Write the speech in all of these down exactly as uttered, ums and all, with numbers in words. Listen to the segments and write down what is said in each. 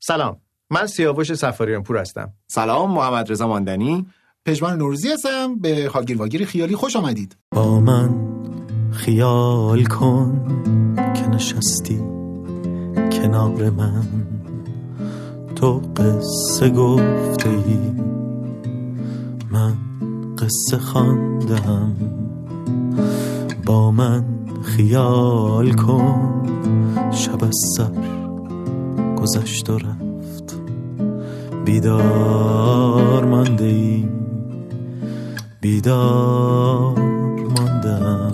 سلام، من سیاوش سفاریان پور هستم. سلام، محمد رضا مندنی. پژمان نوروزی هستم. به هاگیر واگیر خیالی خوش آمدید. با من خیال کن که نشستی کنار من، تو قصه گفته ای من قصه خواندم. با من خیال کن شب از سر گذشت و رفت، بیدار مانده ای بیدار ماندم.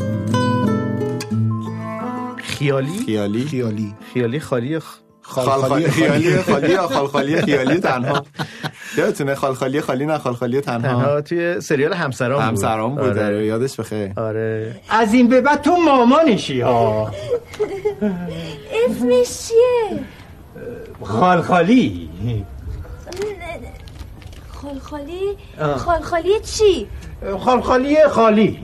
خیالی خیالی خیالی خیالی خالی خالخالی خیالی خالی خالخالی خیالی تنها. یادتونه خالخالی خالی نه خالخالی تنها تنها توی سریال همسرام بود. همسرام بود، آره یادش بخیر. آره از این به بعد تو مامانشی ها. اسمش چیه؟ خالخالی خالخالی خالخالی چی؟ خالخالی خالی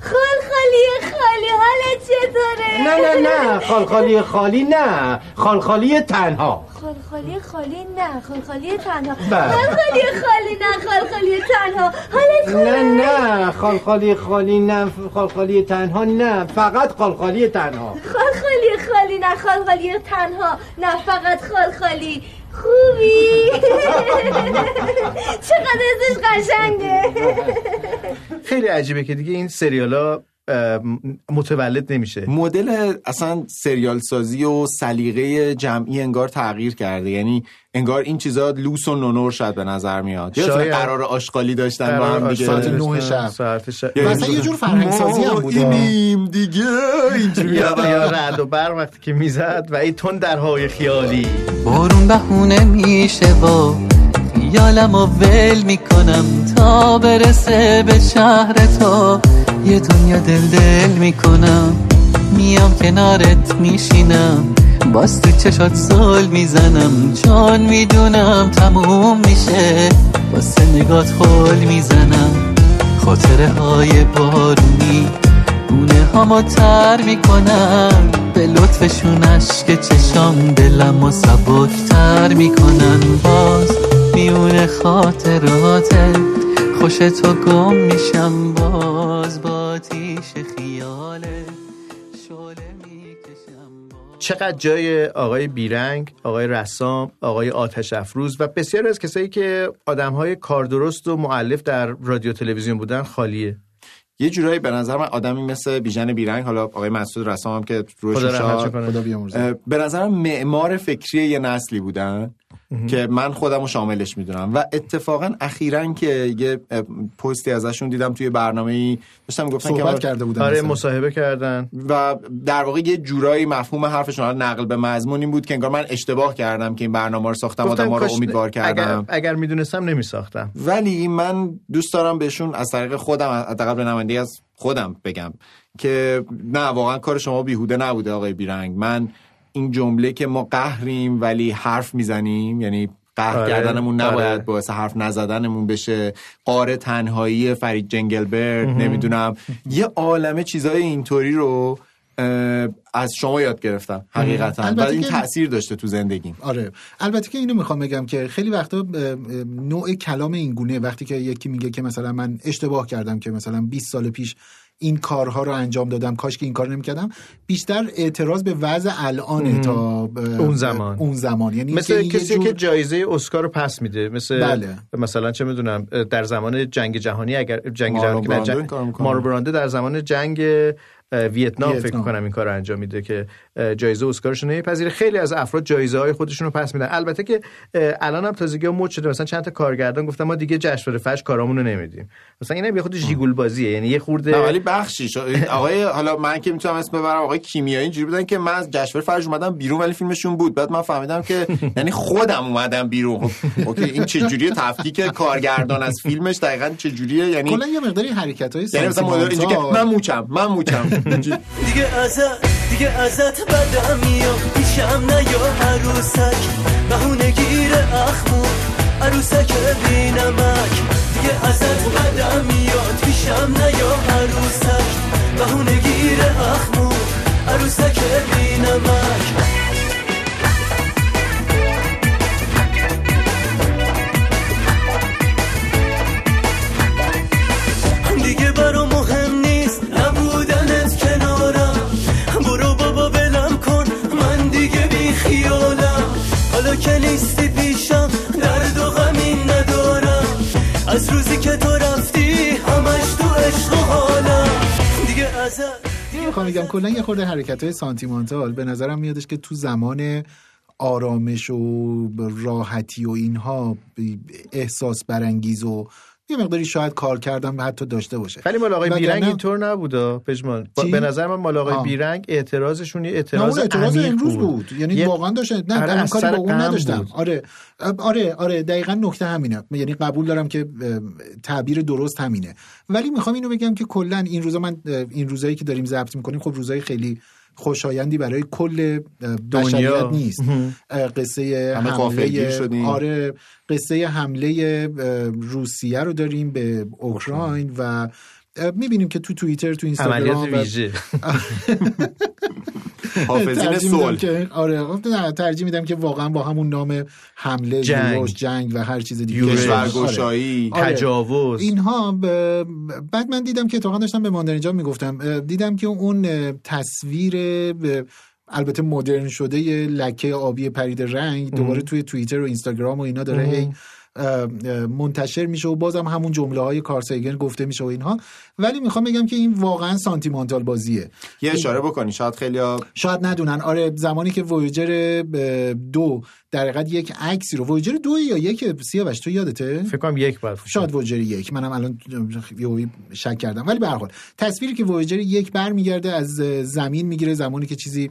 خالخالی خالی حالا چطوره؟ نه نه نه خالخالی خالی نه خالخالی تنها خالخالی خالی نه خالخالی تنها خالخالی خالی نه خالخالی تنها حالت خوبه؟ نه نه خالخالی خالی نه خالخالی تنها نه فقط خالخالی تنها خالخالی خالی نه خالخالی تنها نه فقط خالخالی. خوبی؟ چقدر ازش قشنگه. خیلی عجیبه که دیگه این سریالا متولد نمیشه. مدل اصلا سریال سازی و سلیقه جمعی انگار تغییر کرده، یعنی انگار این چیزا لوس و نونور شد به نظر میاد. یا قرار آشغالی داشتن با هم دیگه ساعت نه شب ساعت شب مثلا یه جور فرهنگ سازی هم بود. اینیم دیگه اینجوری یا رد و برق وقتی که میزد و این تون درهای خیالی بارون بهونه میشه با خیالمو ول میکنم تا برسه به شهر تو، یه دنیا دل دل میکنم میام کنارت میشینم باز تو چشات زل میزنم چون میدونم تموم میشه واسه نگات خول میزنم خاطره های بارونی گونه هامو تر میکنم به لطفشون عشق چشام دلمو سبکتر میکنن باز میونه خاطراتت خوش تو گم میشم باز با تیش خیاله شعله میکشم باز. چقدر جای آقای بیرنگ، آقای رسام، آقای آتش افروز و بسیاری از کسایی که آدم‌های کاردرست و مؤلف در رادیو تلویزیون بودن خالیه. یه جورایی به نظر من آدمی مثل بیژن بیرنگ، حالا آقای مسعود رسام هم که روش شاه خدا بیامرزه، به نظرم معمار فکری یه نسلی بودن که من خودم رو شاملش میدونم. و اتفاقا اخیرا که یه پستی ازشون دیدم توی برنامه‌ای داشتم گفتن که صحبت کرده بودن، آره مصاحبه کردن و در واقع یه جورایی مفهوم حرفشون نقل به مضمون این بود که انگار من اشتباه کردم که این برنامه رو ساختم، آدم‌ها رو امیدوار کردم. اگر, اگر میدونستم نمیساختم. ولی من دوست دارم بهشون از طریق خودم حداقل به نمایندگی از خودم بگم که نه واقعا کار شما بیهوده نبوده آقای بیرنگ. من این جمله که ما قهریم ولی حرف میزنیم، یعنی قهر آره، کردنمون نباید آره. باعث حرف نزدنمون بشه. قاره تنهایی فرید جنگلبرگ، نمیدونم یه عالمه چیزای اینطوری رو از شما یاد گرفتم حقیقتا و این تأثیر داشته تو زندگیم. آره البته که اینو میخوام بگم که خیلی وقتا نوع کلام این گونه، وقتی که یکی میگه که مثلا من اشتباه کردم که مثلا بیست سال پیش این کارها رو انجام دادم، کاش که این کار نمی‌کردم، بیشتر اعتراض به وضع الان تا اون زمان اون زمان یعنی مثل کسی جور... که جایزه اسکار رو پس میده، مثل بله. مثلا چه میدونم در زمان جنگ جهانی، اگر جنگ جهانی جنگ... مارو برانده در زمان جنگ ویتنام فکر می‌کنم این کارو انجام میده که جایزه اسکارش رو نمی‌پذیره. خیلی از افراد جایزه‌های خودشون رو پس میدن. البته که الان هم تازگی‌ها مد شده، مثلا چند تا کارگردان گفتن ما دیگه جشنواره فجر کارامون رو نمیدیم. مثلا اینا به خود ژیگول بازیه، یعنی یه خورده نه ولی بخشیش آقای حالا من که میتونم اسم ببرم آقای کیمیایی اینجوری بودن که من از جشنواره فجر اومدم بیرون ولی فیلمشون بود، بعد من فهمیدم که یعنی خودم اومدم بیرون. اوکی این چه جوریه تفکیک کارگردان از فیلمش دقیقاً چه جوریه؟ یعنی کلا یه مقداری حرکت‌های سنتی من دیگه ازت دیگه ازت بدم میام پیشم نیا عروسک بهونه گیر اخمو عروسک بینمک دیگه ازت بدم میاد پیشم نیا عروسک بهونه گیر اخمو عروسک بینمک که نیستی پیشم درد و غمی ندارم. از روزی که تو رفتی همش تو عشق و حالم دیگه از میخوام بگم کلا یه خورده حرکت‌های سانتیمانتال به نظرم میادش که تو زمان آرامش و راحتی و اینها احساس برانگیز و یه مقداری شاید کار کردم حتی داشته باشه. ولی مال آقای بیرنگ اینطور نبودا پژمان. به نظر من مال آقای بیرنگ اعتراضشون یه اعتراض اعتراض امروز بود. یعنی واقعا داشت نه من کاری با اون نداشتم. آره آره آره دقیقاً نکته همینه. یعنی قبول دارم که تعبیر درست همینه. ولی میخوام اینو بگم که کلا این روزا من این روزایی که داریم ضبط میکنیم خب روزای خیلی خوشایندی برای کل بشریت نیست. قصه حمله آره قصه حمله روسیه رو داریم به اوکراین و میبینیم که تو توییتر تو اینستاگرام عملیات ویژه حافظین صلح آره نه ترجیح میدم که واقعا با همون نام حمله جنگ جنگ و هر چیز دیگه کشورگشایی تجاوز اینها. بعد من دیدم که تو داشتم به ماندنجا میگفتم دیدم که اون تصویر البته مدرن شده یه لکه آبی پرید رنگ دوباره توی توییتر و اینستاگرام و اینا داره هی منتشر میشه و بازم همون جمله های کارل سیگن گفته میشه و اینها. ولی میخوام بگم که این واقعا سانتیمانتال بازیه. یه اشاره بکنی شاید خیلی ها... شاید ندونن. آره زمانی که وویجر دو در حقیقت یک عکسی رو وویجر دو یا یک سیاوش تو یادته فکر کنم یک بعد شاید وویجر یک منم الان یهو شک کردم ولی به هر حال تصویری که وویجر یک برمیگرده از زمین میگیره زمانی که چیزی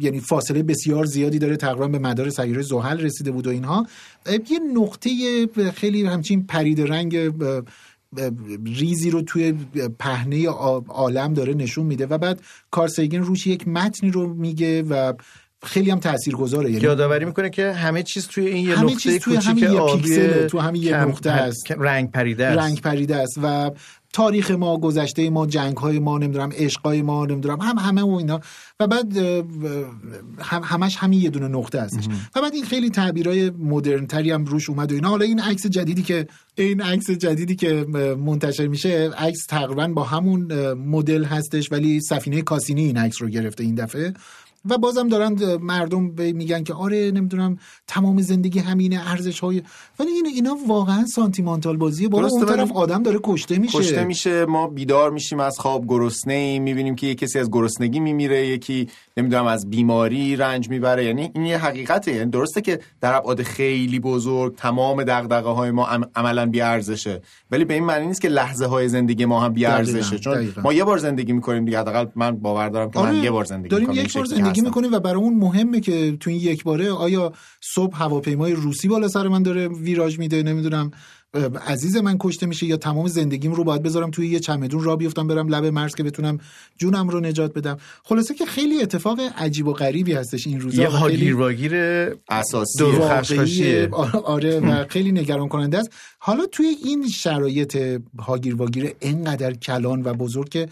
یعنی فاصله بسیار زیادی داره تقریبا به مدار سیاره زحل رسیده بود و اینها یه نقطه خیلی همچین پرید رنگ ریزی رو توی پهنه عالم داره نشون میده و بعد کارل سیگن روش یک متنی رو میگه و خیلی هم تاثیرگذاره. یعنی یادآوری میکنه که همه چیز توی این یه نقطه کوچیک آبی تو همین یه نقطه است رنگ پریده است رنگ پریده است و تاریخ ما گذشته ما جنگ‌های ما نمیدونم عشق‌های ما نمیدونم هم همه و اینا و بعد هم همش همین یه دونه نقطه هستش و بعد این خیلی تعبیرای مدرن‌تری هم روش اومد و اینا. حالا این عکس جدیدی که این عکس جدیدی که منتشر میشه عکس تقریبا با همون مدل هستش ولی سفینه کاسینی این عکس رو گرفته این دفعه و بازم دارن مردم میگن که آره نمیدونم تمام زندگی همینه ارزش های ولی این اینا واقعا سانتیمانتال بازیه. بالا اون طرف آدم داره کشته میشه کشته میشه ما بیدار میشیم از خواب گرسنه ایم میبینیم که یک کسی از گرسنگی میمیره یکی نمیدونم از بیماری رنج میبره. یعنی این یه حقیقته. یعنی درسته که در ابعاد خیلی بزرگ تمام دغدغه های ما عملاً بی ارزشه ولی به این معنی نیست که لحظه های زندگی ما هم بی ارزشه چون دقیقا. ما یه بار زندگی میکنیم دیگه. حداقل من باور دارم که آره. من یه بار زندگی میکنم میکنیم و برای اون مهمه که تو این یک باره آیا صبح هواپیمای روسی بالا سر من داره ویراژ میده نمیدونم عزیز من کشته میشه یا تمام زندگیم رو باید بذارم توی یه چمدون را بیفتم برم لب مرز که بتونم جونم رو نجات بدم. خلاصه که خیلی اتفاق عجیب و غریبی هستش این روزا. یه هاگیر واگیر اساسی خشخشیه. آره و خیلی نگران کننده است. حالا توی این شرایط هاگیر واگیر اینقدر کلان و بزرگ که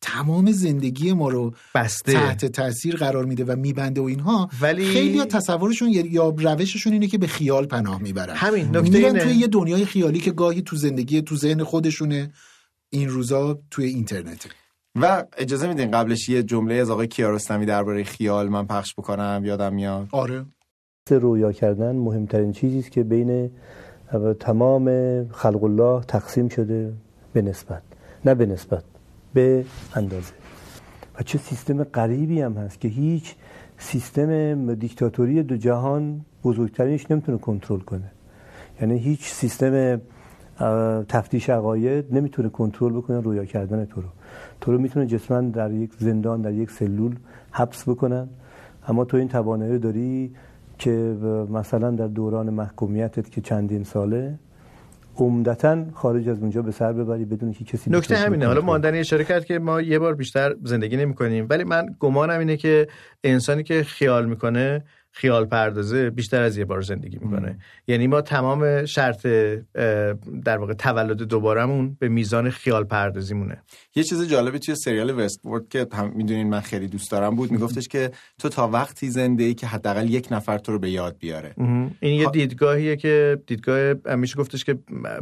تمام زندگی ما رو بسته تحت تاثیر قرار میده و میبنده و اینها ولی... خیلی ها تصورشون یا روششون اینه که به خیال پناه میبرن. همین نکته اینه توی یه دنیای خیالی که گاهی تو زندگی تو ذهن خودشونه این روزا توی اینترنت. و اجازه میدین قبلش یه جمله از آقای کیارستمی درباره خیال من پخش بکنم یادم میاد. آره رویا کردن مهمترین چیزی است که بین تمام خلق الله تقسیم شده به نسبت نه به نسبت به اندازه و چه سیستم غریبی هم هست که هیچ سیستم دیکتاتوری دو جهان بزرگترینش نمیتونه کنترل کنه. یعنی هیچ سیستم تفتیش عقاید نمیتونه کنترل بکنه رویا کردن تو رو. تو رو میتونه جسماً در یک زندان در یک سلول حبس بکنن اما تو این توانایی داری که مثلا در دوران محکومیتت که چندین ساله عمدتاً خارج از اونجا به سر ببری بدون که کسی نکته همینه. حالا ماندنی اشاره کرد که ما یه بار بیشتر زندگی نمی‌کنیم ولی من گمانم اینه که انسانی که خیال می‌کنه خیال پردازه بیشتر از یه بار زندگی می‌کنه. یعنی ما تمام شرط در واقع تولد دوبارمون به میزان خیال پردازیمونه. یه چیز جالبی توی سریال وستورد که هم می‌دونین من خیلی دوست دارم بود میگفتش که تو تا وقتی زنده‌ای که حداقل یک نفر تو رو به یاد بیاره. این یه دیدگاهیه که دیدگاه همیشه گفتش که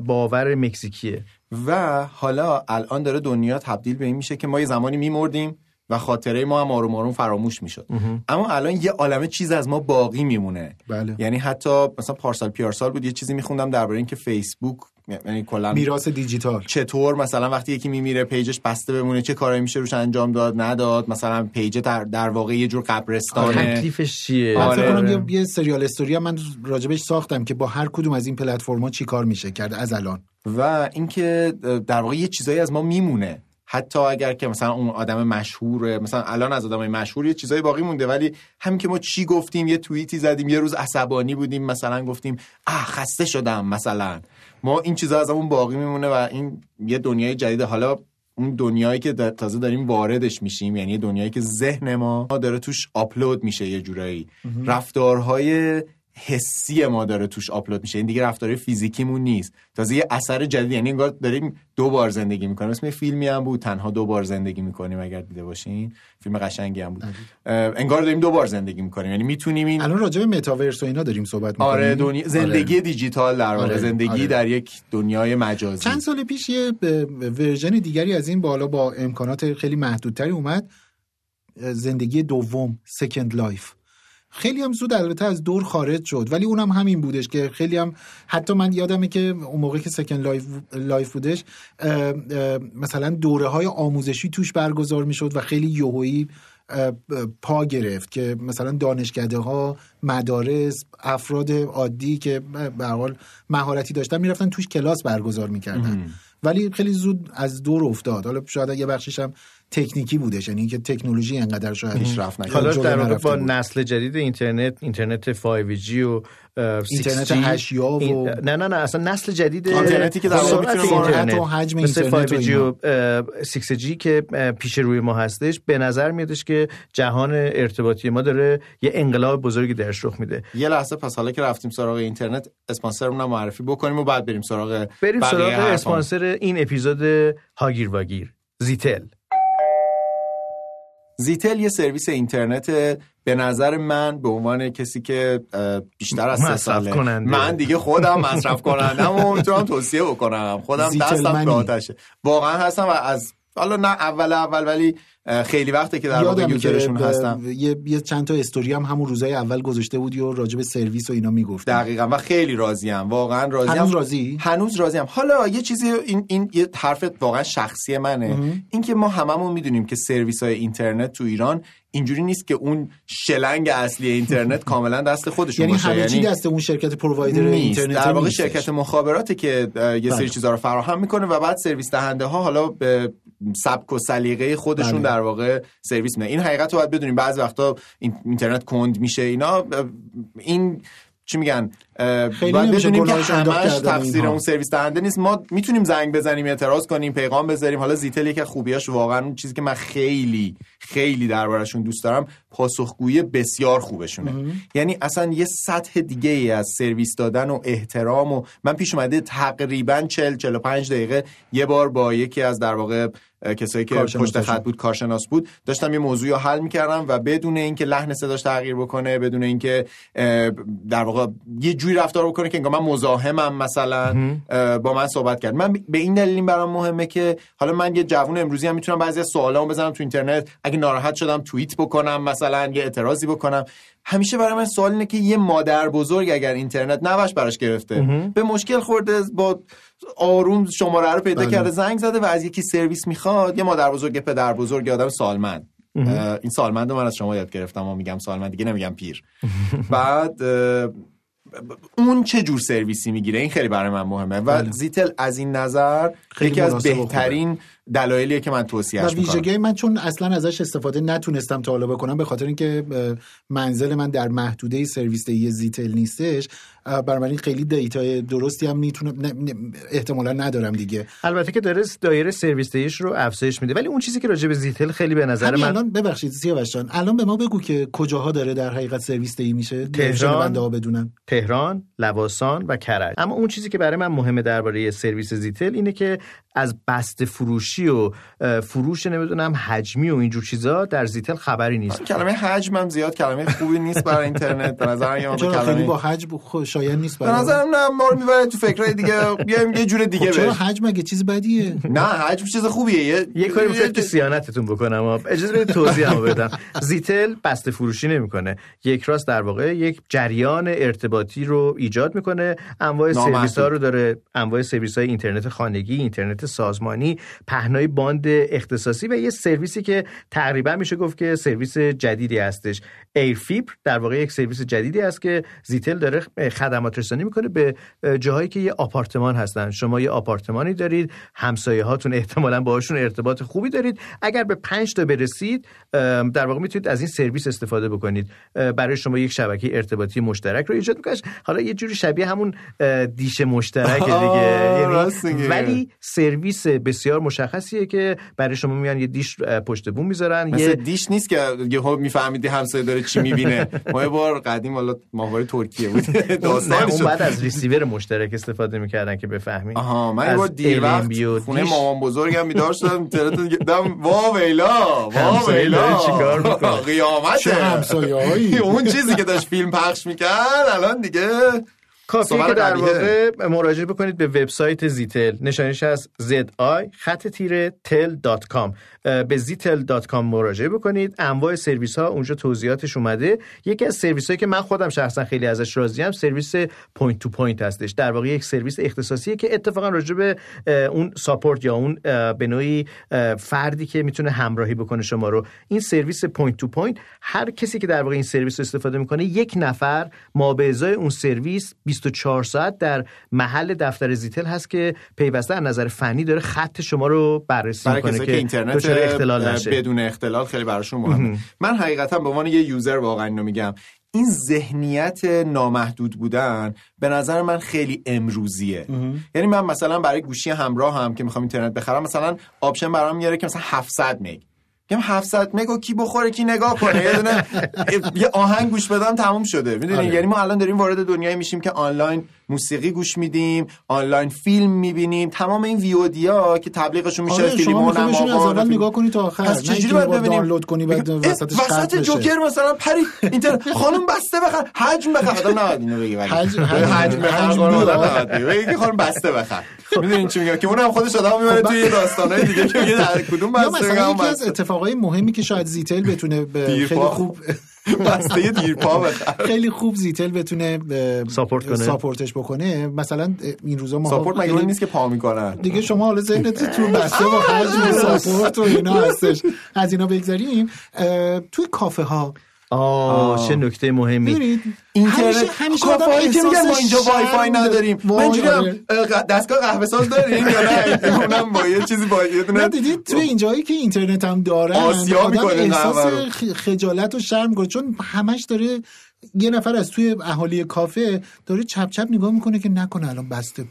باور مکزیکیه و حالا الان داره دنیا تبدیل به این میشه که ما یه زمانی می‌مردیم و خاطره ما هم آروم آروم فراموش میشد. اما الان یه عالمه چیز از ما باقی میمونه. بله. یعنی حتی مثلا پارسال پیارسال بود یه چیزی میخوندم درباره اینکه فیسبوک، یعنی کلا میراث دیجیتال، چطور مثلا وقتی یکی میمیره پیجش بسته بمونه چه کارایی میشه روش انجام داد نداد، مثلا پیج در, در واقع یه جور قبرستانه. تکلیفش چیه؟ مثلا یه سریال استوری من راجبش ساختم که با هر کدوم از این پلتفرما چیکار میشه کرد از الان، و اینکه در واقع یه چیزایی از ما میمونه، حتی اگر که مثلا اون آدم مشهوره، مثلا الان از آدمای مشهور یه چیزای باقی مونده، ولی همین که ما چی گفتیم، یه توییتی زدیم، یه روز عصبانی بودیم مثلا گفتیم آ خسته شدم، مثلا ما این چیزا ازمون باقی میمونه. و این یه دنیای جدیده، حالا اون دنیایی که تازه داریم واردش میشیم، یعنی دنیایی که ذهن ما داره توش آپلود میشه، یه جورایی رفتارهای حسی ما داره توش آپلود میشه، این دیگه رفتاره فیزیکیمون نیست، تازه یه اثر جدید، یعنی انگار داریم دو بار زندگی میکنیم. اسم فیلمی هم بود تنها دو بار زندگی میکنیم، اگر دیده باشین فیلم قشنگی هم بود. انگار داریم دو بار زندگی میکنیم، یعنی میتونیم این الان راجع به متاورس و اینا داریم صحبت میکنیم. آره دنی... زندگی آره. دیجیتال در واقع آره. زندگی آره. در یک دنیای مجازی. چند سال پیش یه ورژن دیگری از این بالا با امکانات خیلی محدودتری اومد، زندگی دوم، سکند لایف، خیلی هم زود البته از دور خارج شد، ولی اونم همین بودش که خیلی هم، حتی من یادمه که اون موقع که سکند لایف لایف بودش اه اه مثلا دوره های آموزشی توش برگزار میشد و خیلی یهویی پا گرفت که مثلا دانشکده ها، مدارس، افراد عادی که به هر حال مهارتی داشتن میرفتن توش کلاس برگزار میکردن، ولی خیلی زود از دور افتاد. حالا شاید یه بخشش هم تکنیکی بودش، یعنی اینکه تکنولوژی انقدر شاید پیشرفت نکرد. حالا در واقع با بود. نسل جدید اینترنت، اینترنت فایو جی و اینترنت اشیا و این... نه نه نه اصلا نسل جدید اینترنتی که در واقع میتونه سرعت و حجم اینترنت فایو جی و سیکس جی که پیش روی ما هستش، به نظر میادش که جهان ارتباطی ما داره یه انقلاب بزرگی درش رخ میده. یه لحظه پس حالا که رفتیم سراغ اینترنت، اسپانسرمون رو معرفی بکنیم و بعد بریم سراغ بریم سراغ اسپانسر این اپیزود، هاگیر واگیر، زیتل. زیتل یه سرویس اینترنت، به نظر من به عنوان کسی که بیشتر از سه ساله، من دیگه خودم مصرف کنندم و میتونم توصیه بکنم، خودم دستم به آتشه واقعا هستم و از حالا نه اول اول ولی خیلی وقته که در واقع یوزرشون هستم. یه یه چند تا استوری هم همون روزای اول گذاشته بودی و راجع به سرویس و اینا میگفت. دقیقاً و خیلی راضیم، واقعا راضیم. هنوز راضی؟ هنوز راضیم. حالا یه چیزی، این این یه حرف واقعا شخصی منه، اینکه ما هممون میدونیم که سرویس‌های اینترنت تو ایران اینجوری نیست که اون شلنگ اصلی اینترنت کاملا دست خودشون باشه، یعنی همه چی دست اون شرکت پرووایدر اینترنت، در واقع شرکت مخابراته که یه سری چیزا رو فراهم میکنه و بعد سرویس دهنده ها حالا به سبک و سلیقه خودشون در واقع سرویس میدن. این حقیقت رو باید بدونیم، بعضی وقتا اینترنت کند میشه اینا، این چی میگن، باید بدونیم که همش تفسیر اون سرویس دهنده نیست. ما میتونیم زنگ بزنیم، اعتراض کنیم، پیغام بذاریم. حالا زیتل یک از خوبیاش، واقعا اون چیزی که من خیلی خیلی دربارشون دوست دارم، پاسخگویی بسیار خوبشونه. یعنی اصلا یه سطح دیگه ای از سرویس دادن و احترام. و من پیش اومده تقریبا چهل چهل و پنج دقیقه یه بار با یکی از در واقع کسایی که پشت خط بود، کارشناس بود، داشتم یه موضوعی رو حل می‌کردم و بدون اینکه لحن صداش تغییر بکنه، بدون اینکه در واقع یه جوری رفتار بکنه که انگار من مزاحمم مثلا، با من صحبت کرد. من به این دلیل این برام مهمه که حالا من یه جوون امروزی هم میتونم بعضی از سوالامو بزنم تو اینترنت، اگه ناراحت شدم توییت بکنم مثلا، یه اعتراضی بکنم. همیشه برای من سوال اینه که یه مادر بزرگ اگر اینترنت نوش براش گرفته، به مشکل خورده، با آروم شماره رو پیدا کرده، زنگ زده و از یکی سرویس میخواد، یه مادر بزرگ، یه پدر بزرگ، یه آدم سالمند. این سالمند رو من از شما یاد گرفتم، ما میگم سالمند دیگه، نمیگم پیر. بعد اون چه جور سرویسی میگیره، این خیلی برای من مهمه و بله. زیتل از این نظر یکی از بهترین دلایلیه که من توصیه‌اش می‌کنم. ویژگی من، چون اصلا ازش استفاده نتونستم تا حالا بکنم، به خاطر اینکه منزل من در محدوده سرویس دهی زیتل نیستش، بنابراین خیلی دیتای درستی هم نمیتونم، احتمالاً ندارم دیگه. البته که داره دایره سرویس دهیش رو افزایش میده، ولی اون چیزی که راجع به زیتل خیلی به نظر من الان، ببخشید سیاوش جان، الان به ما بگو که کجاها داره در حقیقت سرویس دهی میشه، بنده‌ها بدونن. تهران، لواسان و کرج. اما اون چیزی که برای من مهمه درباره سرویس زیتل اینه که از بسته فروشی و فروش نمیدونم حجمی و اینجور چیزا در زیتل خبری نیست. کلمه حجم هم زیاد کلمه خوبی نیست برای اینترنت به نظر من. کلمه با حجم شایع نیست برای به نظر من. ما رو میبره تو فکرای دیگه، یه جور دیگه بشه. حجم اگه چیز بدیه؟ نه، حجم چیز خوبیه. یه کاری میشه که صیانتتون بکنم. اجازه بدید توضیحمو بدم. زیتل بسته فروشی نمیکنه. یک راس در واقع یک جریان ارتباطی رو ایجاد میکنه. انواع سرویس‌ها رو داره، انواع سرویس‌های اینترنت خانگی، اینترنت سازمانی، پهنای باند اختصاصی و یه سرویسی که تقریبا میشه گفت که سرویس جدیدی هستش. ایرفیبر در واقع یک سرویس جدیدی است که زیتل داره خدمات رسانی میکنه به جاهایی که یه آپارتمان هستن. شما یه آپارتمانی دارید، همسایه هاتون احتمالاً باهاشون ارتباط خوبی دارید. اگر به پنج تا برسید در واقع میتونید از این سرویس استفاده بکنید. برای شما یک شبکه ارتباطی مشترک رو ایجاد میکنه. حالا یه جوری شبیه همون دیش مشترک دیگه، ولی سرویس بسیار مشخصیه که برای شما میان یه دیش پشت بوم میذارن. مثل یه دیش نیست که یهو میفهمیدی همسایه داره چی میبینه. ما یه بار قدیم، حالا ماهواره ترکیه بود، داستانی شد بعد از ریسیور مشترک استفاده میکردن که بفهمی. آها، من یه بار دیر وقت خونه مامان بزرگم بیدار شدم، اینترنت دیدم، وا ویلا وا ویلا چیکار میکنه، قیامت همسایه‌ای. اون چیزی که داشت فیلم پخش میکرد الان دیگه کافیه که در واقع مراجعه بکنید به وبسایت زیتل. نشانش از زد آی خط تیره تل دات کام. به زیتل دات کام مراجعه بکنید. انواع سرویس ها اونجا توضیحاتش اومده. یکی از سرویس هایی که من خودم شخصا خیلی ازش راضیم سرویس پوینت تو پوینت هستش. در واقع یک سرویس اختصاصیه که اتفاقا راجع به اون ساپورت یا اون به نوعی فردی که میتونه همراهی بکنه شما رو. این سرویس پوینت تو پوینت، هر کسی که در واقع این سرویس رو استفاده میکنه، یک نفر مابعضای اون سرویس بیست و چهار ساعت در محل دفتر زیتل هست که پیوسته از نظر فنی داره خط شما رو بررسی می‌کنه که, که اینترنت اختلال نشه. بدون اختلال خیلی براشون مهمه. من حقیقتا به عنوان یه یوزر واقعا اینو میگم، این ذهنیت نامحدود بودن به نظر من خیلی امروزیه. یعنی من مثلا برای گوشی همراه هم که میخوام اینترنت بخرم، مثلا آپشن برام میاره که مثلا هفتصد مگ میگم هفتصد مگو کی بخوره کی نگاه کنه. یه دونه یه آهنگ گوش بدم تموم شده، میدونی. یعنی ما الان داریم وارد دنیایی میشیم که آنلاین موسیقی گوش میدیم، آنلاین فیلم میبینیم، تمام این ویدیوها که تبلیغشون میشه فیلمون هم از اول نگاه کنی تا آخر، از چجوری باید دانلود کنی بعد وسطش وسط جوکر مثلا پرید اینتر خانم بسته بخر حجم بخر. آدم نباید اینو بگه، ولی حجم حجم حجم آدم نباید بگه خانم بسته بخر. میدونین چی میگم که اونم خودش آدم میبره توی داستانای دیگه که میگه در کدوم بسته بگم. از اتفاقای مهمی که شاید زیتل بتونه خیلی خوب بسته دیرپا بخره، خیلی خوب زیتل بتونه ساپورت کنه، ساپورتش بکنه. مثلا این روزا ما ساپورت مگه نیست که پا میکنن دیگه. شما حالا ذهنت تو بسته و حجم ساپورت و اینا هستش. از اینا بگذاریم. توی کافه ها آه چه نکته مهمی دارید. اینترنت کافه‌ای که میگن ما اینجا وای فای نداریم، ما اینجا دستگاه قهوه ساز داریم یا نه، اونم با یه چیزی با یه دونه. دیدید تو اینجایی که اینترنت هم داره آسیا میکنه، احساس خجالت و شرم میکنه، چون همش داره یه نفر از توی اهالی کافه داره چپ چپ نگاه میکنه که نکنه الان بسته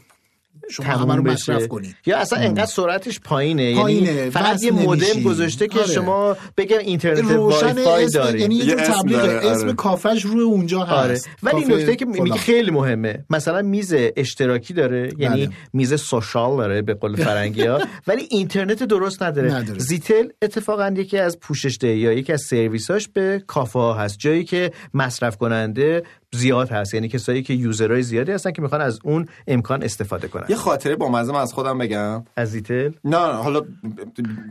شما همه رو مصرف کنید، یا اصلا اینقدر سرعتش پایینه، پایینه. یعنی فقط یه مودم گذاشته که آره. شما بگن اینترنت وای فای دارید، یعنی یه تبلیغ اسم, اسم آره. کافهش روی اونجا هست. آره. ولی نکته که میگه خیلی مهمه، مثلا میز اشتراکی داره، یعنی میز سوشال داره به قول فرنگی‌ها، ولی اینترنت درست نداره. نداره. زیتل اتفاقا یکی از پوشش دهی یا یکی از سرویساش به کافه ها هست، جایی که مصرف کننده زیاد هست، یعنی کسایی که یوزرای زیادی هستن که میخوان از اون امکان استفاده کنن. یه خاطره با مزه از خودم بگم از زیتل. نه حالا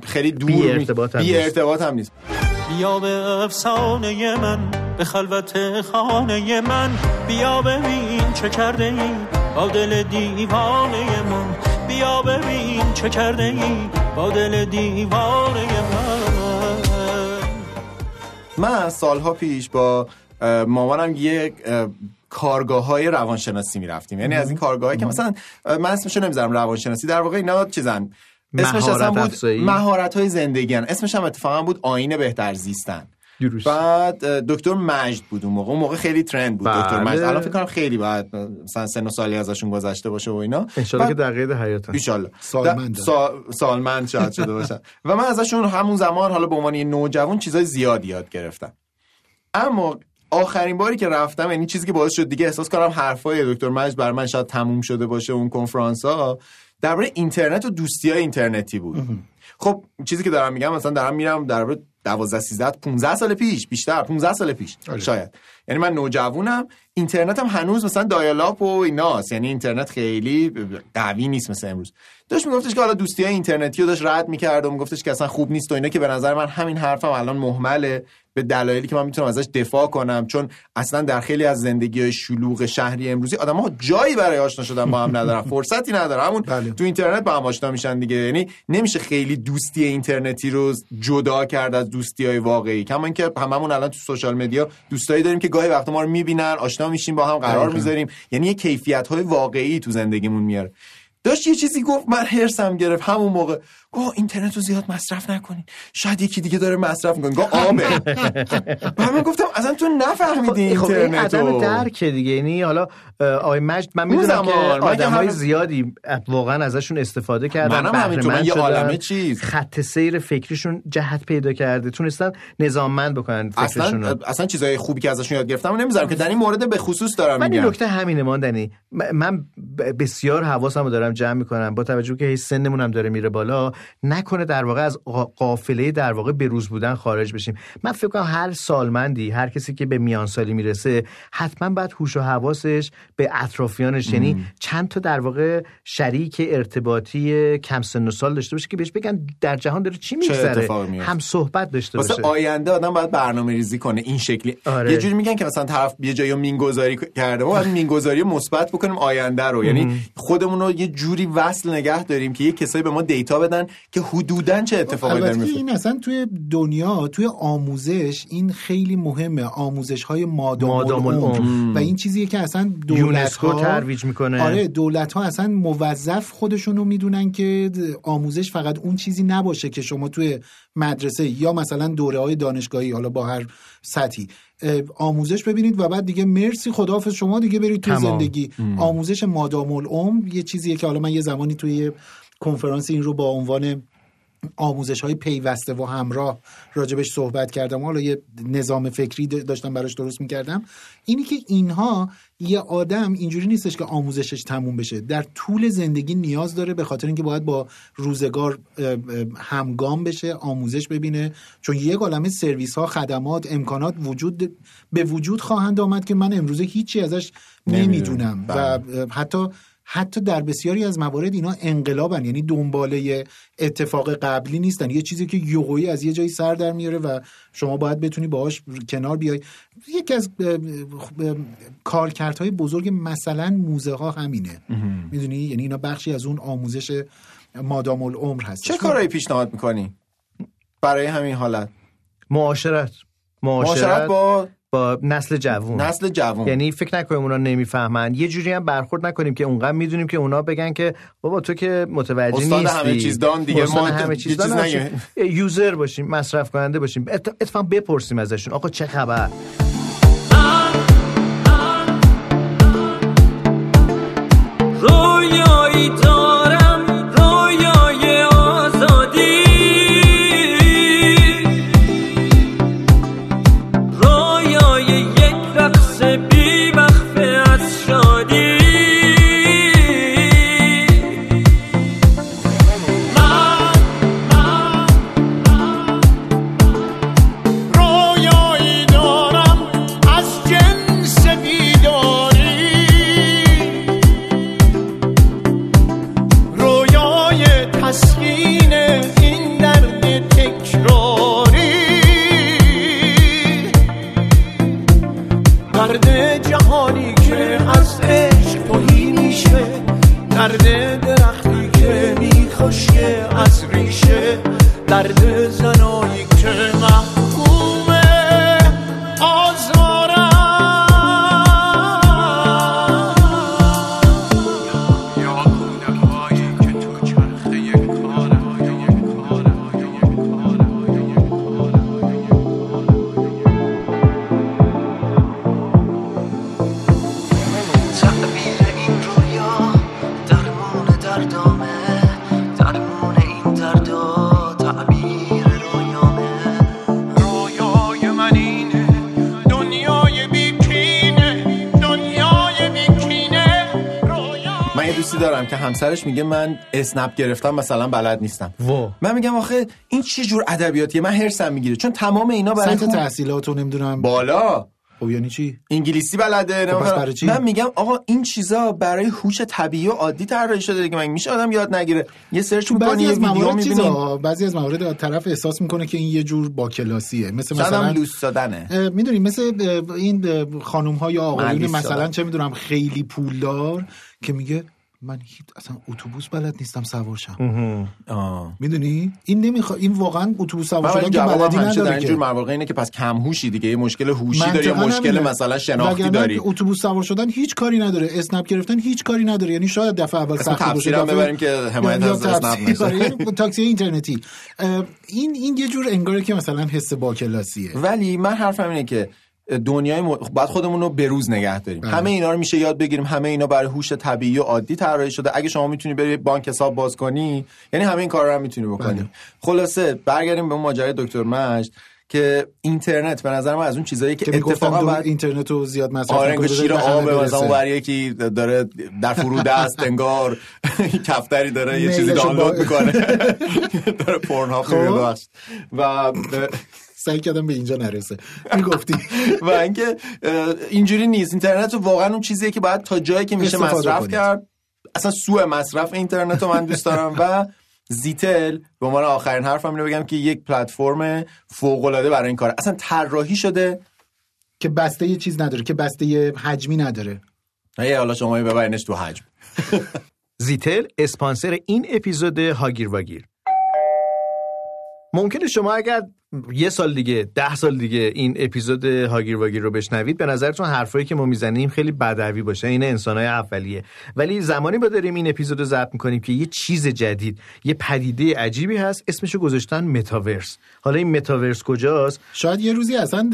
خیلی دور بی ارتباط, بی ارتباط هم نیست. بیا به افسانه من، به خلوت خانه من، بیا ببین چه کرده ای با دل دیوانه من، بیا ببین چه کرده ای با دل دیوانه من. من سالها پیش با مامانم یه کارگاه‌های روانشناسی می‌رفتیم، یعنی از این کارگاه‌هایی که مثلا من اسمشو نمی‌ذارم روانشناسی، در واقع اینا چیزن، اسمش اصلا بود مهارت‌های زندگی، اسمش هم اتفاقا بود آینه بهتر زیستن. درست. بعد دکتر مجد بود اون موقع اون موقع خیلی ترند بود. بله. دکتر مجد الان فکر کنم خیلی بعد مثلا سن و سالی ازشون گذشته باشه و اینا، ان شاءالله که در قید حیاتن، ان شاءالله سالمند سا... سالمند شاید شده باشه. و من ازشون همون زمان حالا به عنوان نوجوان چیزای زیاد یاد گرفتم، اما آخرین باری که رفتم، یعنی چیزی که باعث شد دیگه احساس کنم حرفای دکتر مجد بر من شاید تموم شده باشه اون کنفرانس ها، درباره اینترنت و دوستی‌های اینترنتی بود. خب چیزی که دارم میگم مثلا دارم میرم درباره دوازده سیزده پانزده سال پیش، بیشتر پانزده سال پیش آلی. شاید. یعنی من نوجوانم، اینترنتم هنوز مثلا دایالاپ و ایناست، یعنی اینترنت خیلی قوی نیست مثلا امروز. داشت میگفتش که حالا دوستی‌های اینترنتی رو داشت رد می‌کرد و میگفتش که اصلا خوب نیست و اینا، که به نظر من همین حرفم الان مهمله به دلایلی که من میتونم ازش دفاع کنم، چون اصلا در خیلی از زندگی‌های شلوغ شهری امروزی آدم‌ها جایی برای آشنا شدن با هم ندارن، فرصتی ندارن، همون بله. تو اینترنت با هم آشنا میشن دیگه. یعنی نمیشه خیلی دوستی اینترنتی رو جدا کرد از دوستی‌های واقعی. کما اینکه هممون الان تو سوشال مدیا دوستایی داریم که گاهی وقتا ما رو می‌بینن، آشنا میشیم، با هم قرار می‌ذاریم، یعنی یه کیفیت‌های واقعی تو زندگیمون میاره. داشت یه چیزی گفت، من هرسم گرفت همون موقع. گفت اینترنت رو زیاد مصرف نکنین، شاید یکی دیگه داره مصرف میکنه. گفت آمه. من گفتم اصلا تو نفهمیدی اینترنت رو. خب این عدم درکه دیگه. یعنی حالا آقای مجد، من میدونم که آدم‌های زیادی واقعا ازشون استفاده کردن، بهره‌مند شدن، چیز خط سیر فکریشون جهت پیدا کرده، تونستن نظاممند بکنن فکرشون رو. اصلا اصلا چیزای خوبی که ازشون یاد گرفتم نمیذارم که در این مورد به خصوص دارم میگم. من نکته همینه ماندنی، من بسیار حواسمو دارم جمع میکنم با توجه که هی سنمون هم داره میره بالا، نکنه در واقع از قافله در واقع بروز بودن خارج بشیم. من فکر کنم هر سالمندی، هر کسی که به میان سالی میرسه، حتما باید هوش و حواسش به اطرافیانش، یعنی چند تا در واقع شریک ارتباطی کم سن و سال داشته باشه که بهش بگن در جهان داره چی میگذره، هم صحبت داشته باشه. واسه آینده آدم باید برنامه‌ریزی کنه این شکلی. آره. یه جوری میگن که مثلا طرف یه جایی مینگذاری کرده، ما باید مینگذاری مثبت بکنیم آینده رو، یعنی خودمون رو یه جوری وصل نگه داریم که یه کسایی به ما دیتا بدن که حدوداً چه اتفاقی داره میفته. این اصلا توی دنیا، توی آموزش این خیلی مهمه، آموزش‌های مادام, مادام العمر، و این چیزیه که اصلا یونسکو ترویج میکنه. آره، دولت‌ها اصلا موظف خودشونو میدونن که آموزش فقط اون چیزی نباشه که شما توی مدرسه یا مثلا دوره‌های دانشگاهی، حالا با هر سطحی آموزش ببینید و بعد دیگه مرسی خداحافظ شما دیگه برید تو زندگی. ام. آموزش مادام العمر یه چیزیه که حالا من یه زمانی توی کنفرانس این رو با عنوان آموزش های پیوسته و همراه راجبش صحبت کردم، حالا یه نظام فکری داشتم براش درست میکردم. اینی که اینها یه آدم اینجوری نیستش که آموزشش تموم بشه، در طول زندگی نیاز داره، به خاطر اینکه باید با روزگار همگام بشه، آموزش ببینه، چون یک عالمه سرویس ها، خدمات، امکانات وجود به وجود خواهند آمد که من امروزه هیچی ازش نمیدونم. و حتی حتی در بسیاری از موارد اینا انقلابن، یعنی دنباله اتفاق قبلی نیستن، یه چیزی که یوغویی از یه جایی سر در میاره و شما باید بتونی باهاش کنار بیای. یکی از کارکردهای بزرگ مثلا موزه ها همینه. میدونی، یعنی اینا بخشی از اون آموزش مادام العمر هست. چه کارهایی پیشنهاد میکنی برای همین حالت؟ معاشرت معاشرت, معاشرت با با نسل جوون. نسل جوون یعنی فکر نکنیم اونا نمیفهمن، یه جوری هم برخورد نکنیم که اونقدر میدونیم که اونا بگن که بابا تو که متوجه نیستی. استاد همه چیز دان دیگه، ما همه چیز دان، یوزر باشیم، مصرف کننده باشیم. اتفاقا بپرسیم ازشون آقا چه خبر. رویایی دارم، رویای آزادی، درد درختی که میخوشه از ریشه، درد زنایی که محکوم آزارم، یا کودکایی که تو چرخه کار تعبیر این رویا درمون دردامه، درمون این دردا تعبیر رو من یه دوستی دارم که همسرش میگه من اسنپ گرفتم مثلا بلد نیستم. واو. من میگم آخه این چه جور ادبیاتیه؟ من هرسم میگیره چون تمام اینا برای سطح تحصیلاتو نمیدونم بالا. خب یعنی چی؟ انگلیسی بلده. خب من میگم آقا این چیزا برای هوش طبیعی و عادی طراحی شده دیگه، مگه میشه آدم یاد نگیره؟ یه سرچ می‌کنی ویدیو می‌بینی، بعضی از موارد طرف احساس میکنه که این یه جور با کلاسیه، مثل مثلا لوس دادنه، میدونی، مثل این خانم‌ها یا آقایون مثلا چه میدونم خیلی پولدار که میگه من هیچ اصلا اتوبوس بلد نیستم سوارشم. میدونی این نمیخواد، این واقعا اتوبوس سوار شدن که بلدی نداره. اینجور مواقع اینه که پس کم هوشی دیگه، یه مشکل هوشی داری، یه مشکل مثلا شناختی داری. اتوبوس سوار شدن هیچ کاری نداره، اسنپ گرفتن هیچ کاری نداره. یعنی شاید دفعه اول سخت باشه، دفعه ببریم که حمایت از اسنپ نشه، تاکسی اینترنتی. این این یه جور انگاره که مثلا حس با کلاسیه. ولی من حرفم اینه که دنیای م... بعد خودمون رو بروز نگه داریم. بله. همه اینا رو میشه یاد بگیریم، همه اینا برای هوش طبیعی و عادی طراحی شده. اگه شما میتونی بری بانک حساب باز کنی، یعنی همه این کارا رو هم میتونی بکنی. بله. خلاصه برگردیم به ماجرای دکتر مجد که اینترنت به نظر من از اون چیزایی که, که اتفاقا بعد اینترنتو زیاد مصرف آره می‌کنه، شیر آب مثلا اون برای یکی داره در فرود است انگار کفتری داره یه چیزی دانلود میکنه، داره پورن‌ها می‌بینه و سعی کردم به اینجا نرسه. میگفتی و اینکه اینجوری نیست. اینترنت واقعا اون چیزیه که باید تا جایی که میشه مصرف کرد. اصلا سوء مصرف اینترنت رو من دوست دارم. و زیتل به عنوان آخرین حرفم اینو بگم که یک پلتفرم فوق‌العاده برای این کار. اصلا طراحی شده که بسته یه چیز نداره، که بسته یه حجمی نداره. نه حالا شما ببرینش تو حجم. زیتل اسپانسر این اپیزود هاگیر واگیر. ممکنه شما اگر یه سال دیگه، ده سال دیگه این اپیزود هاگیر واگیر رو بشنوید، به نظرتون حرفایی که ما میزنیم خیلی بدوی باشه، این انسانای اولیه. ولی زمانی ما داریم این اپیزود رو ضبط میکنیم که یه چیز جدید، یه پدیده عجیبی هست، اسمشو گذاشتن متاورس. حالا این متاورس کجاست؟ شاید یه روزی اصلا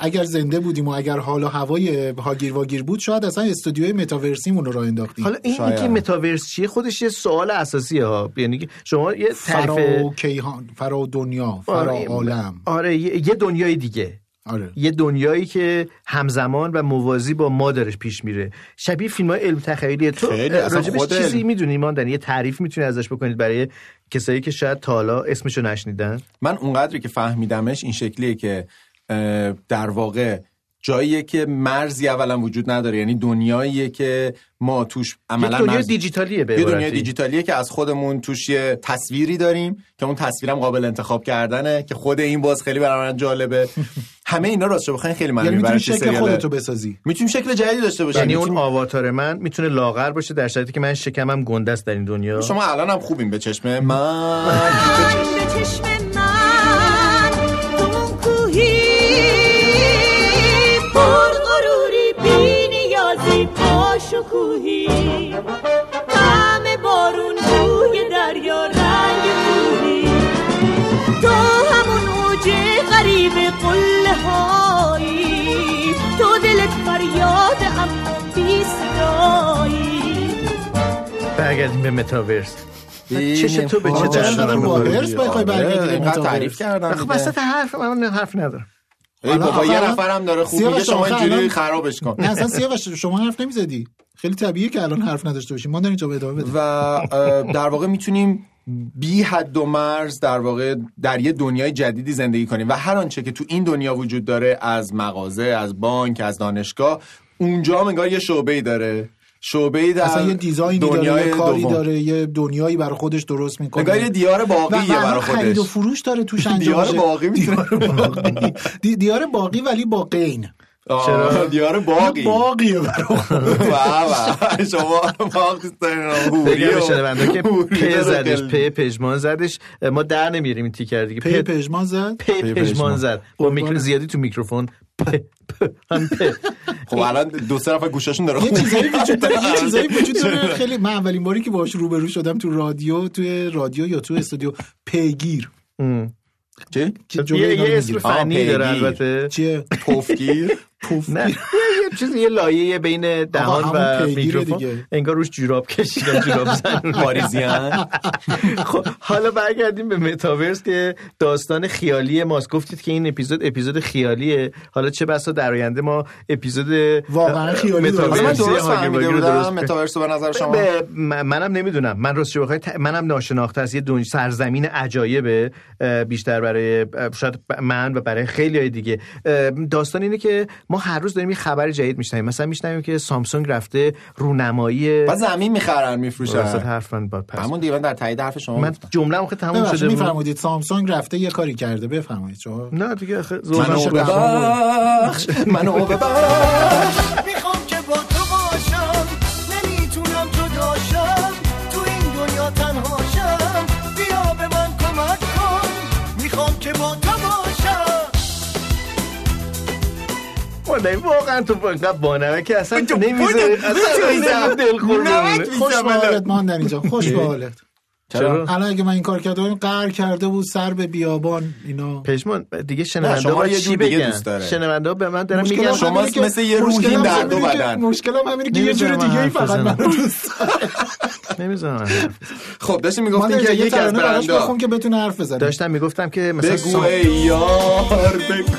اگر زنده بودیم و اگر حال و هوای هاگیر واگیر بود، شاید اصلا استودیوی متاورسیمون رو راه انداختیم. حالا این, این که متاورس چیه خودش یه سوال اساسیه ها. یعنی شما یه تعریف فرا کیهان، فرا دنیا، فرا عالم. آره یه دنیای دیگه. آره. یه دنیایی که همزمان و موازی با ما داره پیش میره. شبیه فیلم‌های علم تخیلیه. تو راجبش چیزی میدونی ماندنی؟ یه تعریف میتونی ازش بکنید برای کسایی که شاید تا حالا اسمشو نشنیدن؟ من اونقدری که فهمیدمش این شکلیه که در واقع جاییه که مرزی اولا وجود نداره، یعنی دنیاییه که ما توش عملا دنیا دیجیتالیه، به عبارتی دنیا دیجیتالیه که از خودمون توش یه تصویری داریم که اون تصویرم قابل انتخاب کردنه، که خود این باز خیلی برام جالبه. همه اینا راستش بخواید خیلی معنی می‌بره. یعنی می‌تونی شکل خودتو بسازی، می‌تونی شکل جدیدی داشته باشی. یعنی اون آواتار من می‌تونه لاغر باشه در شرایطی که من شکمم گنده است در این دنیا. شما الانم خوبین به چشم من، به چشم من اون کوهی شکوهی، دم بارون، بوی دریا، رنگ کوهی، تو همون اوج غریب قله هایی، تو دلت فریاد اما بی صدایی. برگردیم به متاورس. چشه تو به چه درشترم متاورس بخوای برگردیم؟ اینقدر تعریف کردم. خب بسطه حرف من حرف ندارم. ای بابا یه نفرم داره خوب میگه، شما اینجوری خرابش کن. نه اصلا سیاوش شما حرف نمیزدی، خیلی طبیعیه که الان حرف نداشته باشیم. ما داریم اینجا ادامه بدیم و در واقع میتونیم بی حد و مرز در واقع در یه دنیای جدیدی زندگی کنیم و هر آنچه که تو این دنیا وجود داره، از مغازه، از بانک، از دانشگاه، اونجا هم انگار یه شعبه‌ای داره، شعبه‌ای در اصلا یه دیزاینی داره، یه کاری دوم داره، یه دنیایی برای خودش درست میکنه، انگار یه دیار باقیه برای خودش، خرید و فروش داره توش انجام میشه. دیار باقی میتونه دیار باقی ولی با قین. چرا دیار باقی باقیه برای بابا شما باقی استرن دیگه شده بنده که پ زدش، پ پژمان زدش، ما در نمیاریم این تیکر دیگه. پ پژمان زد، پ پژمان زد با میکرو زیادی تو میکروفون. خب الان دو سه نفر گوشاشون داره یه چیزایی وجود داره، یه چیزایی وجود داره. خیلی من اولین باری که باهاش روبرو شدم تو رادیو، توی رادیو یا تو استودیو، پیگیر. چه؟ یه اسم فنی داره البته. چیه؟ توفگیر. نه یه چیزی یه لایه بین دهان و میکروفون انگار روش جوراب کشیدن، جوراب زن ماریزیان. خب حالا برگردیم به متاورس که داستان خیالی ماست. گفتید که این اپیزود اپیزود خیالیه، حالا چه بسا در آینده ما اپیزود واقعا خیالی متاورس رو درست متاورس به نظر شما. منم نمیدونم، من راستش بخوای منم ناشناخته است، یه دنیای سرزمین عجایبه بیشتر برای شاید من و برای خیلیای دیگه. داستان اینه که ما هر روز داریم یه خبر جدید میشنویم، مثلا میشنویم که سامسونگ رفته رونمایی و زمین میخرن میفروشن. راست حرف من بود، همون دیوان در تایید حرف شما. من جمله آخه تموم شده بود. میفرمایید سامسونگ رفته یه کاری کرده، بفرمایید شما. نه دیگه آخه منو ببخش، منو ببخش، میخوام که با تو باشم، نمیتونم جداشم، تو این دنیا تنهاشم، بیا به من کمک کن، میخوام که با تو باشم. ولی واقعا تو فقط بانمه که اصلا نمیذاری اصلا دلخور نمونه. خوش به حالت ماندن اینجا، خوش به حالت. چرا الان اگه من این کار کرده بودم قهر کرده بود سر به بیابان اینا. پشمان دیگه شنونده‌ها یه جور دیگه دوست داره. شنونده‌ها به من دارن میگن شما مثل یه روحین در دو بدن. مشکلم همینه که یه جور دیگه ای فقط منو دوست داره. نمی‌ذارم. خب داشتم میگفتم که یکی از برندا بخون که بتونه حرف بزنه. داشتم میگفتم که مثلا بگو یار بگو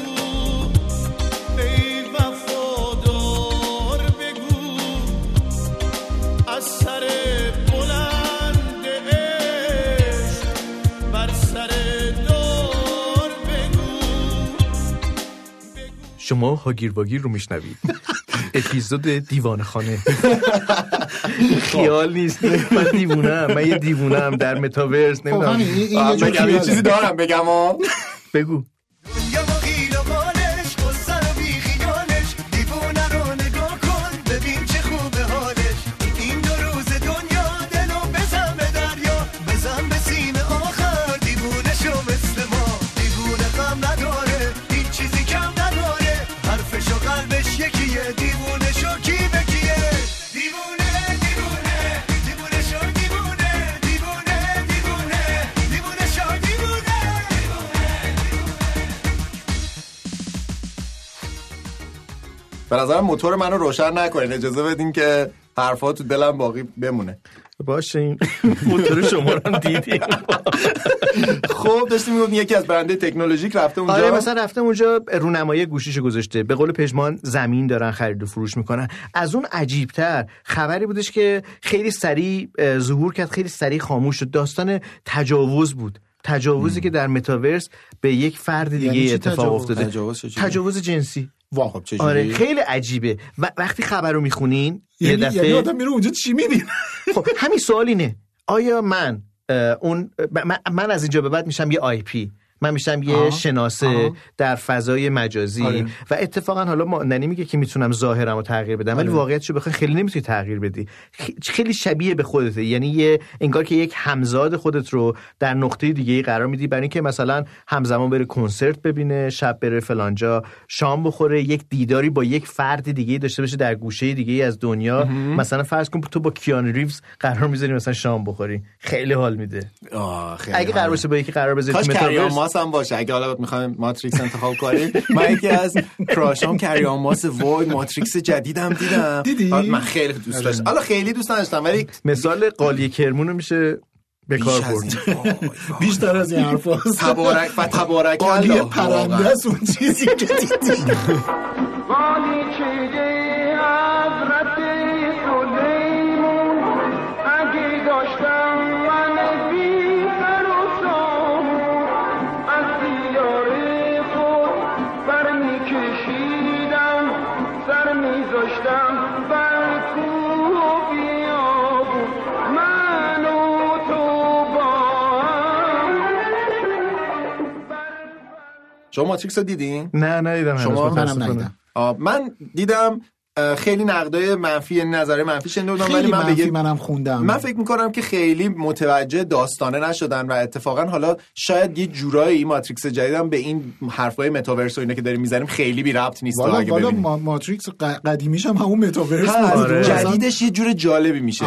شما هاگیر واگیر رو میشنوید. اپیزود دیوان خانه. خیال نیست، من دیوونم، من یه دیوونم در متاورس. نمیدونم بگم یه چیزی دارم بگم. بگو به نظرم موتور منو روشن نکنین، اجازه بدین که حرفا تو دلم باقی بمونه. باشه این موتور شما رو دیدیم. خب داشتیم میگفتم یکی از برنده تکنولوژیک رفته اونجا. آره مثلا رفته اونجا رونمایی گوشیشو گذاشته، به قول پژمان زمین دارن خرید و فروش میکنن. از اون عجیبتر خبری بودش که خیلی سریع ظهور کرد، خیلی سریع خاموش شد. داستان تجاوز بود، تجاوزی مم. که در متاورس به یک فرد دیگه یعنی اتفاق افتاده. تجاوز, تجاوز جنسی. واقعا چه جوری؟ آره خیلی عجیبه. وقتی خبر رو میخونین یه دفعه یعنی آدم میره اونجا چی میبینه؟ خب همین سوال اینه، آیا من اون من از اینجا به بعد میشم یه آی پی، من میشم یه آه. شناسه آه. در فضای مجازی. آره. و اتفاقا حالا ماندنی میگه که میتونم ظاهرمو تغییر بدم. آره. ولی واقعیتشو بخوای خیلی نمیتونی تغییر بدی، خیلی شبیه به خودت، یعنی یه انگار که یک همزاد خودت رو در نقطه دیگه‌ای قرار میدی برای اینکه مثلا همزمان بره کنسرت ببینه، شب بره فلانجا، شام بخوره، یک دیداری با یک فرد دیگه‌ای داشته باشه در گوشه دیگه‌ای از دنیا. مهم. مثلا فرض کن تو با کیان ریوز قرار می‌ذاری مثلا شام بخوری، خیلی حال میده. خیلی اگه قرار باشه با یکی قرار بذاری هم باشه. اگه حالا میخوایم ماتریکس انتخاب کنیم، من یکی از کراشام کریان ماس وای ماتریکس جدیدم دیدم. دیدی؟ من خیلی دوست داشتم. حالا خیلی دوست نداشتم ولی مثال قالی کرمونو میشه به کار برد. بیشتر از این حرفاست. تبارک و تبارک الله. پرنده است اون چیزی که دیدی. قالی چیدی حضرت سلیمون اگه داشتم شما ماتریکس رو دیدین؟ نه ندیدم. شما منم ندیدم. من دیدم خیلی نقدای منفی نظر منفی شنیدم، ولی من بگم منم خوندم، من فکر می‌کنم که خیلی متوجه داستانه نشدن و اتفاقا حالا شاید یه جورایی ماتریکس جدیدم به این حرفای متاورس و اینا که داریم می‌زنیم خیلی بی ربط نیست. والا والا ما... ماتریکس قدیمیش هم همون متاورس بود، جدیدش یه جور جالبی میشه.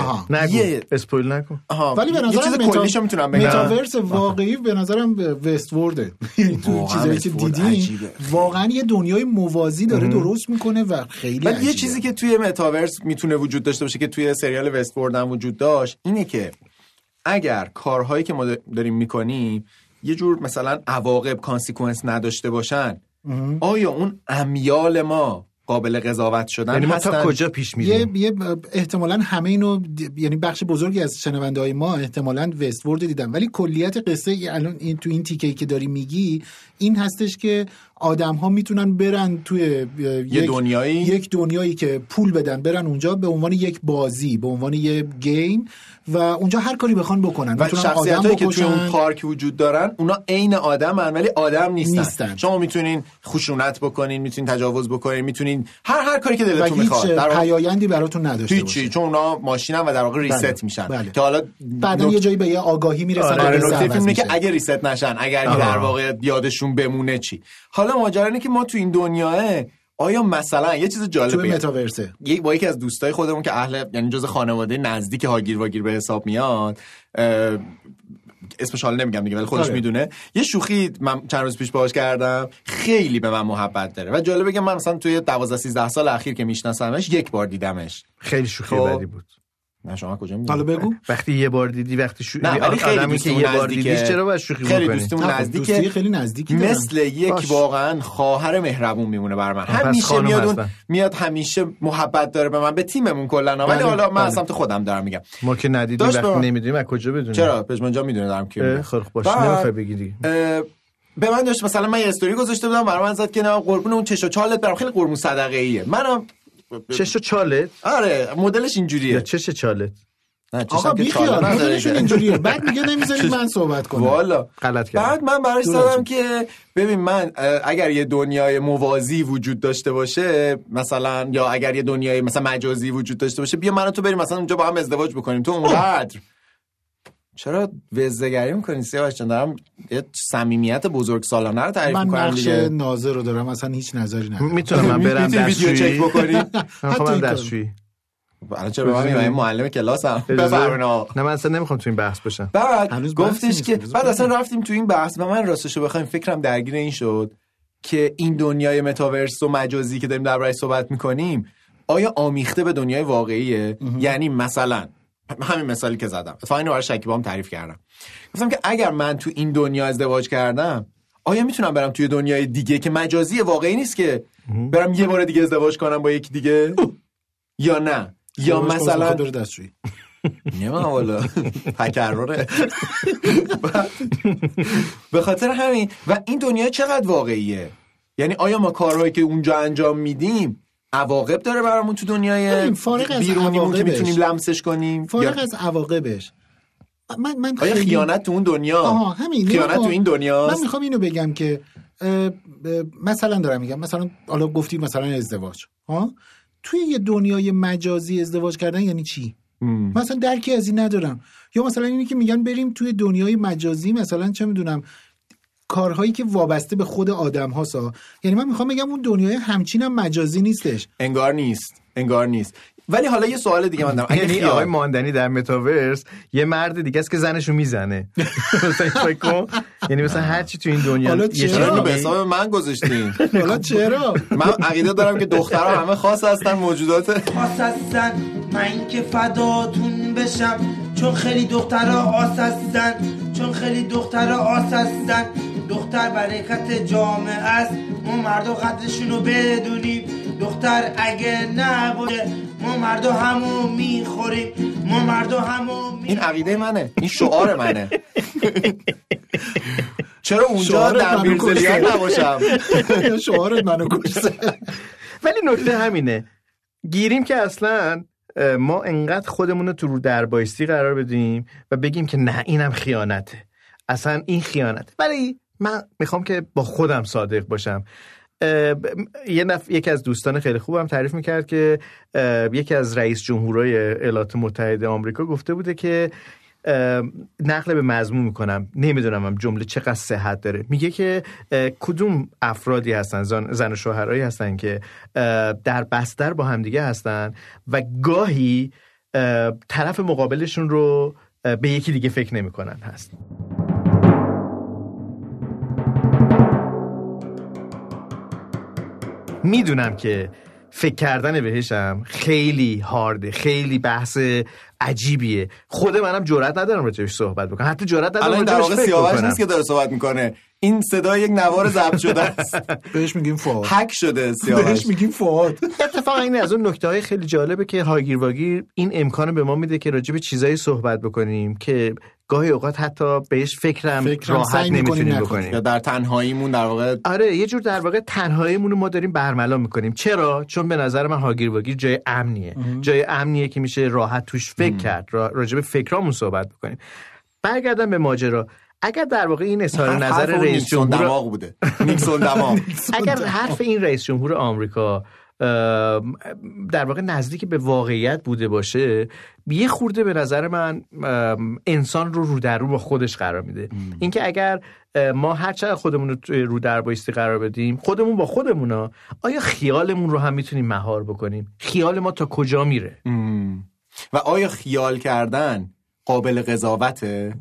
یه اسپویل نکن، ولی به نظرم کلیشو میتونم بگم متاورس واقعی به نظرم وست ورد. تو چیزایی که دیدی واقعا یه دنیای موازی داره درست می‌کنه و خیلی یه چیزی که توی متاورس میتونه وجود داشته باشه که توی سریال وستورد هم وجود داشت اینه که اگر کارهایی که ما داریم میکنیم یه جور مثلا عواقب کانسیکوئنس نداشته باشن، آیا اون امیال ما قابل قضاوت شدن یعنی هستن؟ تا کجا پیش میریم؟ یه, یه احتمالاً همه اینو یعنی بخش بزرگی از شنونده‌های ما احتمالاً وستورد دیدن، ولی کلیت قصه الان این تو این تیکه‌ای که داری میگی این هستش که آدم‌ها میتونن برن توی یک دنیایی یک دنیایی که پول بدن برن اونجا به عنوان یک بازی، به عنوان یک گیم، و اونجا هر کاری بخوان بکنن. و شخصیتایی که توی اون پارک وجود دارن اونا عین آدمن ولی آدم نیستن. نیستن. شما میتونین خشونت بکنین، میتونین تجاوز بکنین، میتونین هر هر کاری که دلتون میخواد، در پیایندی براتون نداشته باشه. هیچی، چون اونا ماشینن و در واقع ریست بله. میشن. بله. که حالا بعدن نوت... یه جایی به یه آگاهی میرسن آره. که اگه ریست نشن، اگر در واقع یادشون بمونه چی. حالا ماجرا اینه که ما تو این دنیاه آیا مثلا یه چیز جالبه تو متاورسه یک با یکی از دوستای خودمون که اهل یعنی جز خانواده نزدیک هاگیر واگیر به حساب میاد، اسمش حالا نمیگم دیگه ولی خودش میدونه، یه شوخی من چند روز پیش باهاش کردم، خیلی به من محبت داره و جالبه که من مثلا توی دوازده سیزده سال اخیر که میشناسمش یک بار دیدمش، خیلی شوخی خب... بدی بود. نه شما کجا می‌دونید؟ حالا بگو. وقتی یه بار دیدی وقتی شو آدمی که یه بار دیدیش چرا باید شوخی بکنی؟ خیلی دوستمون نزدیکه، دوستی خیلی نزدیکی دارم. مثل یک واقعا خواهر مهربون میمونه بر من. همیشه میاد میاد همیشه محبت داره به من، به تیممون کلا. ولی حالا من از سمت خودم دارم میگم. ما که ندیدیم وقتی نمیدونیم از کجا بدونیم. چرا؟ پژمان جان میدونه دارم که خرخ باشه نمیخوای بگیری. به من داشت مثلا من یه استوری گذاشته بودم برام من زد که نه قربون اون چشو چالت برام خیلی قربون صدقه ایه. منم چش چالت؟ آره مدلش اینجوریه. یا چش چالت؟ نه چش آقا بیخیال مدلشون اینجوریه. بعد میگه نمیذارید من صحبت کنم. والا غلط کردم. بعد من براش دادم که ببین من اگر یه دنیای موازی وجود داشته باشه مثلا، یا اگر یه دنیای مثلا مجازی وجود داشته باشه، بیا من و تو بریم مثلا اونجا با هم ازدواج بکنیم، تو اونقدر چرا وزگری میکنی سیاوش جان؟ دارم یه صمیمیت بزرگ سالانه رو تعریف میکنم. من نقش ناظر رو دارم، اصلا هیچ نظری ندارم. میتونم من برم دستشویی چک بکنی؟ حتما دستشویی. الان چرا به من میگی معلم کلاسم؟ بفرمایید. نه من اصلا نمیخوام تو این بحث بشم. بعد گفتش که بعد اصلا رفتیم تو این بحث و من راستش رو بخوام فکرم درگیر این شد که این دنیای متاورس و مجازی که داریم دربارش صحبت میکنیم آیا آمیخته به دنیای واقعیه؟ یعنی مثلا همین مثالی که زدم اتفاقا اینو برای شکیبام تعریف کردم، گفتم که اگر من تو این دنیا ازدواج کردم آیا میتونم برم توی دنیای دیگه که مجازی واقعی نیست که برم یه بار دیگه ازدواج کنم با یکی دیگه او. یا نه یا مثلا نه والا تکرره به خاطر همین. و این دنیا چقدر واقعیه؟ یعنی آیا ما کارهایی که اونجا انجام میدیم عواقب داره برامون تو دنیای بیرونیمون که میتونیم لمسش کنیم؟ فارغ از عواقبش من من آیا خیلی... خیانت تو اون دنیا خیانت تو این دنیا؟ من میخوام اینو بگم که مثلا دارم میگم مثلا حالا گفتی مثلا ازدواج ها توی یه دنیای مجازی ازدواج کردن یعنی چی؟ ام. مثلا درکی از این ندارم. یا مثلا اینی که میگن بریم توی دنیای مجازی مثلا چه میدونم کارهایی که وابسته به خود آدم هاست. یعنی من میخوام بگم اون دنیای همچین هم مجازی نیستش. انگار نیست، انگار نیست. ولی حالا یه سوال دیگه من دارم. یعنی آقای ماندنی در متاورس یه مرد دیگه است که زنشو میزنه. مثلا فکر کن یعنی مثلا هر چی تو این دنیا حالا چرا به حساب من گذاشتین؟ حالا چرا؟ من عقیده دارم که دخترها همه خاص هستن، موجودات خاص هستن. من اینکه فداتون بشم چون خیلی دخترها آس هستن، چون خیلی دخترها آس هستن. دختر برکت جامعه است، ما مردا قدرشون رو بدونیم. دختر اگه نباشه ما مردا همو میخوریم، ما مردا همو می... این عقیده منه، این شعار منه. چرا اونجا دبیر زلیان نباشم؟ شعارت منو کشته. ولی نکته همینه گیریم که اصلا ما انقدر خودمونو تو رو دربایستی قرار بدیم و بگیم که نه اینم خیانته، اصلا این خیانته. ولی من میخوام که با خودم صادق باشم. یه نف... یکی از دوستان خیلی خوبم تعریف میکرد که یکی از رئیس جمهورای ایالات متحده آمریکا گفته بوده که نقل به مضمون میکنم، نمیدونم هم جمله چقدر صحت داره، میگه که کدوم افرادی هستن، زن, زن و شوهرایی هستن که در بستر با همدیگه هستن و گاهی طرف مقابلشون رو به یکی دیگه فکر نمیکنن هست. میدونم که فکر کردن بهشم خیلی هارده، خیلی بحث عجیبیه، خود منم جرئت ندارم راجعش صحبت بکنم، حتی جرئت ندارم الان در واقع سیاوش نیست که داره صحبت میکنه، این صدای یک نوار ضبط شده است. بهش میگیم فواد، هک شده سیاوش، بهش میگیم فواد. اتفاقا این از اون نکته‌های خیلی جالبه که هاگیر واگیر این امکانو به ما میده که راجع به چیزایی صحبت بکنیم که گاهی اوقات حتی بهش فکرم, فکرم راحت نمیتونیم بکنیم، یا در تنهاییمون در واقع، آره یه جور در واقع تنهاییمون رو ما داریم برملا میکنیم. چرا؟ چون به نظر من هاگیر واگیر جای امنیه، اه. جای امنیه که میشه راحت توش فکر ام. کرد، راجع به فکرامون صحبت بکنیم. برگردم به ماجرا، اگر در واقع این اظهار نظر رئیس جمهور دماغ بوده، نیکسون دماغ، اگر حرف این رئیس جمهور آمریکا در واقع نزدیک به واقعیت بوده باشه، یه خورده به نظر من انسان رو رو در رو با خودش قرار میده. اینکه اگر ما هرچند خودمون رو رو در بایستی قرار بدیم، خودمون با خودمونا، آیا خیالمون رو هم میتونیم مهار بکنیم؟ خیال ما تا کجا میره؟ ام. و آیا خیال کردن قابل قضاوته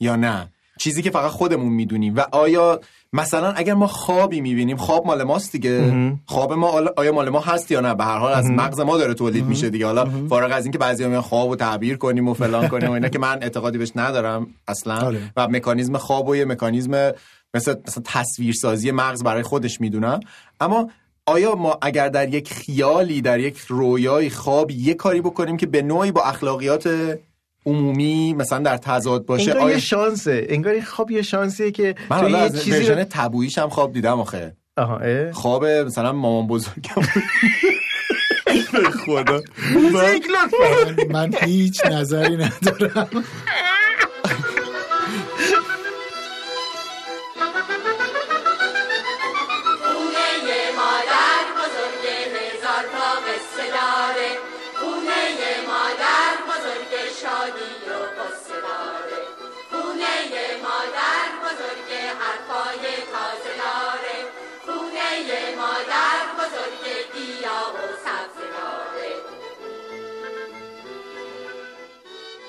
یا نه؟ چیزی که فقط خودمون میدونیم. و آیا مثلا اگر ما خوابی میبینیم، خواب مال ماست دیگه، خواب ما آیا مال ما هست یا نه؟ به هر حال از مغز ما داره تولید میشه دیگه. حالا فارغ از این که بعضی میان خوابو تعبیر کنیم و فلان کنیم و اینا که من اعتقادی بهش ندارم اصلا، و مکانیزم خواب و یه مکانیزم مثلا مثلا تصویرسازی مغز برای خودش میدونم. اما آیا ما اگر در یک خیالی، در یک رویای خواب یه کاری بکنیم که به نوعی با اخلاقیات عمومی مثلا در تضاد باشه، انگار آیا... یه شانسه، انگار این خواب یه شانسیه که من تو یه چیزی ورژن رو... تبوییش هم خواب دیدم آخه. آها اه؟ خواب مثلا مامان بزرگم. خدا من... من هیچ نظری ندارم.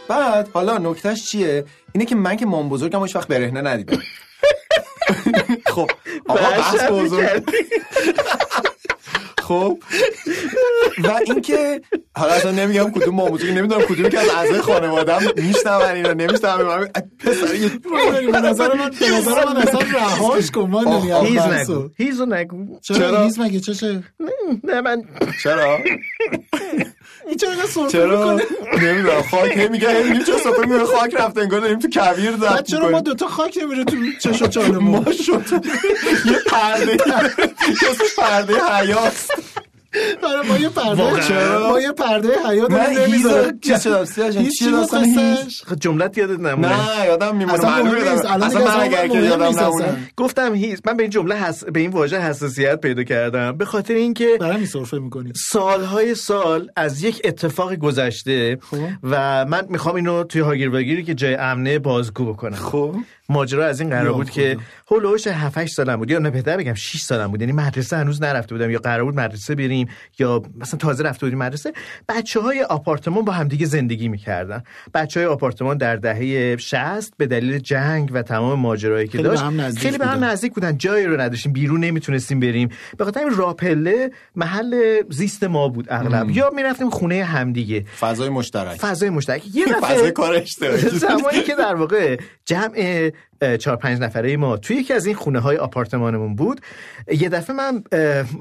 بعد حالا نکتهش چیه؟ اینه که من که مام بزرگم هیچ وقت برهنه ندیدم. خب آقا بس بزرگ. خب و اینکه حالا اصلا نمیگم کدوم مام بزرگ، نمیدونم کدوم که از اعضای خانواده‌ام میشنون اینو نمیشنون. پسر یه به نظر من به نظر من اصلا رهاش کن، من نمیام. هیز نگو، هیز نگو. چرا هیز مگه چشه؟ نه من چرا؟ این چرا صوت میکنه؟ نمیدونم خاک نمیگه، نمیدونم چرا صوت میکنه، خاک رفته انگار داریم تو کویر داد. بعد چرا ما دوتا خاک نمیره تو چش و چالمون؟ ما شد یه پرده، یه پرده حیاس. آره ما یه پرده، چرا ما یه پرده حیات نمیذاریم. چی شد؟ چی شد؟ جملت یادت نمونه؟ نه یادم میمونه، معلومه اصلا. من اگر که یادم نمونه گفتم هیز. من به این جمله هست، به این واژه حساسیت پیدا کردم به خاطر اینکه برام میسرفه میکنید سالهای سال از یک اتفاق گذشته و من میخوام اینو توی هاگیر واگیری که جای امنه بازگو بکنم. خب ماجرا از این قرار بود که هولوش هفت هشت سالم بود، یا نه بهتر بگم شش سالم بود، یعنی مدرسه هنوز نرفته بودم، یا قرار بود مدرسه بریم، یا مثلا تازه رفته بودیم مدرسه. بچه‌های آپارتمان با همدیگه زندگی می‌کردن. بچه‌های آپارتمان در دهه شصت به دلیل جنگ و تمام ماجرایی که داشت خیلی به هم نزدیک بودن، جایی رو نداشتیم، بیرون نمیتونستیم بریم، به خاطر این راپله محل زیست ما بود اغلب، یا می‌رفتیم خونه همدیگه، فضای مشترک، فضای مشترک یه دفعه فضای کار اشتراکی. زمانی که در واقع جمع چهار پنج نفره ما توی یکی از این خونه های آپارتمانمون بود، یه دفعه من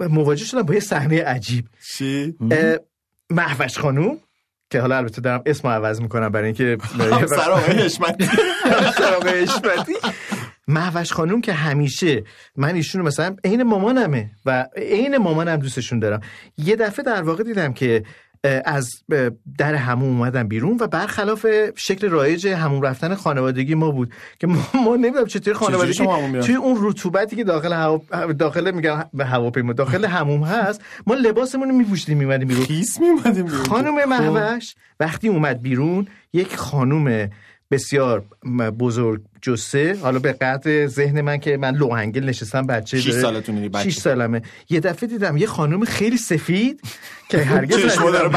مواجه شدم با یه صحنه عجیب. چی؟ مهوش خانوم که حالا البته دارم اسمو عوض میکنم برای اینکه سراغ حشمتی، سراغ حشمتی، مهوش خانوم که همیشه من ایشونو مثلا عین مامانمه و عین مامانم دوستشون دارم، یه دفعه در واقع دیدم که از در همون اومدن بیرون و برخلاف شکل رایج همون رفتن خانوادگی ما بود که ما, ما نمیدونم چطوری خانوادگی توی اون رطوبتی که داخل هوا... داخل میگم به هواپیما داخل هموم هست ما لباسمون رو میپوشیدیم میمدیم بیرون خیس میمدیم بیرون. خانم مهوش وقتی اومد بیرون یک خانم بسیار بزرگ جسه، حالا به قدر ذهن من که من لوهنگل نشستم بچه شش سالتونه بچه شش سالمه یه دفعه دیدم یه خانم خیلی سفید که هرگز چشمو داره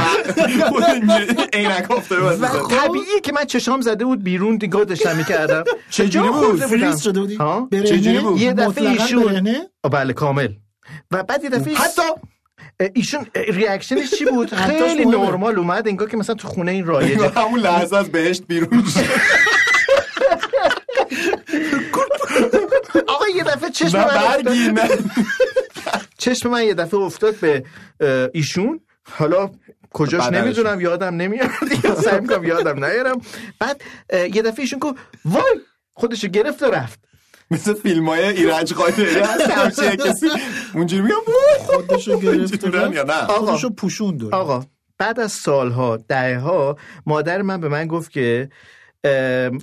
عینک افتاده بود و طبیعیه که من چشام زده بود بیرون دیگه داشتم می‌کردم چجوری بود فریز شده بودی چجوری بود یه دفعه ایشون بله کامل و بعد یه دفعه حتی ایشون ریاکشنش چی بود خیلی نرمال اومد انگار که مثلا تو خونه این رایجه همون لحظه از بهشت بیرون شد آقا یه دفعه چشم من چشم من یه دفعه افتاد به ایشون حالا کجاش نمیدونم یادم نمیاد سعی میکنم یادم نیارم بعد یه دفعه ایشون گفت وای خودشو گرفت و رفت مثل فیلم‌های ایرج قاطره هست همچه کسی اونجوری میگم خودشو گرفت یا نه خودشو پوشون داره آقا بعد از سالها دهها مادر من به من گفت که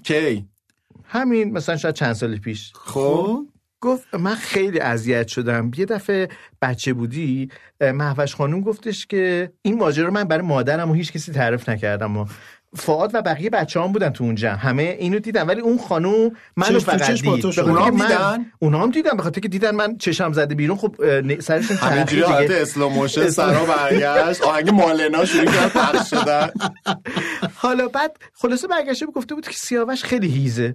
کی همین مثلا شاید چند سال پیش خب گفت من خیلی اذیت شدم یه دفعه بچه بودی مهوش خانوم گفتش که این ماجرا من برای مادرم و هیچ کسی تعریف نکردم و فعاد و بقیه بچه‌هام بودن تو اون جمع همه اینو دیدن ولی اون خانوم منو فقط دید اونا هم دیدن اونا هم دیدن بخاطر که دیدن من چشم زده بیرون خب سرشون همینجوری حالت اسلوموشن سرا برگشت آهنگ مالنا شروع کرد پخش شدن حالا بعد خلاصه برگشته گفته بود که سیاوش خیلی هیزه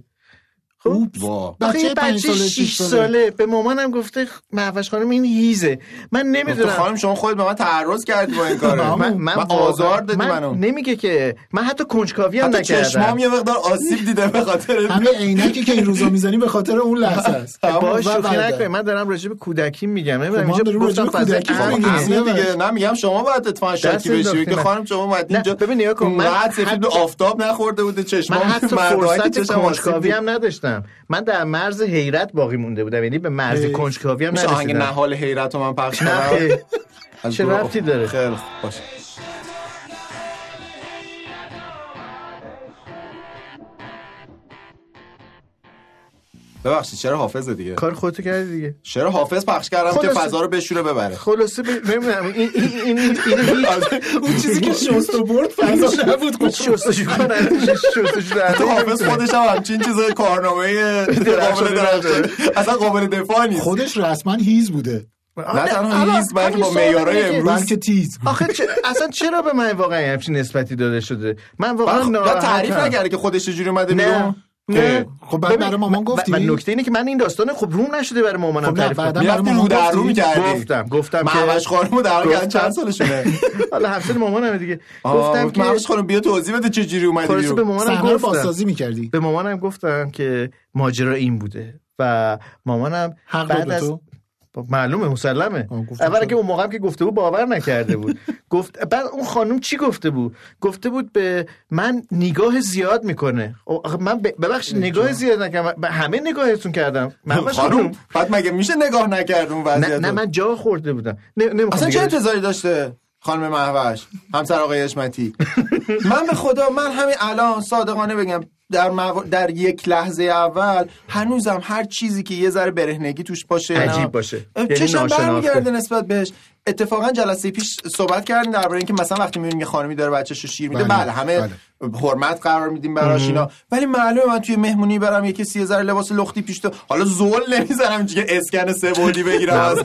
خوب بچه بچه شش ساله به مامانم گفته مهوش خانم این هیزه من نمیدونم خانم شما خودت به من تعرض کردی با این کارو من, من, من آزار دادی منو من نمیگه که من حتی کنجکاوی هم حتی نکردم چشمام یه مقدار آسیب دیده به خاطر همه عینکی که این روزا میزنی به خاطر اون لحظه است باش شوخی نکن من دارم راجع به کودکی میگم نمیدونم اینجا گفتم کودکی دیگه نمیگم شما باید اتفاقا شاکی بشی که خانم شما اومد اینجا ببین نگاه کن من حتی آفتاب نخورده بود چشمام فرصت کنجکاوی هم نداشتم من در مرز حیرت باقی مونده بودم یعنی به مرز کنجکاوی هم نرسیدم آهنگ نهال حیرت رو من پخش کنم چه ربطی داره خیلی باشه ببخشید چرا حافظه دیگه کار خودتو کردی دیگه چرا حافظ پخش کردم خلصه... که فضا رو بشوره ببره خلاصه نمیدونم این این این اون چیزی که شست و برد فضا نبود که شستشو کنن شستشو در حافظ خودش هم همچین چیزای کارنامه قابل درخشه اصلا قابل دفاع نیست خودش رسما هیز بوده نه تنها هیز بلکه با معیارهای امروز که تیز آخه اصلا چرا به من واقعا همچین نسبتی داده شده من واقعا ناراحتم تعریف نگره که خودش چه جوری اومده بیرون نه خب بعد برای مامان گفتی و نکته اینه که من این داستان خب روم نشده برای مامانم تعریف کردم بعداً برای مامان در رو می‌کردم گفتم گفتم که مهوش خانم در چند سالشونه حالا هفت سال مامانم دیگه گفتم که مهوش خانم بیا توضیح بده چه جوری اومدی بیرون به مامانم گفتم بازسازی می‌کردی به مامانم گفتم که ماجرا این بوده و مامانم بعد از معلومه مسلمه اولا که اون موقع هم که گفته بود باور نکرده بود گفت بعد اون خانم چی گفته بود گفته بود به من نگاه زیاد میکنه من ببخشید نگاه زیاد نکردم همه نگاهتون کردم من خانم بعد مگه میشه نگاه نکردم وضعیت نه, نه من جا خورده بودم اصلا چه انتظاری داشته خانم مهوش همسر آقای اشمتی من به خدا من همین الان صادقانه بگم در مو... در یک لحظه اول هنوزم هر چیزی که یه ذره برهنگی توش باشه عجیب باشه چشم برمیگرده نسبت بهش اتفاقا جلسه پیش صحبت کردیم درباره اینکه مثلا وقتی میبینیم یه خانمی داره بچه‌شو شیر میده بله همه بله. حرمت قرار میدیم براش اینا ولی معلومه من توی مهمونی برام یکی سی هزار لباس لختی پیش تو حالا زول نمیذارم اینجوری اسکن سه بعدی بگیرم از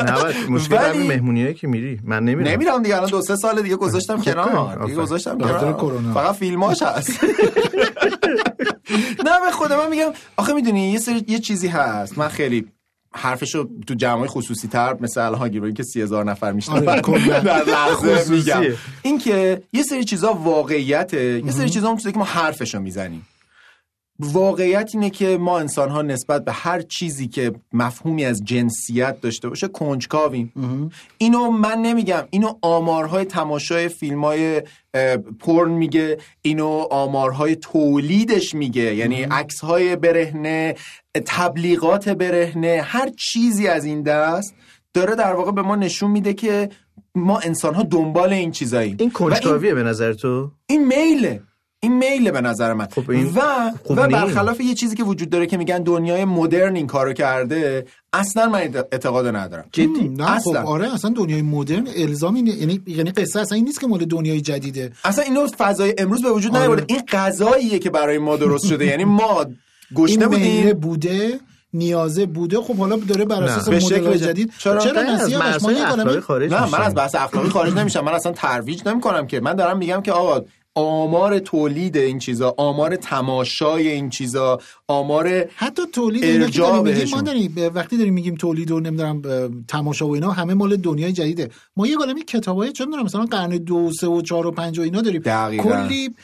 مشکل همین مهمونیه که میری من نمیرم نمیرم دیگه الان دو سه سال دیگه گذاشتم کنار دیگه گذاشتم کنار فقط فیلماش هست نه به خودم من میگم آخه میدونی یه سری یه چیزی هست من خیلی حرفشو تو جمعای خصوصی تر مثل هاگیر واگیر که سی هزار نفر میشنن در لحظه میگم این که یه سری چیزا واقعیته یه سری چیزا اون چیزی که ما حرفشو میزنیم واقعیت اینه که ما انسان‌ها نسبت به هر چیزی که مفهومی از جنسیت داشته باشه کنجکاویم اینو من نمیگم اینو آمارهای تماشای فیلم‌های پورن میگه اینو آمارهای تولیدش میگه یعنی عکس‌های برهنه تبلیغات برهنه هر چیزی از این دست داره در واقع به ما نشون میده که ما انسان‌ها دنبال این چیزاییم. این کنجکاویه به نظر تو؟ این میله، این میله به نظر من. خب و و برخلاف یه چیزی که وجود داره که میگن دنیای مدرن این کارو کرده، اصلا من اعتقاد ندارم. جدی؟ نه اصلا. خب آره اصلا دنیای مدرن الزامی یعنی یعنی قصه اصلا این نیست که مال دنیای جدیده. اصلا اینو فضای امروز به وجود آره. نیومده. این قضاییه که برای ما درست شده. یعنی ما گشنه بودیم، بوده نیازه بوده. خب حالا داره بر اساس مدل جدید. چرا نسیه مسئله اخلاقی خارج؟ نه من از بحث اخلاقی خارج نمیشم. من اصلا ترویج نمیکنم که. من دارم میگم که آقا آمار تولید این چیزا، آمار تماشای این چیزا، آمار حتی تولید اینا که داریم میگیم، ما داریم وقتی داریم میگیم تولید و نمیدونم تماشا و اینا همه مال دنیای جدیده. ما یه عالمه کتابای چه میدونم مثلا قرن دو سه و چهار و پنج و اینا داریم. کلی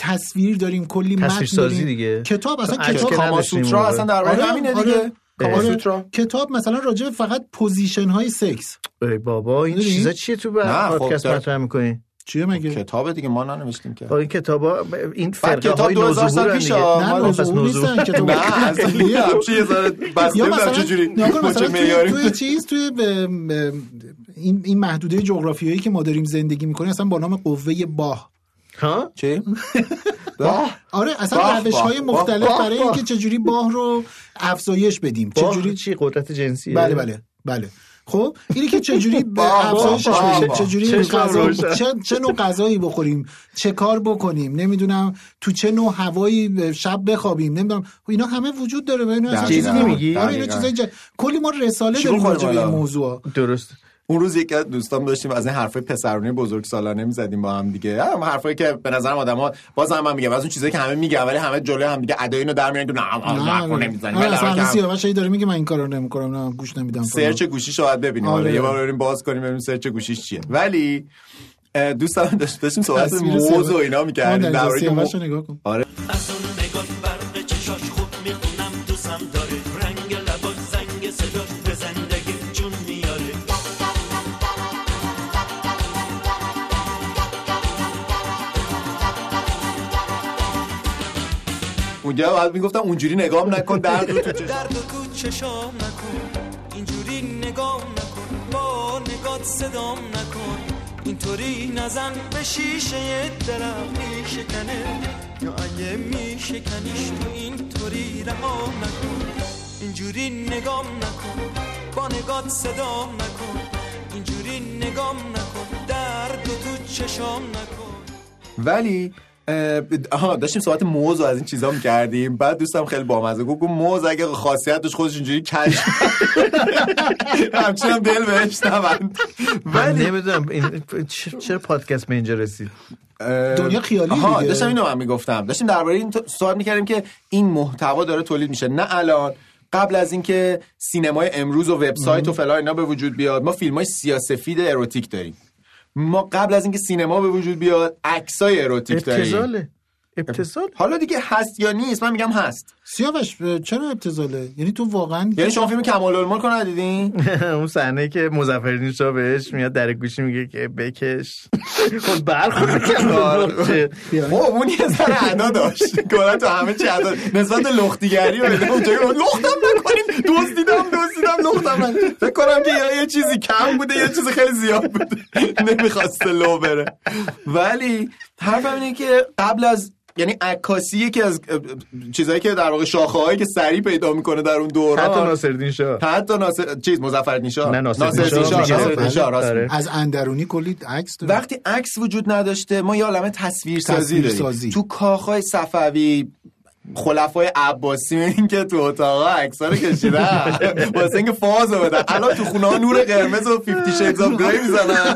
تصویر داریم، کلی متن داریم. کتاب اصلا کتاب کاماسوترا اصلا در واقع همینه دیگه. کاماسوترا کتاب مثلا راجع به فقط پوزیشن های سکس. ای بابا این چیزا چیه تو پادکست مطرح میکنین؟ چیه مگه؟ کتابه دیگه ما ننوشتیم که. این کتابا این فرقه های نوظهور میشه. نه نوظهور نیستن کتاب. نه اصلا چیه زارت بسته در چه جوری چه معیاری توی چیز توی این این محدوده جغرافیایی که ما داریم زندگی میکنیم اصلا با نام قوه باه ها چه؟ باه آره اصلا روش‌های مختلف برای اینکه چجوری باه رو افزایش بدیم، چجوری چی قدرت جنسی. بله بله بله. خب اینی که چجوری به افزایشش بشه، چجوری غذا چه چه نوع غذایی بخوریم، چه کار بکنیم، نمیدونم تو چه نوع هوایی شب بخوابیم، نمیدونم اینا همه وجود داره. و اینا اصلا چیزی نمیگی. آره اینا چیزای کلی ما رساله داریم راجع به این موضوع. درست. اون روز یک دوستام داشتیم از این حرفای پسرونه بزرگسالانه می‌زدیم با هم دیگه. هم حرفایی که به نظر آدم‌ها باز هم من میگم از اون چیزایی که همه میگن ولی همه جلوی هم دیگه ادایینو در میارن که نه نه نمی‌زنیم. مثلا سیاوش هی داره میگه من این کارو نمی‌کنم، نه گوش نمیدم. سرچ گوشیشو بعد ببینیم. حالا یه بار بریم باز کنیم ببینیم سرچ گوشیش چیه. ولی دوستام داشت داشتیم صحبت موز و اینا می‌کردیم در مورد موزو. نگاه کن. آره. اونجا بعد میگفتم اونجوری نگام نکن، درد رو تو چشم درد رو تو چشام نکن، اینجوری نگام نکن، با نگات صدام نکن، اینطوری نزن به شیشه دلم میشکنه، یا اگه میشکنیش تو اینطوری رهام نکن، اینجوری نگام نکن، با نگات صدام نکن، اینجوری نگام نکن، درد رو تو چشام نکن. ولی آها داشتیم صحبت موز و از این چیزا می‌کردیم. بعد دوستم خیلی بامزه گفت موز اگه خاصیتش خودش اینجوری کج همچنان دل بهش نبند. من نمیدونم چرا پادکست به اینجا رسید. دنیا خیالی دیگه. آها داشتم اینو من میگفتم. داشتیم درباره این صحبت می‌کردیم که این محتوا داره تولید میشه، نه الان، قبل از اینکه سینمای امروز و وبسایت و فلان اینا به وجود بیاد. ما فیلم‌های سیاه‌سفید اروتیک داریم. ما قبل از اینکه سینما به وجود بیاد عکسای اروتیک داریم. ابتذاله. ابتذال. حالا دیگه هست یا نیست؟ من میگم هست. سیاوش چرا ابتذاله؟ یعنی تو واقعا یعنی شما فیلم کمال‌الملک رو ندیدین؟ اون صحنه که مظفرالدین شاه بهش میاد در گوشی میگه که بکش. خب برخورد کرد. خب اون یه ذره ادا داشت. کلا تو همه چی ادا نسبت به لختیگری و اونجا لختم نکنیم. دزدیدم دزدیدم لختم من. فکر کنم که یه چیزی کم بوده، یه چیزی خیلی زیاد بوده. نمیخواسته لو بره. ولی حرفم اینه که قبل از یعنی عکاسی که از چیزایی که در واقع شاخه‌هایی که سریع پیدا میکنه در اون دوران، حتی ناصرالدین شاه حتی ناصر چیز مظفرالدین شاه نه ناصرالدین شاه ناصرالدین شاه راست از اندرونی کلی عکس داره. وقتی عکس وجود نداشته ما یه عالمه تصویرسازی داریم تو کاخ‌های صفوی، خلفای عباسی. این که تو اتاقا عکس‌ها رو کشیدن واسه اینکه فازو بدن. الان تو خونه‌ها نور قرمز و فیفتی شیدز آف گری می‌زنن.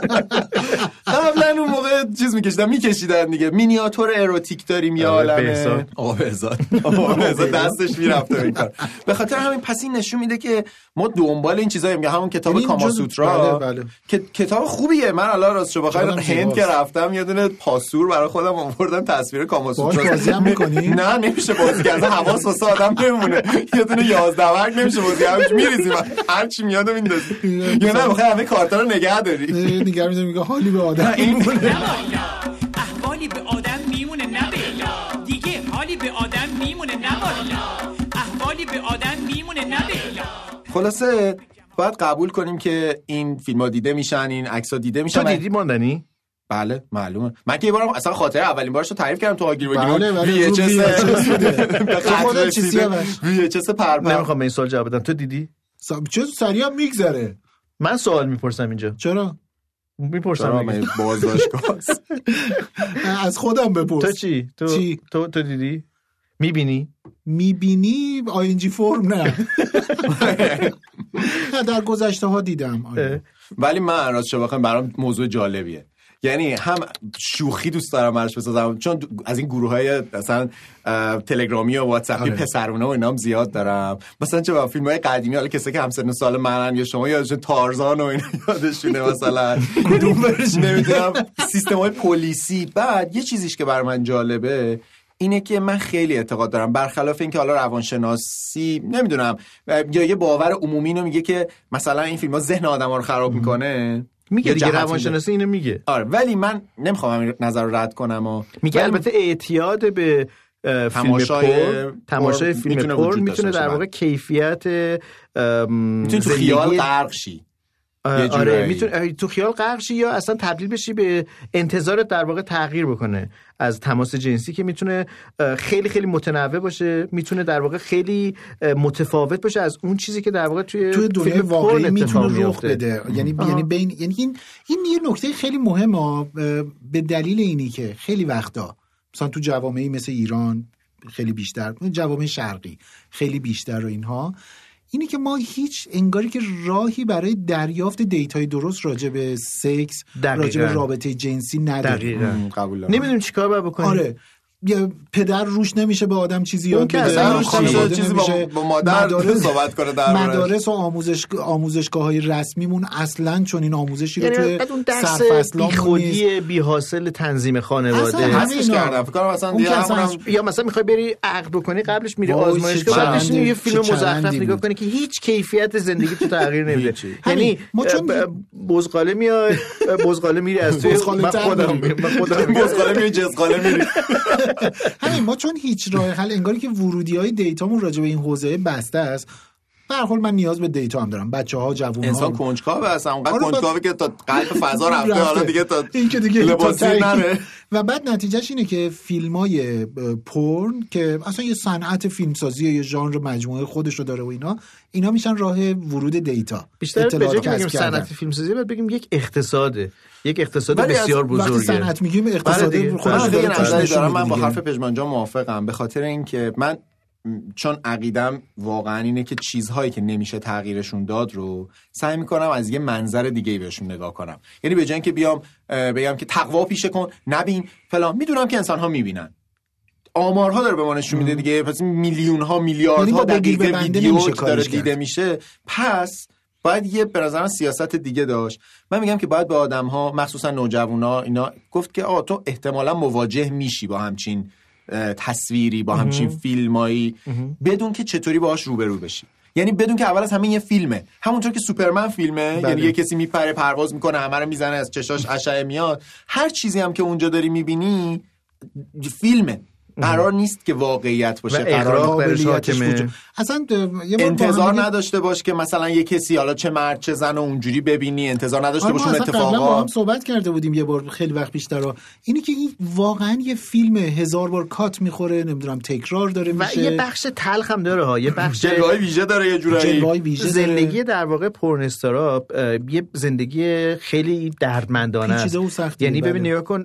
قبلا اون موقع چیز می‌کشیدن می‌کشیدن دیگه. مینیاتور اروتیک داریم یه عالمه. آقا بهزاد آقا بهزاد دستش می‌رفت این کار. به خاطر همین پس این نشون میده که ما دنبال این چیزاییم که همون کتاب کاماسوترا که کتاب خوبیه. من الان راستش بخیر هند که رفتم یه دونه پاسور برای خودم آوردم تصویر کاماسوترا. بازی هم می‌کنی؟ نه نمیشه. بازیگرده حواس واسه آدم نمونه. یه دونه یازده ورق نمیشه بازیگرش میریزیم هر چی میاد و میندازیم. یا نه بخیر همه کارتا رو نگه داری. نگه میذارم میگه حالی به آدم میمونه. احوالی به آدم میمونه نه بلا. دیگه حالی به آدم میمونه نه بلا. احوالی به آدم میمونه نه بلا. خلاصه باید قبول کنیم که این فیلم‌ها دیده میشن، این عکس‌ها دیده میشن. تو دیدی ماندنی؟ بله معلومه. من که یه بارم اصلا خاطره اولین بارشو تعریف کردم تو هاگیر واگیر وی اچ اس بوده. چیزیه وی اچ اس پرپر. نمیخوام به این سوال جواب بدم. تو دیدی؟ چه سریع میگذره. من سوال میپرسم اینجا. چرا؟ میپرسم من بازداشتگاهس. از خودم بپرس. تو چی؟ تو تو تو دیدی؟ میبینی؟ میبینی آینجی فرم نه. در گذشته ها دیدم. ولی من راستش بخوام برام موضوع جالبیه. یعنی هم شوخی دوست دارم براش بسازم، چون از این گروهای مثلا تلگرامی و واتساپی پسرونه و اینام زیاد دارم. مثلا چه فیلم‌های قدیمی، حالا کسی که همسن و سال منن یا شما یادشون تارزان و اینا یادشونه، مثلا دوبرش نمیدونم سیستم‌های پلیسی. بعد یه چیزیش که برام من جالبه اینه که من خیلی اعتقاد دارم، برخلاف اینکه حالا روانشناسی نمیدونم یا یه باور عمومی رو میگه که مثلا این فیلم‌ها ذهن آدم‌ها رو خراب می‌کنه، میگه دیگه روانشناسی اینو میگه. آره ولی من نمیخوام نظر رو رد کنم و میگه البته اعتیاد به تماشای تماشای فیلم پور میتونه در واقع کیفیت میتونه تو خیال غرق شی. آره میتونه تو خیال غرق شی یا اصلا تبدیل بشی به انتظار در واقع تغییر بکنه از تماس جنسی که میتونه خیلی خیلی متنوع باشه، میتونه در واقع خیلی متفاوت باشه از اون چیزی که در واقع توی توی دنیای واقعی میتونه رخ بده. یعنی یعنی بین یعنی این این یه نکته خیلی مهمه به دلیل اینی که خیلی وقتا مثلا تو جوامعی مثل ایران خیلی بیشتر، جوامع شرقی خیلی بیشتر رو اینها اینی که ما هیچ انگاری که راهی برای دریافت دیتای درست راجع به سکس، راجع به رابطه جنسی نداریم. قبول نمیدونیم چیکار باید بکنیم. آره پدر روش نمیشه به آدم چیزی یاد بده، چیزی با مادر صحبت کنه در مدارس و آموزش آموزشگاه‌های رسمیمون اصلا چون این آموزشی رو توی سرفصلام خودی بی حاصل تنظیم خانواده حذفش کردن. فکر کنم مثلا یا مثلا میخوای بری عقد بکنی قبلش میری آزمایشگاه بعدش یه فیلم مزخرف نگاه کنی که هیچ کیفیت زندگی تو تغییر نمیده. یعنی بزغاله میای بزغاله میری از توی من خودم من خودم بزغاله میای جزغاله میری. همین ما چون هیچ راه حل انگاری که ورودی‌های دیتامون راجع به این حوزه بسته است. به هر حال من نیاز به دیتا هم دارم. بچه‌ها، جوون‌ها، انسان کنجکاوه اصلا، اونقدر کنجکاوه که تا قلب فضا رفته حالا دیگه تا این که دیگه لباسی نره. و بعد نتیجهش اینه که فیلم‌های پورن که اصلا یه صنعت فیلمسازی یا ژانر مجموعه خودش رو داره و اینا اینا میشن راه ورود دیتا. بیشتر به جای که بگیم صنعت فیلمسازی بعد بگیم یک اقتصاده، یک اقتصاد بسیار بزرگه. وقتی صنعت میگیم اقتصادی خودش دیگه نظری دارم. من با حرف پژمان جان موافقم به خاطر اینکه من چون عقیدم واقعا اینه که چیزهایی که نمیشه تغییرشون داد رو سعی میکنم از یه منظر دیگه‌ای بهشون نگاه کنم. یعنی به جای اینکه بیام بگم که تقوا پیشه کن، نبین فلان، میدونم که انسان‌ها میبینن، آمارها داره به ما نشون میده دیگه، پس میلیون‌ها میلیاردها دقیقه ویدیو داره دیده میشه، پس باید یه به نظرم سیاست دیگه داشت. من میگم که باید به آدم‌ها مخصوصا نوجوانا اینا گفت که آقا تو احتمالاً مواجه میشی با همچین تصویری، با همچین فیلمایی، بدون که چطوری باهاش روبرو بشی. یعنی بدون که اول از همه یه فیلمه، همونطور که سوپرمن فیلمه. بله. یعنی یه کسی میپره پرواز میکنه، همه رو میزنه، از چشاش اشعه میاد. هر چیزی هم که اونجا داری میبینی فیلمه، قرار نیست که واقعیت باشه، قرار برش حاکمه. اصلا انتظار نداشته باش که مثلا یه کسی حالا چه مرد چه زن اونجوری ببینی، انتظار نداشته باش اون اتفاقا. ما هم صحبت کرده بودیم یه بار خیلی وقت پیش درا اینی که این واقعا یه فیلم هزار بار کات میخوره، نمیدونم تکرار داره میشه و یه بخش تلخ هم داره ها، یه بخش جلوه ویژه داره، یه جورایی زندگی در واقع پورن استارا یه زندگی خیلی دردمندانه است. یعنی ببین نگاه کن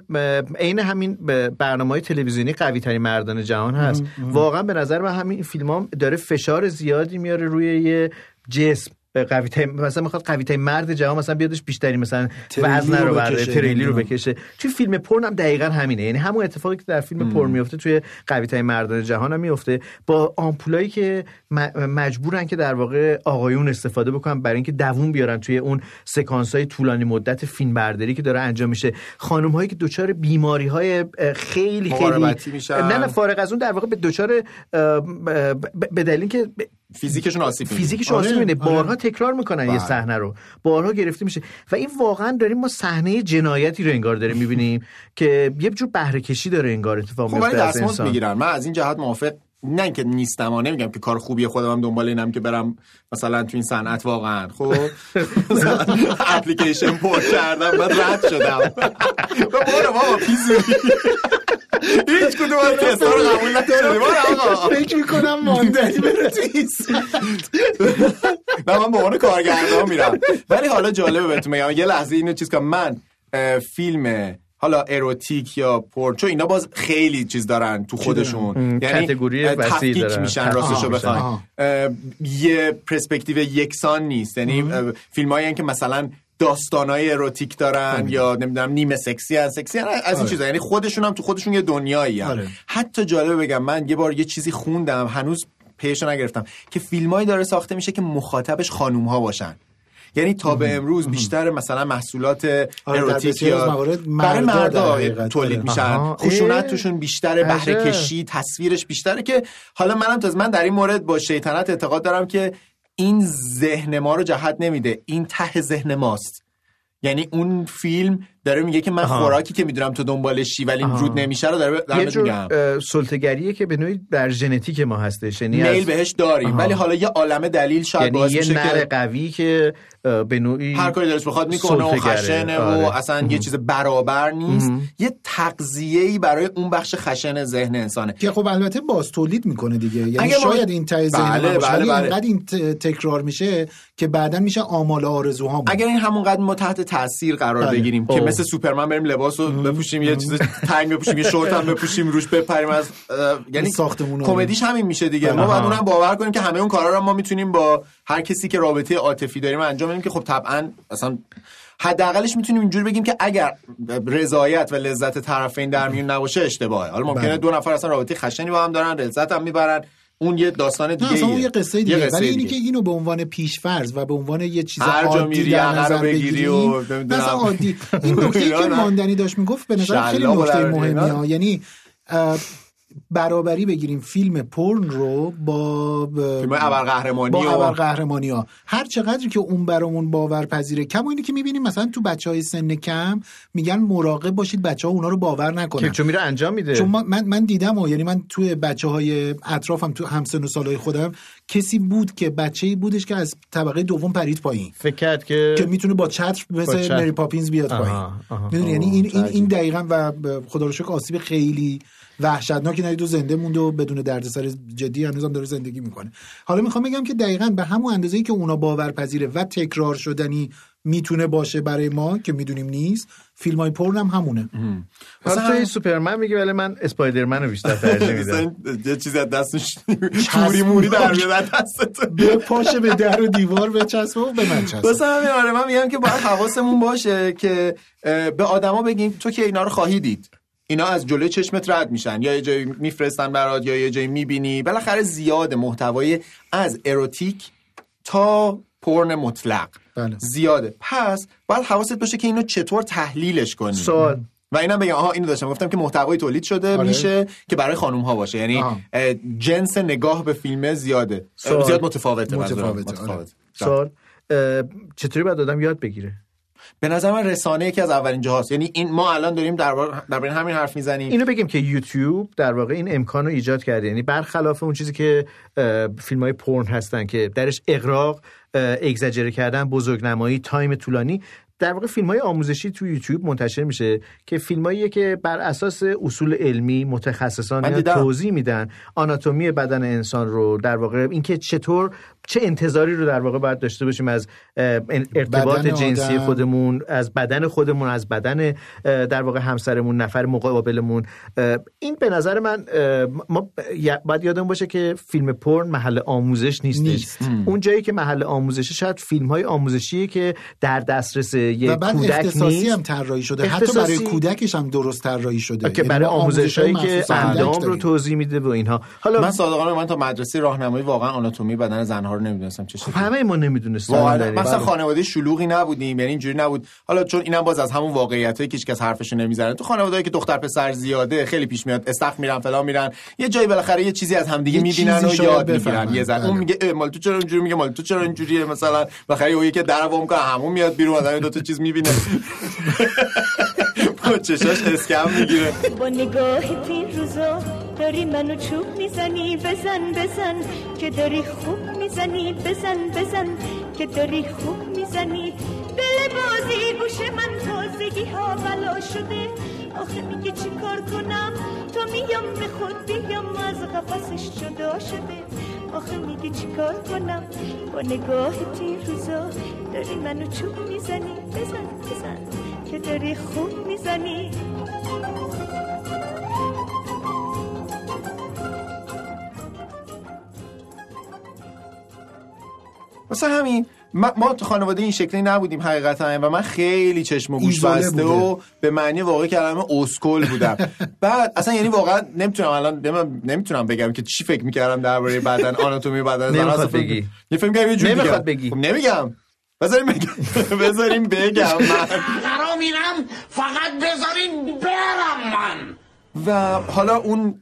عین همین برنامه‌های تلویزیونی قوی مردان جهان هست. واقعا به نظر من همین فیلم هم داره فشار زیادی میاره روی یه جسم قویته، مثلا میخواد قویته مرد جهان مثلا بیادش بیشتری مثلا وزن رو بره، تریلی رو بکشه. توی فیلم پورن هم دقیقاً همینه. یعنی همون اتفاقی که در فیلم پورن میفته توی قویته مردان جهان هم میفته، با آمپولایی که مجبورن که در واقع آقایون استفاده بکنن برای اینکه دووم بیارن توی اون سکانس‌های طولانی مدت فیلم برداری که داره انجام میشه. خانم‌هایی که دچار بیماری‌های خیلی خیلی میشن، نه نه فارغ از اون در واقع به دچار به دلیل اینکه فیزیکشون آسیب می‌بینه، فیزیکشون آسیب می‌بینه. بارها تکرار میکنن بار. یه صحنه رو بارها گرفته میشه و این واقعا داریم ما صحنه جنایتی رو انگار داریم می‌بینیم که یه جور بهره کشی داره انگار اتفاق میفته. خب ولی دستمزد میگیرن. من از این جهت موافق نه اینکه نیستم و نمیگم که کار خوبی خودم هم دنبال اینم که برم مثلا تو این صنعت واقعا خب اپلیکیشن پر کردم بعد رد شدم برو بابا پیزوری هیچ کدوم از تست‌ها رو قبول نکردم آقا فکر می‌کنم ماندنی بره تو این صنعت نه من به عنوان کارگردان میرم. ولی حالا جالبه بهتون میگم یه لحظه اینو چیز که من فیلم حالا اروتیک یا پورچو اینا باز خیلی چیز دارن تو خودشون، یعنی تفکیک میشن راستشو بخواین، یه پرسپکتیو یکسان نیست، یعنی فیلمایی که مثلا داستانای اروتیک دارن آه. یا نمیدونم نیمه سکسی ان سکسی هن. از این چیزا، یعنی خودشون هم تو خودشون یه دنیایی هستن. حتی جالبه بگم من یه بار یه چیزی خوندم هنوز پیش نگرفتم که فیلمایی داره ساخته میشه که مخاطبش خانوم‌ها باشن، یعنی تا به امروز بیشتر مثلا محصولات اروتیک یا برای مردا تولید میشن، خشونت توشون بیشتره، بهره کشی تصویرش بیشتره، که حالا منم تا من در این مورد با شیطنت اعتقاد دارم که این ذهن ما رو جهت نمیده، این ته ذهن ماست، یعنی اون فیلم داره میگه که من آها. خوراکی که میدونم تو دنبالشی ولی رود نمیشه رو داره دارم میگم. یه سلطه‌گریه که به نوعی در ژنتیک ما هستش، یعنی میل بهش داریم، ولی حالا یه عالمه دلیل شاید باعث بشه که یه نره قوی که به نوعی هر کاری دلش بخواد میکنه و خشنه آره. و اصلا ام. یه چیز برابر نیست، ام. یه تغذیه‌ای برای اون بخش خشن ذهن انسانه که خب البته باز تولید میکنه دیگه، یعنی شاید این ته ذهن اینقدر این تکرار میشه که بعدن میشه آمال آرزوها. اگر این همونقدر ما تحت تاثیر قرار بگیریم که مثل سوپرمن بریم لباسو بپوشیم یه چیز تنگ بپوشیم یه شورت هم بپوشیم روش بپریم از یعنی کمدیش همین میشه دیگه. ما بعد اونم باور کنیم که همه اون کارا رو ما میتونیم با هر کسی که رابطه عاطفی داریم انجام بدیم، که خب طبعا اصلا حداقلش میتونیم اینجوری بگیم که اگر رضایت و لذت طرفین در میون نباشه اشتباهه. حالا ممکنه دو نفر اصلا رابطه خشنی با هم دارن، لذت هم میبرن، اون یه داستان دیگه، اون یه قصه دیگه، ولی اینی دیگه. که اینو به عنوان پیش‌فرض و به عنوان یه چیز عادی در نظر بگیری و مثلا عادی این نکته‌ای که ماندنی داشت میگفت به نظر خیلی نکته مهمه، یعنی برابری بگیریم فیلم پورن رو با فیلم ابرقهرمانی با ابرقهرمانی ها. هر چقدر که اون برامون باورپذیره کم، اینی که میبینیم مثلا تو بچهای سن کم میگن مراقب باشید بچه‌ها اونا رو باور نکنن، چون میره انجام میده. چون من من دیدم و یعنی من تو بچهای اطرافم تو همسن و سالای خودم کسی بود که بچه‌ای بودش که از طبقه دوم پرید پایین، فکر کرد که که میتونه با چتر مثل مری پاپینز بیاد پایین، میدونی، یعنی این این این دقیقاً و خدا رو شکر آسیب خیلی وحشتناکی ندید و زنده مونده و بدون دردسر جدی هنوزم داره زندگی میکنه. حالا میخوام بگم که دقیقاً به همون اندازه‌ای که اونا باورپذیره و تکرار شدنی میتونه باشه برای ما که میدونیم نیست، فیلمای پورن هم همونه. مثلا این سوپرمن میگه ولی من اسپایدرمن رو بیشتر ترجیح میدم. یه چیزی از دستش چوری موری در میاد دستت. به پاشه به در و دیوار بچسبه و به من چسبه. مثلا همین آره من میگم که باید حواسمون باشه که به آدما بگیم تو که اینا رو خواهی دید. اینا از جلوی چشمت رد میشن، یا یه جایی میفرستن برات یا یه جایی میبینی. بالاخره زیاد محتوای از اروتیک تا پورن مطلق بله. زیاده، پس باید حواست باشه که اینو چطور تحلیلش کنی. سوال و اینا بگم آها اینو داشتم گفتم که محتوای تولید شده آره. میشه که برای خانم ها باشه، یعنی آه. جنس نگاه به فیلم زیاده سوال. زیاد متفاوته متفاوته, متفاوته. سوال چطوری باید آدم یاد بگیره؟ به نظر من رسانه یکی از اولین جاهاست، یعنی این ما الان داریم در درباره همین حرف میزنیم. اینو بگیم که یوتیوب در واقع این امکان رو ایجاد کرده، یعنی برخلاف اون چیزی که فیلم‌های پورن هستن که درش اغراق، اگزاجره کردن، بزرگنمایی، تایم طولانی، در واقع فیلم‌های آموزشی تو یوتیوب منتشر میشه که فیلماییه که بر اساس اصول علمی متخصصان توضیح میدن آناتومی بدن انسان رو، در واقع اینکه چطور چه انتظاری رو در واقع باید داشته باشیم از ارتباط جنسی خودمون، از بدن خودمون، از بدن در واقع همسرمون، نفر مقابلمون. این به نظر من ما باید یادمون باشه که فیلم پورن محل آموزش نیستش. نیست. اون جایی که محل آموزشه شاید فیلم‌های آموزشیه که در دسترس یه کودک اختصاصی هم طراحی شده، اختصاصی... حتی برای کودکش هم درست طراحی شده، که برای آموزشایی که اندام رو توضیح میده و اینها. حالا من صادقانه من تا مدرسه راهنمایی واقعا آناتومی بدن زن‌ها رو نمیدونستم چه چیزی. خب همه ما نمیدونستیم، مثلا خانواده شلوغی نبودیم، یعنی اینجوری نبود. حالا چون اینم باز از همون واقعیتایی که هیچکس حرفشو نمیزنه، تو خانواده‌ای که دختر پسر زیاده خیلی پیش میاد، استخ میرن فلان میرن، یه جایی بالاخره یه چیزی از همدیگه میبینن و یاد میگیرن. یه زن اون میگه مال تو چرا اینجوری میگه مال تو چرا اینجوریه، مثلا بالاخره اون یکی درو میکنه همون میاد بیرون، آدم دو تا چیز میبینه با چشاش اسکم میگیره. با نگاه تین روزا داری منو چوب میزنی، بزن بزن که داری خوب میزنی، بزن بزن که داری خوب میزنی. دل بازی گوش من تازگی ها بلا شده، آخه میگه چی کار کنم تو میام به خود بیام از قفسش جدا شده، آخه میگه چی کار کنم با نگاه تی روزا داری منو چوب میزنی، بزن بزن که داری خوب میزنی. مثلا همین ما تو خانواده این شکلی نبودیم حقیقتا و من خیلی چشم و گوش بسته و به معنی واقعی کلمه اسکل بودم. بعد اصلا یعنی واقعا نمیتونم الان نمیتونم بگم که چی فکر میکردم درباره بدن، آناتومی بدن. نمیخواد بگی یه فیلم که یه جوری نمیخواد بگی. نمیگم بذاریم بگم بذاریم بگم من قرار میرم فقط بذارین برم من. و حالا اون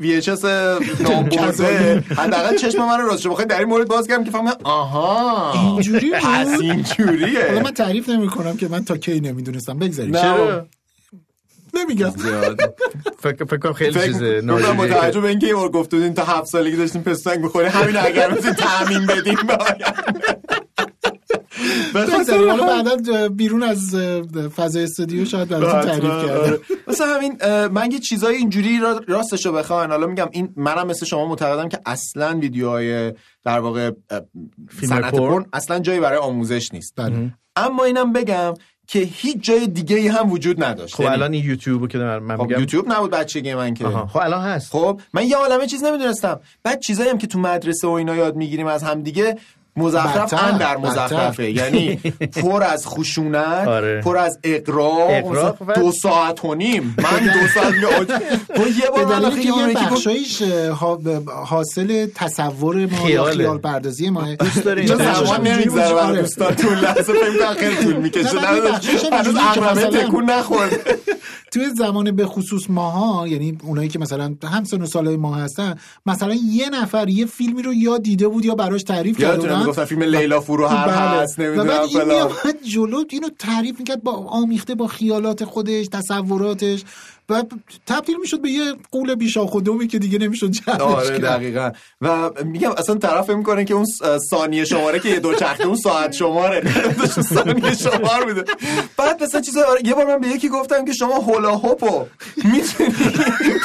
وی اچ اس نابرده حداقل چشم من رو راست بخوید در این مورد باز کردم که فهمم آها اینجوری پس اینجوریه. حالا من تعریف نمی‌کنم که من تا کی نمیدونستم. بگذاریم چرا نمیگم فکر فکر خیلی چیزه ناجوری. ما متوجه به اینکه یهو گفتین تا هفت سالگی داشتین پستنگ می‌خوری، همین اگر بتونین تضمین بدیم بخاطر حالا بعدا بیرون از فضای استودیو شاید براتون تعریف کرده. مثلا همین من یه چیزای اینجوری راستشو بخواین حالا میگم این منم مثل شما معتقدم که اصلا ویدیوهای در واقع صنعت پورن اصلا جایی برای آموزش نیست. اما اینم بگم که هیچ جای دیگه‌ای هم وجود نداشت. خب الان این یوتیوبو که من میگم یوتیوب نبود بچگی من که. خب الان هست. خب من یه عالمه چیز نمیدونستم. بعد چیزایی هم که تو مدرسه و اینا یاد میگیریم از هم دیگه مزخرف اندر مزخرفه. یعنی پر از خشونت، آره. پر از اغراق. دو ساعت و نیم من دو ساعت میاد تو یه بار من خیلی بخشایش حاصل تصور ما خیال پردازی ما دوست دارین زمان نمیگذره برای دوستان تو لحظه فهمیدم خیلی طول میکشه هنوز عقربه تکون نخورد توی زمان به خصوص ماها، یعنی اونایی که مثلا همسن و سالای ما هستن مثلا یه نفر یه فیلمی رو یا دیده بود یا براش تعریف کردن گفتن فیلم لیلا فروهر هست نمیدونم بعد این میاد جلو اینو تعریف میکرد با آمیخته با خیالات خودش تصوراتش و تبدیل میشد به یه قول بیشاخودومی که دیگه نمیشد جلوش. آره دقیقاً. و میگم اصلا طرف میکنه که اون ثانیه شماره که یه دو چرخه اون ساعت شماره ثانیه شمار بوده. بعد مثلا چیزا یه بار من به یکی گفتم که شما هولا هوپو میتونی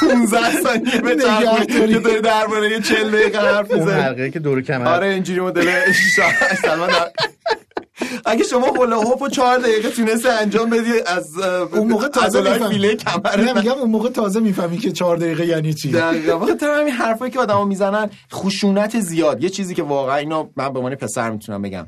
پانزده ثانیه به چرخونی داری درباره یه چهل دقیقه حرف میزنی. اون حلقه که دور کمر. آره اینجوری مدل سلمان اگه شما هولا هوپو چهار دقیقه تونسته انجام بدی از اون موقع تازه میفهمی کمره. میگم اون موقع تازه میفهمی که چهار دقیقه یعنی چی. دقیقاً واقعا همین حرفایی که آدما میزنن خشونت زیاد یه چیزی که واقعا اینا من به عنوان پسر میتونم بگم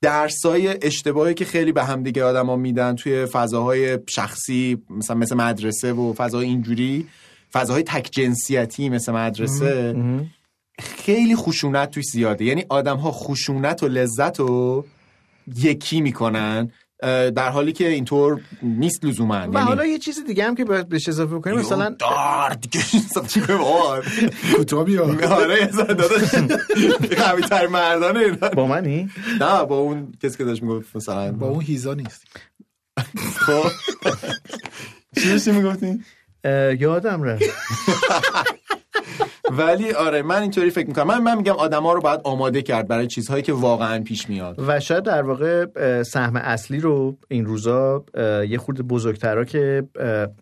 درسای اشتباهی که خیلی به هم دیگه آدما میدن توی فضاهای شخصی مثلا مثل مدرسه و فضاهای اینجوری فضاهای تک جنسیتی مثل مدرسه ام. ام. خیلی خشونت توش زیاده. یعنی آدم‌ها خشونت و لذت و یکی میکنن در حالی که اینطور نیست لزوما. و یعنی... حالا یه چیز دیگه هم که باید بهش اضافه کنیم مثلا دار دیگه کتابی آره داداش قوی تر مردانه با منی؟ نه با اون کسی که داشت میگفت مثلا با اون هیزا نیست. خب چی داشتی میگفتیم؟ یادم رفت. ولی آره من اینطوری فکر میکنم من من میگم آدما رو باید آماده کرد برای چیزهایی که واقعا پیش میاد و شاید در واقع سهم اصلی رو این روزا یه خورده بزرگترا که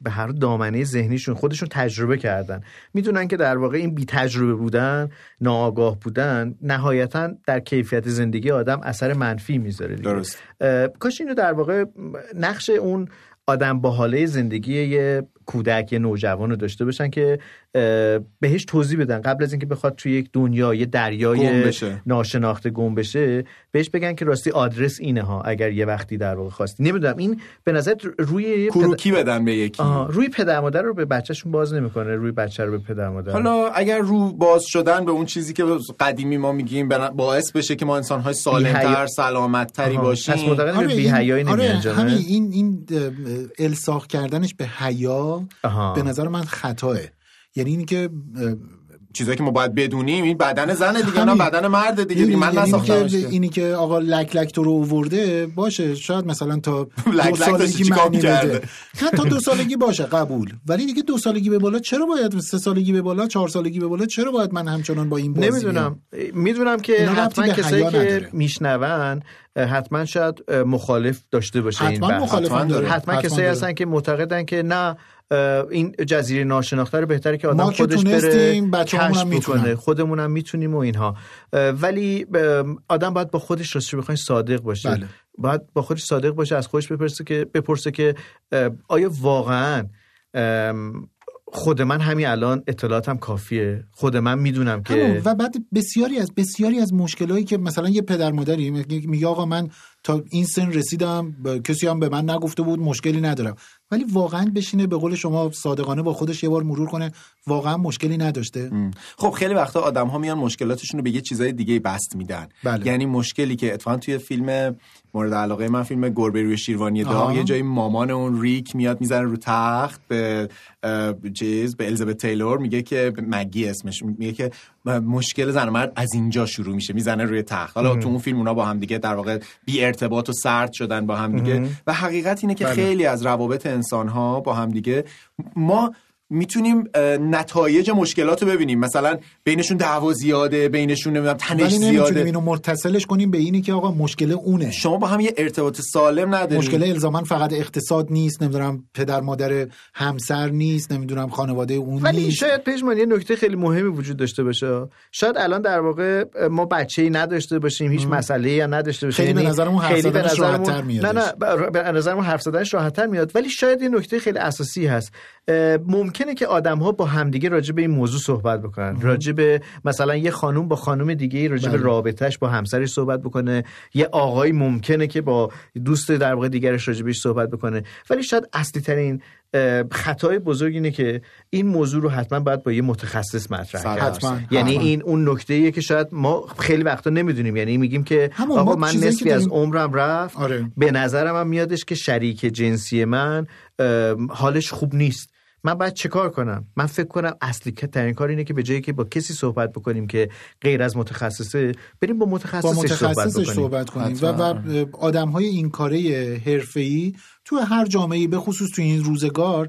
به هر دامنه ذهنیشون خودشون تجربه کردن میدونن که در واقع این بی تجربه بودن ناآگاه بودن نهایتا در کیفیت زندگی آدم اثر منفی میذاره دیگه. درست. کاش اینو در واقع نقش اون آدم با حاله زندگی یه کودک یه نوجوان رو داشته باشن که بهش توضیح بدن قبل از اینکه بخواد توی یک دنیا یه دریای ناشناخته گم بشه بهش بگن که راستی آدرس اینه ها اگر یه وقتی در واقع خواستی. نمیدونم این به نظر روی کروکی پد... بدن به یکی روی پدر مادر رو به بچه‌شون باز نمیکنه روی بچه رو به پدر مادر. حالا اگر رو باز شدن به اون چیزی که قدیمی ما میگیم باعث بشه که ما انسان‌های سالم‌تر سلامت‌تری باشیم پس مدقن به بی‌حیایی نمی‌انجامه. آره این این الساخ کردنش به حیا به نظر من خطاه. یعنی این که چیزایی که ما باید بدونیم این بدن زنه دیگه، نه بدن مرد دیگه. این من نساختمش. اینی که آقا لک لک تو رو آورده باشه، شاید مثلا تا دو سالگی چیکار کرده، حتی دو سالگی باشه قبول، ولی دیگه دو سالگی به بالا چرا باید، سه سالگی به بالا، چهار سالگی به بالا چرا باید من همچنان با این بازی نمیدونم. میدونم که حتما کسایی که میشنون حتما شاید مخالف داشته باشه این بحث، حتما کسایی هستن که معتقدن که نه این جزیره ناشناخته رو بهتره که آدم خودش بره کشف میکنه، خودمون هم میتونیم و اینها، ولی آدم باید با خودش راستش بخواید صادق باشه. بله. باید با خودش صادق باشه، از خودش بپرسه که بپرسه که آیا واقعا خود من همین الان اطلاعاتم کافیه، خود من میدونم که. و بعد بسیاری از بسیاری از مشکلایی که مثلا یه پدر مادری میگه آقا من تا این سن رسیدم کسی هم به من نگفته بود مشکلی ندارم، ولی واقعا بشینه به قول شما صادقانه با خودش یه بار مرور کنه واقعا مشکلی نداشته. ام. خب خیلی وقتا آدم‌ها میان مشکلاتشون رو به یه چیزای دیگه بست میدن. بله. یعنی مشکلی که اتفاقا توی فیلم مورد علاقه من، فیلم گربه روی شیروانی داغ، یه جایی مامان اون ریک میاد میزنه رو تخت به چیز به الیزابت تیلور، میگه که مگی اسمش، میگه که مشکل زن و مرد از اینجا شروع میشه، میزنه روی تخت. حالا ام. تو اون فیلم اونا با هم دیگه در واقع بی ارتباط و سرد شدن با هم دیگه. ام. و حقیقت اینه که بله. خیلی از روابط انسان‌ها با هم دیگه ما میتونیم نتایج مشکلات رو ببینیم، مثلا بینشون دعوا زیاده، بینشون نمیدونم تنش زیاده، نمیتونیم اینو مرتسلش کنیم به اینی که آقا مشکل اونه، شما با هم یه ارتباط سالم نداریم، مشکل الزاما فقط اقتصاد نیست، نمیدونم پدر مادر همسر نیست، نمیدونم خانواده اون ولی نیست. ولی شاید پژمان یه نکته خیلی مهمی وجود داشته باشه، شاید الان در واقع ما بچه‌ای نداشته باشیم، هیچ مسئله‌ای نداشته باشیم، خیلی به نظرمون حرف زدنش راحت‌تر میاد. نه نه به نظرمون حرف زدنش راحت‌تر میاد، ولی شاید یه نکته خیلی اساسی هست، ممکنه که آدم‌ها با همدیگه راجع به این موضوع صحبت بکنن، راجع به مثلا یه خانوم با خانوم دیگه راجع به رابطه‌اش با همسرش صحبت بکنه، یه آقایی ممکنه که با دوست در واقع دیگرش راجع بهش صحبت بکنه، ولی شاید اصلی ترین خطای بزرگ اینه که این موضوع رو حتما باید با یه متخصص مطرح کرد. یعنی حتما. این اون نکته‌ایه که شاید ما خیلی وقتا نمیدونیم، یعنی میگیم که آقا من نصفی از عمرم رفت. آره. به نظرم هم میادش که شریک جنسی من حالش خوب نیست، من باید چه کار کنم؟ من فکر کنم اصلی ترین کار اینه که به جایی که با کسی صحبت بکنیم که غیر از متخصصه، بریم با متخصصش, با متخصصش صحبت, صحبت کنیم و, و آدم‌های این کاره حرفه‌ای تو هر جامعه‌ای به خصوص تو این روزگار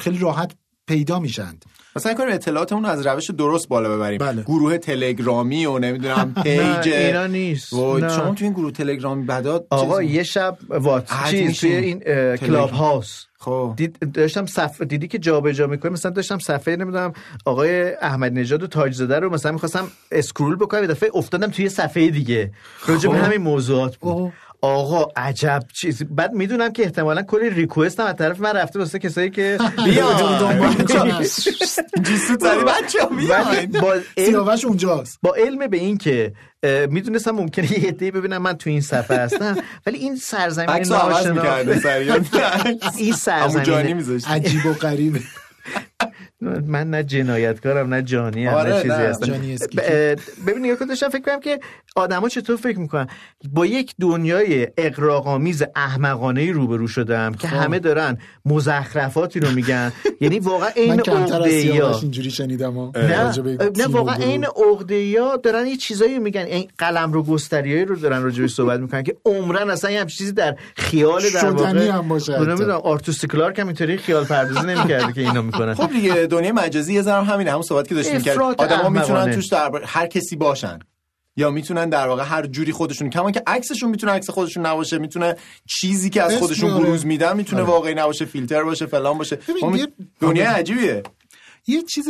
خیلی راحت پیدا میشند. مثلا کار اطلاعاتمون از روش درست بالا ببریم. بله. گروه تلگرامی و نمیدونم پیج اینا نیست. و شما تو این گروه تلگرامی بعدا آقا یه شب واتس چیز توی این کلاب هاوس خب دید داشتم صفحه دیدی که جابجا می‌کنه، مثلا داشتم صفحه نمیدونم آقای احمد نژاد و تاج‌زاده رو مثلا می‌خواستم اسکرول بکنم، یه دفعه افتادم توی صفحه دیگه راجع به همین موضوعات بود. اوه. آقا عجب چیز. بعد میدونم که احتمالاً کلی ریکوئست هم از طرف من رفته واسه کسایی که بیا جیسو زدی بچه‌ها بیاین، سیاوش اونجاست. با علم به این که میدونستم ممکنه یه عده‌ای ببینم من تو این صفحه هستم، ولی این سرزمین ناشناخته این سرزمین عجیب و غریبه، من نه جنایتکارم نه جانی هم. آره نه چیزی هستم. ببین نگاه کن داشتم فکر کنم که آدما چطور فکر میکنن، با یک دنیای اغراق‌آمیز احمقانه‌ای روبرو شدم که همه دارن مزخرفاتی رو میگن، یعنی واقعا این عقده‌ایا اینجوری شنیدم نه واقعا این عقده‌ایا دارن یه چیزایی میگن، این قلمرو گستریایی رو دارن راجع بهش صحبت میکنن که عمرن اصلا همین چیزی در خیال در واقع نمیدونم آرتور کلارک هم اینطوری خیال پردازی نمیکرده که اینا میکنن. خب دیگه دنیای مجازی یه ذره همینه، همون صحبتی که داشتیم که آدما میتونن توش در هر کسی باشن یا میتونن در واقع هر جوری خودشون، کما که عکسشون میتونه عکس خودشون نباشه، میتونه چیزی که از خودشون بروز میدن میتونه واقعی نباشه، فیلتر باشه، فلان باشه. دنیای عجیبیه. یه چیز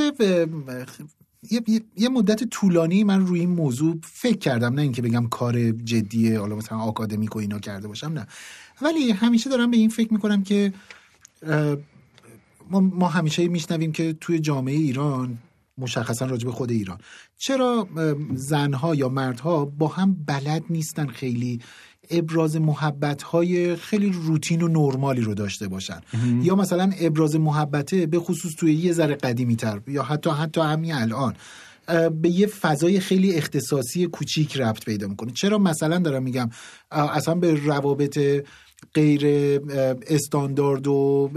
یه یه مدت طولانی من روی این موضوع فکر کردم، نه اینکه بگم کار جدیه حالا مثلا آکادمیک و اینا کرده باشم، نه، ولی همیشه دارم به این فکر میکنم که ما, ما همیشه میشنویم که توی جامعه ایران، مشخصا راجع به خود ایران، چرا زنها یا مردها با هم بلد نیستن خیلی ابراز محبت‌های خیلی روتین و نرمالی رو داشته باشن هم. یا مثلا ابراز محبته به خصوص توی یه ذره قدیمی‌تر یا حتی حتی همین الان به یه فضای خیلی اختصاصی کوچیک ربط پیدا می‌کنه. چرا مثلا دارم میگم اصلا به روابط غیر استاندارد و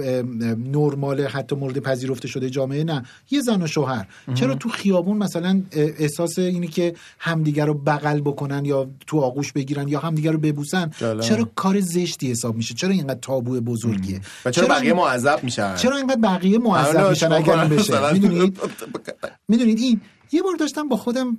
نرمال حتی مورد پذیرفته شده جامعه، نه، یه زن و شوهر امه. چرا تو خیابون مثلا احساس اینی که همدیگر رو بغل بکنن یا تو آغوش بگیرن یا همدیگر رو ببوسن جلال. چرا کار زشتی حساب میشه؟ چرا اینقدر تابو بزرگیه؟ و چرا بقیه معذب میشن؟ چرا اینقدر بقیه معذب میشن اگر این بشه؟ میدونید میدونید این یه بار داشتم با خودم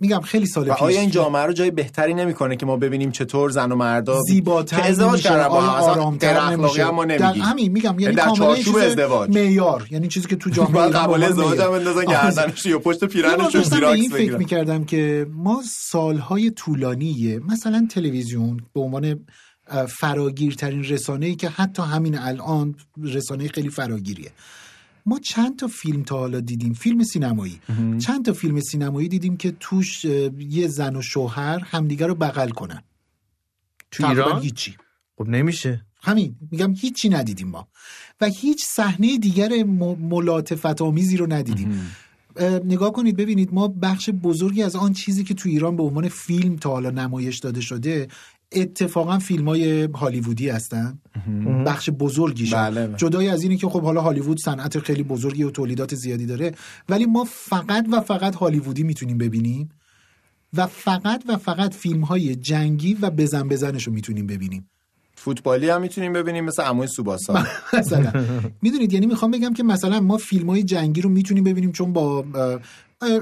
میگم خیلی سال پیش، آیا این جامعه رو جای بهتری نمیکنه که ما ببینیم چطور زن و مردا زیباتر میشن، آرامتر اخلاقی ما نمیگیم؟ همین میگم، یعنی کاملا ازدواج معیار، یعنی چیزی که تو جامعه قبول ازدواج هم اندازه گردنش یا پشت پیرنشون زیراکس بگیرن. فکر میکردم که ما سالهای طولانیه مثلا تلویزیون به عنوان فراگیرترین رسانه‌ای که حتی همین الان رسانه خیلی فراگیریه، ما چند تا فیلم تا حالا دیدیم، فیلم سینمایی هم. چند تا فیلم سینمایی دیدیم که توش یه زن و شوهر همدیگر رو بغل کنن؟ تو ایران هیچی. خب نمیشه، همین میگم هیچی ندیدیم ما و هیچ صحنه دیگر ملاتفت آمیزی رو ندیدیم هم. نگاه کنید ببینید، ما بخش بزرگی از آن چیزی که تو ایران به عنوان فیلم تا حالا نمایش داده شده اتفاقا فیلم‌های هالیوودی هستن، بخش بزرگیشون. بله بله. جدای از اینه که خب حالا هالیوود صنعت خیلی بزرگی و تولیدات زیادی داره، ولی ما فقط و فقط هالیوودی میتونیم ببینیم و فقط و فقط فیلم‌های جنگی و بزن بزنشو میتونیم ببینیم. فوتبالی هم میتونیم ببینیم مثل عموی سوباسا مثلا. میدونید یعنی میخوام بگم که مثلا ما فیلم‌های جنگی رو میتونیم ببینیم چون با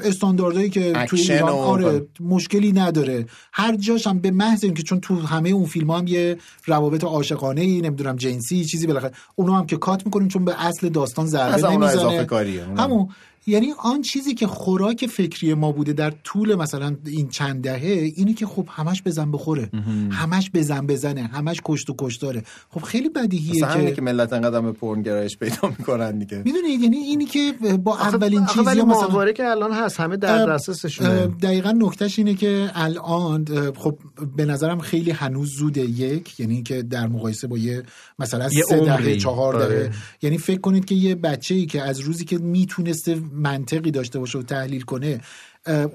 استانداردهایی که توی ایران آره مشکلی نداره، هر جاش هم به محض اینکه چون تو همه اون فیلم‌ها هم یه روابط عاشقانه ای نمیدونم جنسی چیزی بالاخره اونا هم که کات میکنیم چون به اصل داستان ضربه نمیزنه. همون یعنی آن چیزی که خوراک فکری ما بوده در طول مثلا این چند دهه اینی که خب همش بزن بخوره، همش بزن بزنه، همش کشت و کشتاره. خب خیلی بدیهیه که همینه که ملت انقدر به پورن گرایش پیدا میکنن دیگه، میدونید یعنی اینی که با اولین چیزی مثلا ماهواره که الان هست همه در دسترسشونه. دقیقاً نکتهش اینه که الان خب به نظرم خیلی هنوز زوده، یک یعنی که در مقایسه با یه مثلا سه دهه چهار دهه، یعنی فکر کنید که یه بچه‌ای که از روزی که میتونسته منطقی داشته باشه و تحلیل کنه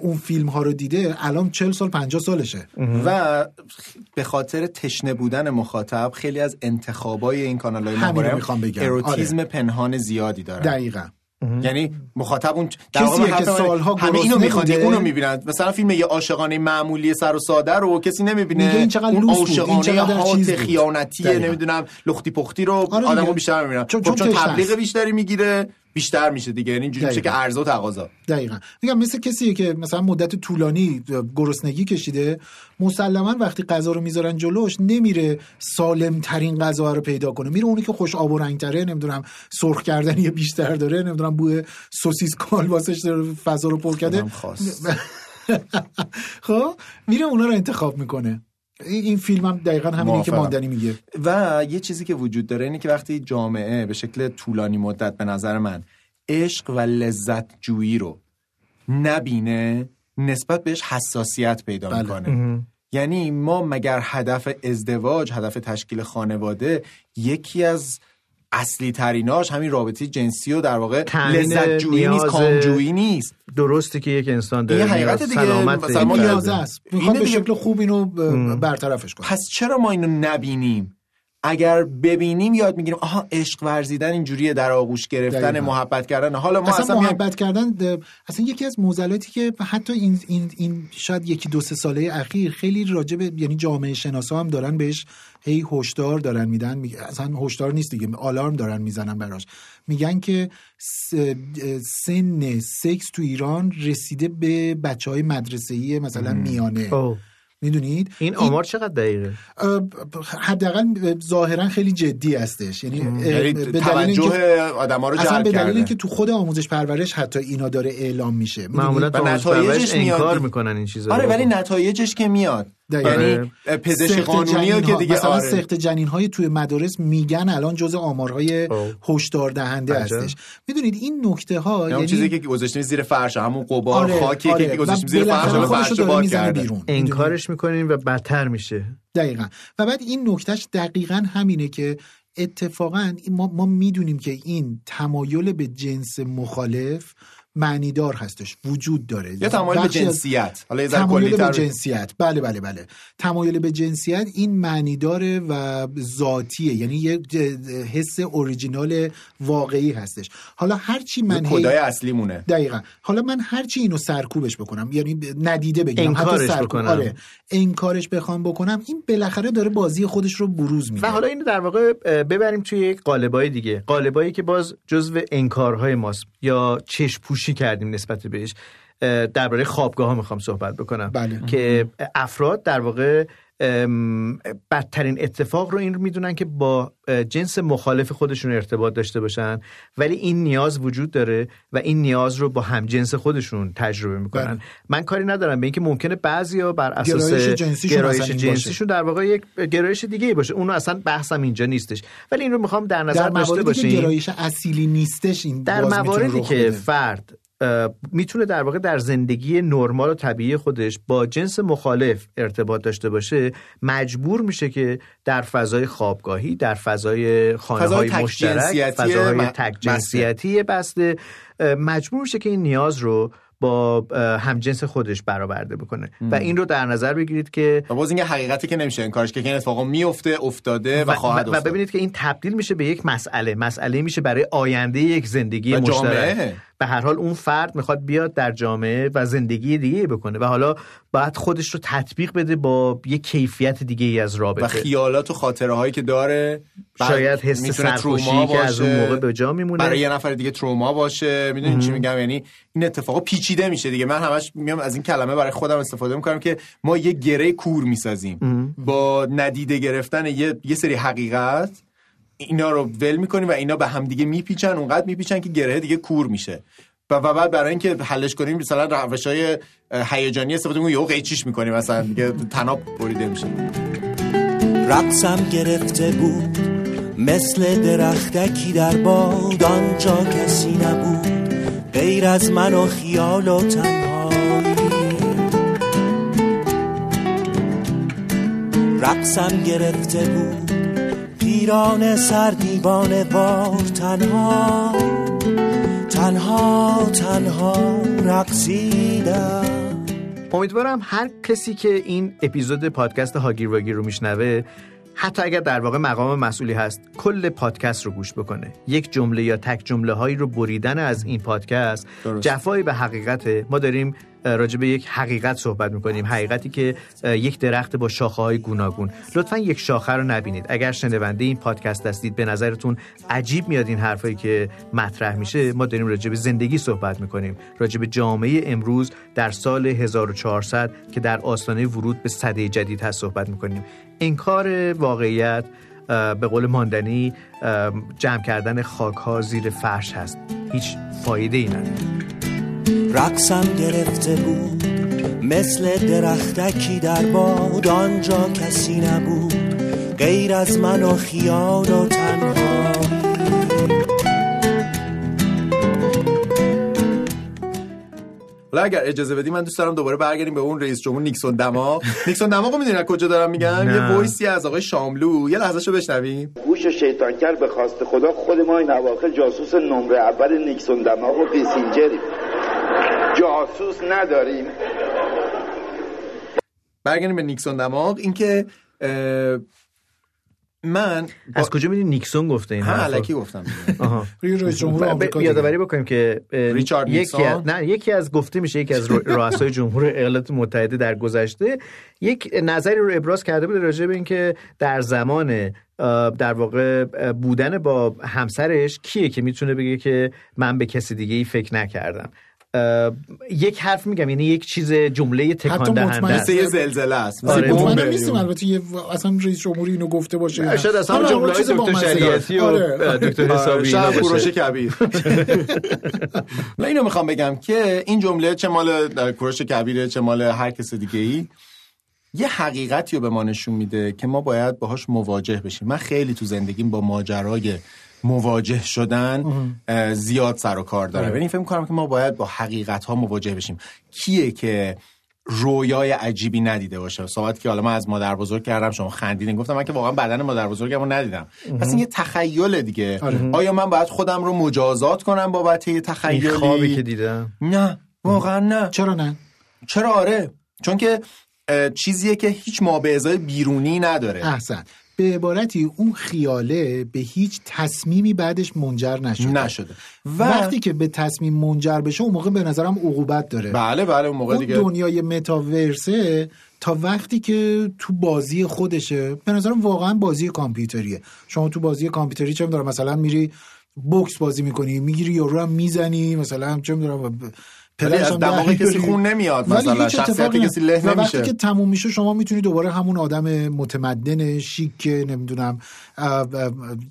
اون فیلم ها رو دیده، الان چهل سال پنجاه سالشه و به خاطر تشنه بودن مخاطب خیلی از انتخابای این کانال‌های مبارم اروتیزم آره. پنهان زیادی داره. دقیقاً یعنی مخاطب اون در واقع که سالها همه اینو میخواد اونو میبینن، مثلا فیلم یه عاشقانه معمولی سر و ساده رو کسی نمیبینه، اون عاشقانه هات خیانتیه نمیدونم لختی پختی رو آره آدمو بیشتر میبینن چون, چون, چون تبلیغ بیشتری میگیره بیشتر میشه دیگه، یعنی اینجوری میشه که عرض و تقاضا. دقیقاً میگم مثل کسی که مثلا مدت طولانی گرسنگی کشیده، مسلماً وقتی غذا رو میذارن جلوش نمیره سالم ترین غذا رو پیدا کنه، میره اونی که خوش آب و رنگ تره، نمیدونم سرخ کردنی بیشتر داره، نمیدونم بوی سوسیس کالباسش فضا رو پر کرده خب میره اونا رو انتخاب میکنه. این فیلم هم دقیقاً همینه که ماندنی میگه. و یه چیزی که وجود داره اینه که وقتی جامعه به شکل طولانی مدت به نظر من عشق و لذت جویی رو نبینه، نسبت بهش حساسیت پیدا بله. میکنه. یعنی ما مگر هدف ازدواج، هدف تشکیل خانواده، یکی از اصلی تریناش همین رابطه جنسی و در واقع لذت جویی نیست، کام جویی نیست. درسته که یک انسان در حقیقت دیگه نیازه است، میخواد به شکل خوب اینو برطرفش کنه. پس چرا ما اینو نبینیم؟ اگر ببینیم یاد میگیریم آها عشق ورزیدن اینجوریه، در آغوش گرفتن، محبت کردن. حالا ما اصلا, اصلا محبت کردن اصلا یکی از موزلاتی که حتی این این این شاید یکی دو سه ساله اخیر خیلی راجب یعنی جامعه شناسا هم دارن بهش هی هشدار دارن میدن، می... اصلا هشدار نیست دیگه، آلارم دارن میزنن براش، میگن که س... سن سکس تو ایران رسیده به بچهای مدرسه‌ای مثلا میانه. اوه. میدونید این آمار چقدر دقیقه؟ حداقل ظاهرا خیلی جدی هستش، یعنی به توجه آدما رو جلب کرده، به دلیلی که تو خود آموزش پرورش حتی اینا داره اعلام میشه، معمولا نتایجش انکار میکنن این چیزا. آره ولی نتایجش که میاد یعنی پزشک قانونیه که دیگه مثلا آره. سخت جنین‌های توی مدارس میگن الان جزء آمارهای هشدار دهنده هستش. میدونید این نکته ها یعنی چیزی که گذاشتیم زیر فرش، همون غبار آره، خاکی آره. که گذاشتیم زیر فرش و فرشو بار کردن، انکارش میکنیم و بدتر میشه. دقیقاً. و بعد این نکتهش دقیقاً همینه که اتفاقاً ما ما میدونیم که این تمایل به جنس مخالف معنی دار هستش، وجود داره. یا تمایل به جنسیت، حالا تمایل به جنسیت، بله بله بله، تمایل به جنسیت این معنی داره و ذاتیه، یعنی یه حس اوریجینال واقعی هستش. حالا هر چی من خدای اصلی مونه دقیقاً، حالا من هر چی اینو سرکوبش بکنم، یعنی ندیده بگیرم، حتی سرکوب آره انکارش بخوام بکنم، این بالاخره داره بازی خودش رو بروز میده. و حالا اینو در واقع ببریم توی یک قالبای دیگه، قالبایی که باز جزو انکارهای ماست یا چشم پوشی کردیم نسبت بهش. درباره خوابگاه‌ها میخوام صحبت بکنم، بله. که افراد در واقع بدترین اتفاق رو این رو میدونن که با جنس مخالف خودشون ارتباط داشته باشن، ولی این نیاز وجود داره و این نیاز رو با همجنس خودشون تجربه میکنن. بله. من کاری ندارم به اینکه ممکنه بعضیا بر اساس گرایش جنسیشون در واقع یک گرایش دیگه‌ای باشه، اون اصلا بحثم اینجا نیستش، ولی این رو میخوام در نظر داشته باشیم که گرایش اصیلی نیستش. این در مواردی که فرد میتونه در واقع در زندگی نرمال و طبیعی خودش با جنس مخالف ارتباط داشته باشه، مجبور میشه که در فضای خوابگاهی، در فضای خانه‌های مشترک، فضاهای تکجنسیتی بسته، مجبور میشه که این نیاز رو با همجنس خودش برآورده بکنه. ام. و این رو در نظر بگیرید که باز این حقیقتی که نمیشه انکارش که این اتفاقا میفته، افتاده و خواهد افتاد. و ببینید که این تبدیل میشه به یک مسئله، مسئله میشه برای آینده یک زندگی مشترک. به هر حال اون فرد میخواد بیاد در جامعه و زندگی دیگه بکنه و حالا باید خودش رو تطبیق بده با یک کیفیت دیگه ای از رابطه و خیالات و خاطره هایی که داره. شاید حس سرخوشی که از اون موقع به جا میمونه، برای یه نفر دیگه تروما باشه. میدونین چی میگم؟ یعنی این اتفاقا پیچیده میشه دیگه. من همش میام از این کلمه برای خودم استفاده میکنم که ما یه گره کور میسازیم با ندیده گرفتن یه, یه سری حقیقت. اینا رو ول میکنیم و اینا به هم دیگه میپیچن، اونقدر میپیچن که گره دیگه کور میشه و بعد برای اینکه حلش کنیم مثلا روش‌های هیجانی استفاده می‌کنیم، یهو قیچیش می‌کنیم، مثلا دیگه طناب بریده میشه. رقصم گرفته بود مثل درختکی در باد، آنجا کسی نبود غیر از من و خیال و تنهایی. رقصم گرفته بود پیران سر دیوانه وار، تنها تنها تنها رقصیدم. امیدوارم هر کسی که این اپیزود پادکست هاگیر واگیر رو میشنوه، حتی اگر در واقع مقام مسئولی هست، کل پادکست رو گوش بکنه. یک جمله یا تک جمله هایی رو بریدن از این پادکست جفایی به حقیقته. ما داریم راجع به یک حقیقت صحبت میکنیم، حقیقتی که یک درخت با شاخه های گوناگون. لطفا یک شاخه رو نبینید. اگر شنونده این پادکست هستید، به نظرتون عجیب میاد این حرفایی که مطرح میشه، ما داریم راجع به زندگی صحبت میکنیم، راجع به جامعه امروز در سال هزار و چهارصد که در آستانه ورود به سده جدید هست صحبت میکنیم. انکار واقعیت، به قول ماندنی، جمع کردن خاک ها زیر فرش هست، هیچ فایده ای نداره. رقصم گرفته بود مثل درختکی در باد، آنجا کسی نبود غیر از من و خیال و تنها. حالا اگر اجازه بدی، من دوست دارم دوباره برگردیم به اون رئیس جمهور نیکسون دماغ. نیکسون دماغو میدونی کجا دارم میگم؟ یه وایسی از آقای شاملو، یه لحظهشو بشنویم. گوش شیطانگر به خواست خدا، خود ما این اواخر جاسوس نمره اول نیکسون دماغ و کیسینجریم، جاسوس نداریم. برگردیم به نیکسون دماغ. اینکه من با... از کجا میدونی نیکسون گفته این حرفو؟ الکی گفتم. آها. رئیس جمهور آمریکا. یادآوری بکنیم که ریچارد نیکسون یکی از... نه یکی از گفته میشه یکی از رؤسای جمهور ایالات متحده در گذشته یک نظری رو ابراز کرده بود راجع به اینکه در زمان در واقع بودن با همسرش کیه که میتونه بگه که من به کسی دیگه ای فکر نکردم. یک حرف میگم، یعنی یک چیز جمله تکان دهنده است، یه زلزله است. من نمی‌دونم البته یه اصلا رئیس جمهوری اینو گفته باشه، شاید اصلا جمله های دکتر شریعتی و دکتر حسابی و کوروش کبیر. من اینو میخوام بگم که این جمله چه مال کوروش کبیر چه مال هر کس دیگه ای، یه حقیقتی رو به ما نشون میده که ما باید باهاش مواجه بشیم. من خیلی تو زندگیم با ماجرای مواجه شدن زیاد سر و کار داره. ببین فکر می‌کنم که ما باید با حقیقت‌ها مواجه بشیم. کیه که رویای عجیبی ندیده باشه. صحبت که حالا من از مادر بزرگ کردم شما خندیدین، گفتم من که واقعا بدن مادر بزرگمو ندیدم. پس این یه تخیل دیگه. آره. آیا من باید خودم رو مجازات کنم بابت یه تخیلی؟ خوابی که دیدم. نه واقعا نه. چرا نه؟ چرا آره، چون که چیزیه که هیچ مابعضای بیرونی نداره. احسن. به عبارتی اون خیاله به هیچ تصمیمی بعدش منجر نشده نشده و... وقتی که به تصمیم منجر بشه اون موقع به نظرم عقوبت داره. بله بله اون موقع اون دیگه دنیای متاورسه تا وقتی که تو بازی خودشه به نظرم واقعا بازی کامپیوتریه. شما تو بازی کامپیوتری چه می‌دونم مثلا میری بوکس بازی میکنی، میگیری یارو هم میزنی، مثلا چه می‌دونم پلش هم دماغ کسی خون نمیاد، مثلا شخصیت کسی له نمیشه. وقتی که تموم میشه شما میتونی دوباره همون آدم متمدن شیک نمیدونم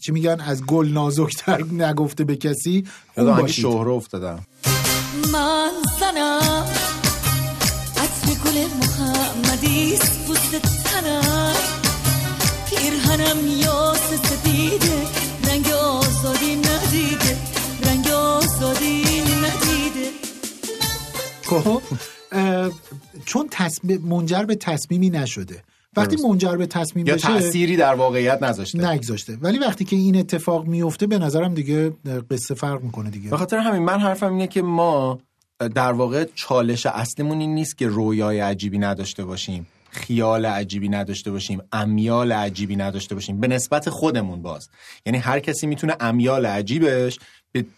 چی میگن از گل نازکتر نگفته به کسی اون باشید. شهره افتادم من زنم عطر گل محمدی است پوست تنم پیرهنم یاس سپیده رنگ آزادی ندیده رنگ آزادی ندیده. خب چون تصمیم منجر به تصمیمی نشده، وقتی منجر به تصمیم یا بشه یا تأثیری در واقعیت نذاشته نگذاشته، ولی وقتی که این اتفاق میفته به نظرم دیگه قصه فرق میکنه دیگه. به خاطر همین من حرفم اینه که ما در واقع چالش اصلیمون این نیست که رویای عجیبی نداشته باشیم، خیال عجیبی نداشته باشیم، امیال عجیبی نداشته باشیم به نسبت خودمون. باز یعنی هر کسی میتونه امیال عجیبش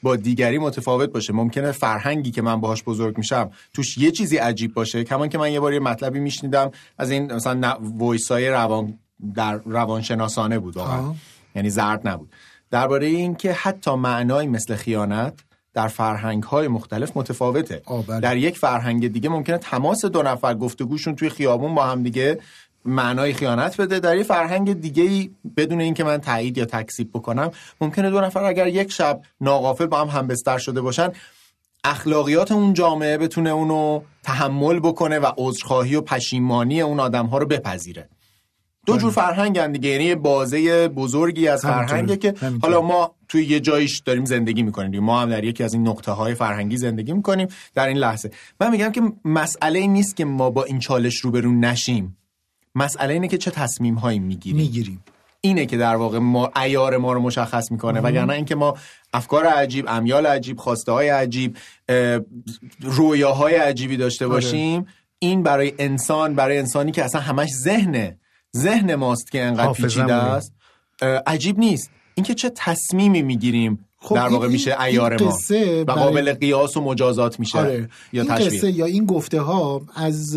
با دیگری متفاوت باشه. ممکنه فرهنگی که من باهاش بزرگ میشم توش یه چیزی عجیب باشه. کمان که من یه بار یه مطلبی میشنیدم از این مثلا وایسای روان در روانشناسانه بود واقعا، یعنی زرد نبود، درباره این که حتی معنای مثل خیانت در فرهنگ‌های مختلف متفاوته. در یک فرهنگ دیگه ممکنه تماس دو نفر گفتگوشون توی خیابون با هم دیگه معنای خیانت بده، در یه فرهنگ دیگه‌ای بدون اینکه من تایید یا تکذیب بکنم ممکنه دو نفر اگر یک شب ناغافل با هم همبستر شده باشن اخلاقیات اون جامعه بتونه اونو تحمل بکنه و عذرخواهی و پشیمانی اون آدم‌ها رو بپذیره. دو جور فرهنگن دیگه، یعنی بازه بزرگی از فرهنگه که همطور. حالا ما توی یه جایش داریم زندگی میکنیم، ما هم در یکی از این نقطه‌های فرهنگی زندگی میکنیم در این لحظه. من میگم که مسئله نیست که ما با این چالش روبرو نشیم، مسئله اینه که چه تصمیم هایی میگیریم میگیریم اینه که در واقع ما عیار ما رو مشخص میکنه، وگرنه اینکه ما افکار عجیب، امیال عجیب، خواسته های عجیب، رویاهای عجیبی داشته باشیم. این برای انسان، برای انسانی که اصلا همش ذهنه، ذهن ماست که انقدر پیچیده است، عجیب نیست. اینکه چه تصمیمی میگیریم خب در واقع این میشه عیار ما و قابل قیاس و مجازات میشه. آره. یا این تشبیه. قصه یا این گفته ها از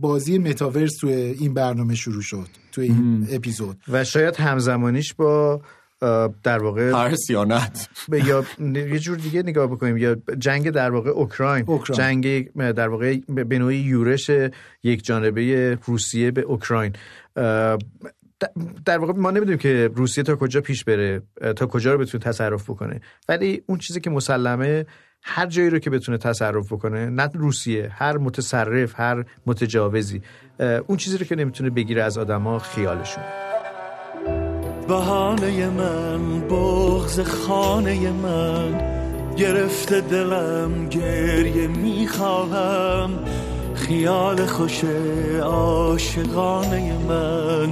بازی متاورس توی این برنامه شروع شد، توی این مم. اپیزود و شاید همزمانیش با در واقع پارسیانات یا یه جور دیگه نگاه بکنیم، یا جنگ در واقع اوکراین، اوکراین. جنگ در واقع به نوعی یورش یک جانبه روسیه به اوکراین. در واقع ما نمیدونیم که روسیه تا کجا پیش بره، تا کجا رو بتونه تصرف بکنه، ولی اون چیزی که مسلمه هر جایی رو که بتونه تصرف بکنه، نه روسیه، هر متصرف، هر متجاوزی، اون چیزی رو که نمیتونه بگیره از آدما خیالشون. بهانه من، بغض خانه من، گرفته دلم، گریه میخواهم، خیال خوش عاشقانه من،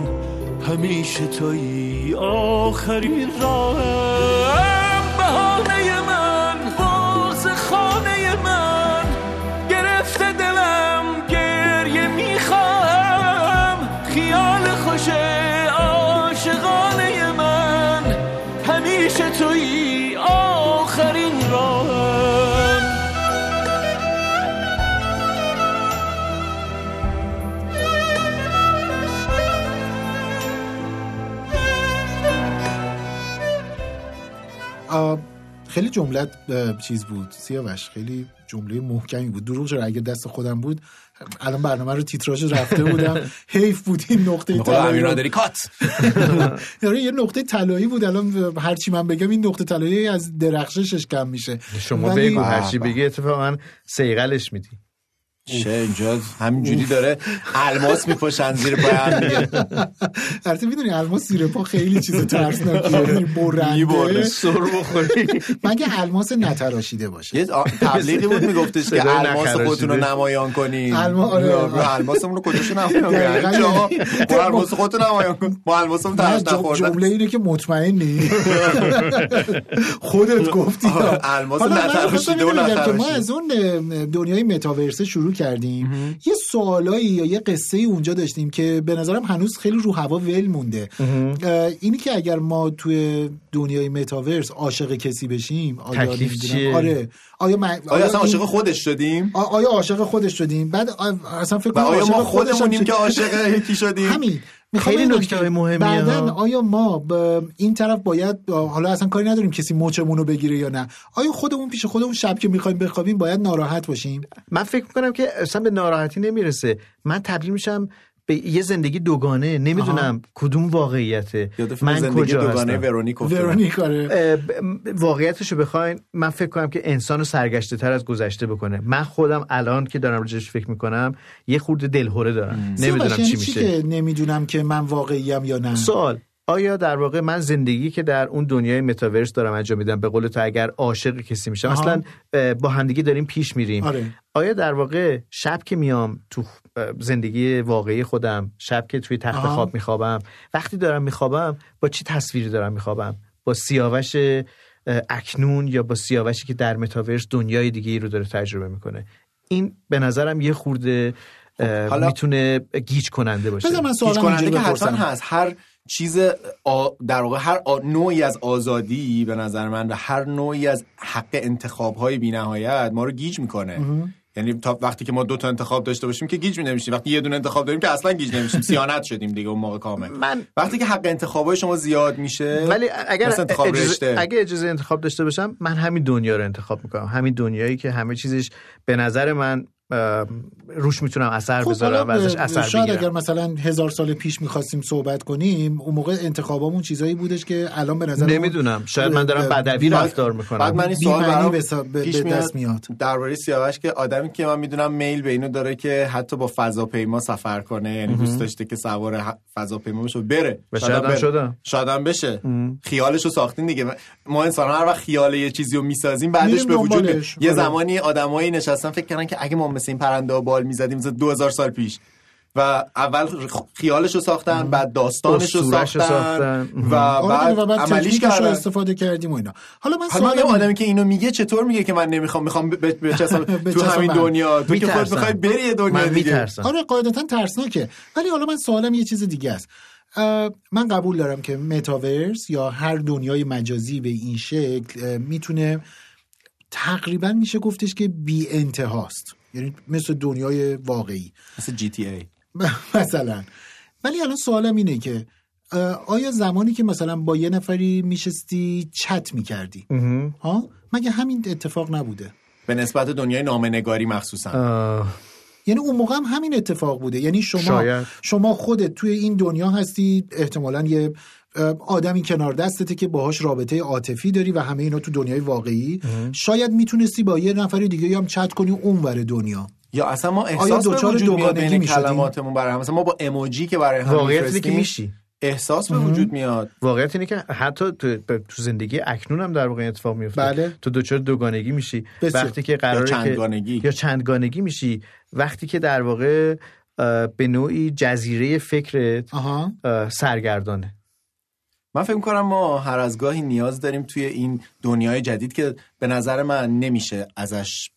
همیشه تویی آخرین راهم. بهانه من، بغض خانه من، گرفته دلم، گریه میخواهم، خیال خوش عاشقانه من، همیشه تویی آخرین راهم. خیلی جمله چیز بود سیاوش، خیلی جمله محکمی بود. دروغ شد اگه دست خودم بود الان برنامه رو تیتراژ رفته بودم. حیف بود این نقطه طلایی رو داری کات. یه نقطه طلایی بود الان هرچی من بگم این نقطه طلایی از درخششش کم میشه. شما بگو هرچی بگی اتفاقا سیغلش میدی. چه اینجا همینجوری داره الماس میپاشن زیر پا هم دیگه. البته میدونی الماس زیر پا خیلی چیز ترسناکیه، میبرنده میبره سر بخوری. مگه الماس نتراشیده باشه؟ یه تبلیغی بود میگفتش که الماس خودتون رو نمایان کنین. الماسمون رو کجاشو نمایان کنین؟ آقا با الماس خودتون نمایان کن. با الماسم ترس نخوردن. جمله اینه که مطمئنی خودت گفتی الماس نتراشیده و نتراشیده. ما از اون دنیای متاورس شروع کردیم، یه سوالایی یا یه قصه اونجا داشتیم که به نظرم هنوز خیلی رو هوا ول مونده. اینی که اگر ما توی دنیای متاورس عاشق کسی بشیم، آیا تکلیف چیه؟ آره آیا ما آیا اصلا عاشق خودش شدیم؟ آیا عاشق خودش شدیم؟ بعد اصلا فکر کنم آیا ما خودمونیم که عاشق یکی شدیم؟ همین خیلی نکته مهمیه. بعدن آیا ما این طرف باید، حالا اصلا کاری نداریم کسی موچمون رو بگیره یا نه، آیا خودمون پیش خودمون شب که میخوایم بخوابیم باید ناراحت باشیم؟ من فکر میکنم که اصلا به ناراحتی نمیرسه. من تبدیل میشم به یه زندگی دوگانه، نمیدونم آها. کدوم واقعیته، من کجا هستم؟ ورونیک ورونیک واقعیتشو بخواین من فکر کنم که انسانو سرگشته تر از گذشته بکنه. من خودم الان که دارم راجعش فکر میکنم یه خورده دلهوره دارم، نمیدونم چی میشه، نمیدونم که من واقعیم یا نه. سوال آیا در واقع من زندگی که در اون دنیای متاورس دارم انجام میدم، به قول تو اگر عاشق کسی میشم اصلا با همدیگه داریم پیش میریم، آره. آیا در واقع شب که میام تو زندگی واقعی خودم، شب که توی تخت آه. خواب میخوابم، وقتی دارم میخوابم با چی تصویری دارم میخوابم؟ با سیاوش اکنون یا با سیاوشی که در متاورس دنیای دیگه ای رو داره تجربه میکنه؟ این به نظرم یه خورده حالا... میتونه گیج کننده باشه. گیج کننده که حتما هست. هر چیز آ... در واقع هر آ... نوعی از آزادی به نظر من و هر نوعی از حق انتخاب‌های بی‌نهایت ما رو گیج میکنه. یعنی تا وقتی که ما دو تا انتخاب داشته باشیم که گیج نمیشیم، وقتی یه دونه انتخاب داریم که اصلا گیج نمیشیم، سیانت شدیم دیگه اون موقع کامل. من... وقتی که حق انتخاب‌های شما زیاد میشه، ولی اگر اجازه اگه اجازه انتخاب داشته باشم من همین دنیا رو انتخاب میکنم، همین دنیایی که همه چیزش به نظر من روش میتونم اثر بذارم و ازش اثر بگیرم. شاید اگر مثلا هزار سال پیش میخواستیم صحبت کنیم، اون موقع انتخابامون چیزایی بودش که الان به نظر نمیدونم، شاید من دارم بدوی رفتار میکنم. بعد من این سوال برام به دست میاد درباره سیاوش که آدمی که من میدونم میل به اینو داره که حتی با فضاپیما سفر کنه، یعنی دوست داشته که سوار فضاپیما بشه بره، شاید شدم شاید بشه. خیالشو ساختین دیگه. ما انسان هر وقت خیال یه چیزیو میسازیم بعدش به وجود یه زمانی آدمایی نشستن فکر کردن که اگه ما این پرنده ها بال میزدیم دو هزار سال پیش، و اول خیالش رو ساختن، بعد داستانش رو ساختن, ساختن و بعد, بعد عملیش کردن، استفاده کردیم و اینا. حالا من حالا سوال آدمی که اینو میگه چطور میگه که من نمیخوام میخوام بچسم تو همین دنیا، تو که خودت میخوای بری دنیا دیگه؟ آره قاعدتا ترسناکه. ولی حالا من سوالم یه چیز دیگه است. من قبول دارم که متاورس یا هر دنیای مجازی به این شکل میتونه تقریبا میشه گفتش که بی انتهاست، یعنی مثل دنیای واقعی، مثل جی تی ای مثلا. ولی الان سوالم اینه که آیا زمانی که مثلا با یه نفری میشستی چت میکردی ها، مگه همین اتفاق نبوده به نسبت دنیای نامنگاری مخصوصا؟ آه. یعنی اون موقع هم همین اتفاق بوده، یعنی شما شاید. شما خودت توی این دنیا هستی، احتمالاً یه آدمی کنار دستته که باهاش رابطه عاطفی داری و همه اینا تو دنیای واقعی اه. شاید میتونستی با یه نفر دیگه هم چت کنی اونور دنیا، یا اصلا ما احساس به وجود میاد بین کلماتمون برای هم، مثلا ما با اموجی که برای هم میفرستیم احساس به وجود میاد. واقعیت اینه که حتی تو, تو زندگی اکنون هم در واقع اتفاق میفته. بله. تو دوچار دوگانگی میشی وقتی که قراره یا چندگانگی که... یا چندگانگی میشی وقتی که در واقع به نوعی جزیره فکرت سرگردانه. من فکر می‌کنم ما هر از گاهی نیاز داریم توی این دنیای جدید که به نظر من نمیشه ازش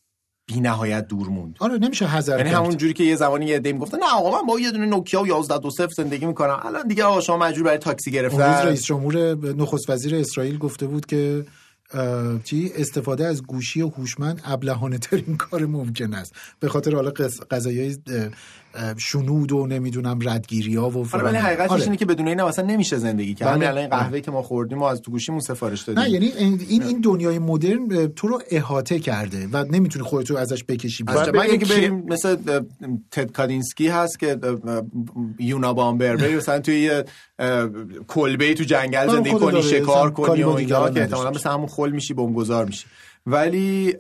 بی نهایت دور موند. آره نمیشه حذر. یعنی همون جوری که یه زمانی یه عده میگفتن نه آقا من با یه دونه نوکیا و یازده صفر زندگی میکنم، الان دیگه آقا شما مجبور برای تاکسی گرفتن. اون روز رئیس جمهور نخست وزیر اسرائیل گفته بود که چی استفاده از گوشی هوشمند ابلهانه ترین کار ممکن است، به خاطر حالا قضایای شنود و نمیدونم ردگیری‌ها و فلان. ولی حقیقتش آره. اینه که بدون اینا اصلا نمیشه زندگی کرد. همین الان قهوه‌ای که ما خوردیم و از تو گوشیمون سفارش دادیم. نه یعنی این این دنیای مدرن تو رو احاطه کرده و نمیتونی خودت رو ازش بکشی. بعد اینکه بریم مثلا تد کادینسکی هست که یونا بامبر بری مثلا توی کلبه تو جنگل زندگی کنی، شکار کنی و اینا، که احتمالاً مثلا همون خل میشی، بمبگذار میشی. ولی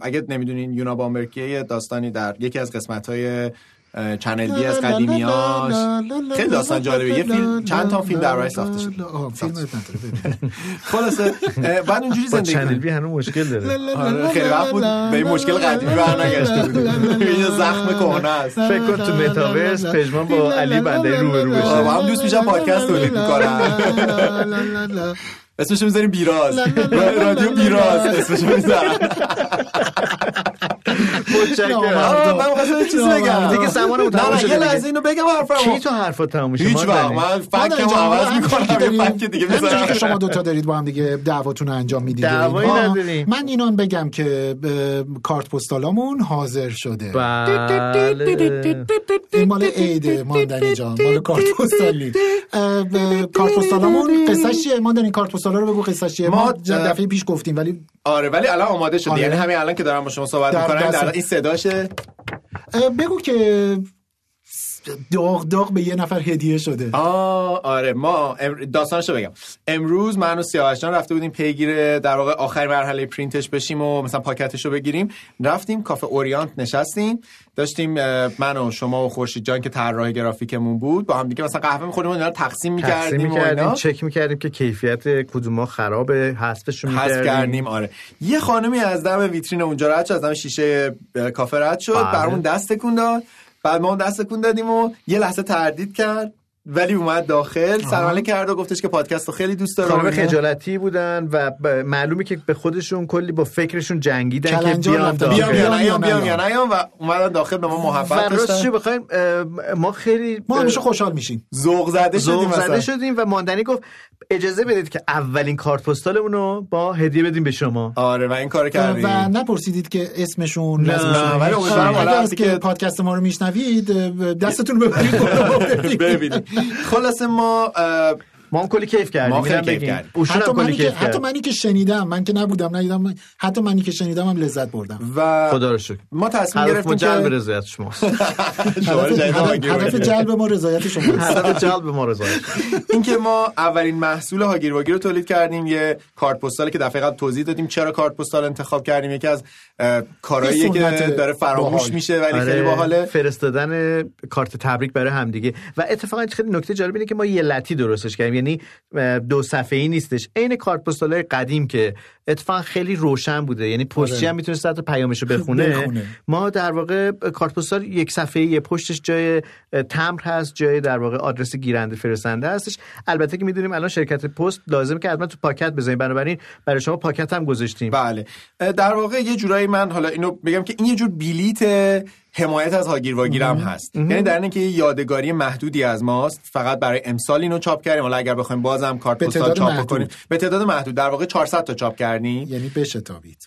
اگه نمیدونین یونا بامبرکیه، داستانی در یکی از قسمت‌های چنل دی از قدیمیاش، خیلی داستان جالبه. یه فیلم، چند تا فیلم در روش ساخته شده. خلاصه بعد اونجوری زندگی چنل بی هنوز مشکل داره، خیلی وقت بود به این مشکل قدیمی برنگشته بود. این زخم کهنه است. فکر کن تو متاورس پژمان با علی بنده رو به رو بشه، با هم دوست میشن، پادکست تولید می‌کنن. اسمشو می‌ذاریم بیراز، رادیو بیراز اسمشو می‌ذارن. متشکرم. من خواستم چیزی بگم دیگه، زمانم تموم شده. نه نه، لازم اینو بگم حرفم. چی تو حرفت تموم شده؟ هیچ وقت من فکرم عوض می‌کنم، فکر دیگه می‌ذارم که شما دوتا دارید با هم دیگه دعواتون رو انجام میدید. دعوایی نداریم. من اینو بگم که کارت پستالامون حاضر شده. این مال عیده ماندنی جان، مال کارت پستالی. کارت پستالامون قصه‌ش چیه؟ ماندنی کارت پستالا رو بگو قصه‌ش چیه. ما دفعه پیش گفتیم ولی آره، ولی الان آماده شده. یعنی همین الان که دارم با شما صحبت می‌کنم در این صداشه. بگو که داغ داغ به یه نفر هدیه شده. آه آره، ما داستانشو بگم. امروز من و سیاوش جان رفته بودیم پیگیر در واقع آخر مرحله پرینتش بشیم و مثلا پاکتشو بگیریم. رفتیم کافه اورینت نشستیم، داشتیم من و شما و خورشید جان که طراح گرافیکمون بود با هم دیگه مثلا قهوه می‌خوردیم، اینا رو تقسیم می‌کردیم و چک می‌کردیم که کیفیت کدوم‌ها خرابه، حذفش می‌کردیم. آره، یه خانمی از دم ویترین اونجا رد شد، از دم شیشه کافه رد شد، برامون دست تکون داد. بعد ما دست تکون دادیم و یه لحظه تردید کرد، ولی اومد داخل، سلام علیک کرد و گفتش که پادکست رو خیلی دوست دارم. خانم خجالتی بودن و معلومه که به خودشون کلی با فکرشون جنگیدن که بیام بیام بیام بیام بیام و اومدن داخل. به ما محبت داشتن. راستش بخوایم ما خیلی ما همیشه خوشحال میشیم، ذوق زده شدیم ذوق زده شدیم و ماندنی گفت اجازه بدید که اولین کارت پستالمون رو با هدیه بدیم به شما. آره و این کارو کردیم و نپرسیدید که اسمشون لازم. ولی امیدوارم حالا که پادکست ما رو میشنوید دستتون ببرید ببینید. خلاصه ما ما کلی کیف کردیم. ما خیلی کیف کردیم. حتی منی که حتی منی که شنیدم، من که نبودم ندیدم، حتی منی که شنیدم هم لذت بردم و خدا رو شکر. ما تصمیم گرفتیم که جلب رضایت شماست. هدف جلب ما رضایت شماست. هدف جلب ما رضایت. اینکه ما اولین محصول هاگیر واگیر رو تولید کردیم، یه کارت پستالی که دفعه قبل توضیح دادیم چرا کارت پستال انتخاب کردیم. یکی از کارهایی که داره فراموش میشه ولی خیلی باحاله، فرستادن کارت تبریک برای همدیگه. و اتفاقا خیلی نکته جالب اینه که ما یه لتی درستش کردیم، یعنی دو صفحه‌ای نیستش، عین کارت پستالای قدیم که اتفاقا خیلی روشن بوده، یعنی پستچی هم میتونه حتی پیامشو بخونه. ما در واقع کارت پستال یک صفحه‌ای، پشتش جای تمبر هست، جای در واقع آدرس گیرنده فرستنده هستش. البته که میدونیم الان شرکت پست لازمه که حتما تو پاکت بزنید، بنابراین برای شما پاکت هم گذاشتیم. بله در واقع یه جورایی من حالا اینو بگم که این یه جور بلیت حمایت از هاگیر واگیر هم هست. یعنی در اینکه یادگاری محدودی از ماست، فقط برای امسال اینو چاپ کردیم. حالا اگر بخوایم بازم کارت پستال چاپ بکنیم به تعداد محدود، در واقع چهارصد تا چاپ کردیم، یعنی بشتابید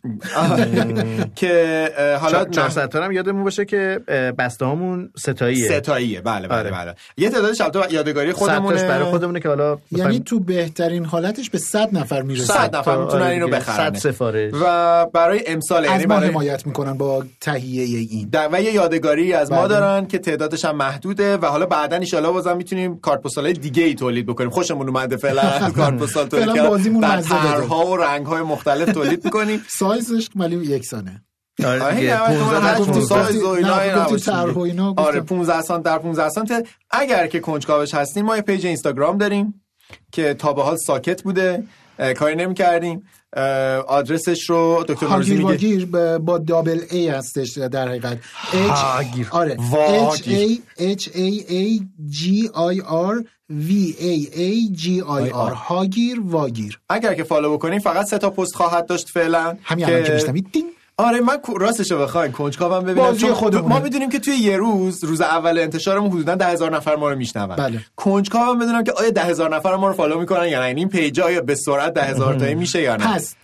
که حالا چهارصد تا هم یادمون باشه که بسته‌هامون ستاییه. ستاییه بله بله بله. یه تعدادش البته یادگاری خودمونه، صد برای خودمونه که حالا یعنی تو بهترین حالتش به صد نفر میرسه. صد نفر میتونن اینو بخرن، صد سفارش. و برای امسال یعنی برای حمایت میکنن با تهیه این یادگاری از ما دارن که تعدادش هم محدوده. و حالا بعدن ان شاءالله بازم میتونیم کارت پستالای دیگه ای تولید بکنیم. خوشمون اومده فعلا از کارت پستال تولید کردن، در طرح‌ها و رنگ‌های مختلف تولید می‌کنیم. سایزش ولی یکسانه. آره پانزده سایز و اینا. آره پانزده سانتی در پانزده سانتی. اگر که کنجکاوش هستین ما یه پیج اینستاگرام داریم که تا به حال ساکت بوده، کاری نمی‌کردیم. آدرسش رو دکتر مجد میگه با دابل ای هستش در حقیقت. هاگیر آره H A H A A G I R V A A G I R هاگیر واگیر. اگر که فالو بکنین فقط سه تا پست خواهد داشت فعلا. همین الان که میشتمید دین. آره من راستشو بخواین کنجکاوم ببینم، چون خودمون ما میدونیم که توی یه روز روز اول انتشارمون حدوداً ده هزار نفر ما رو میشنون. بله. کنجکاوم بدونم که آیا ده هزار نفر ما رو فالو میکنن یا نه، این پیج آیا به سرعت ده هزار تایی میشه یا نه. پس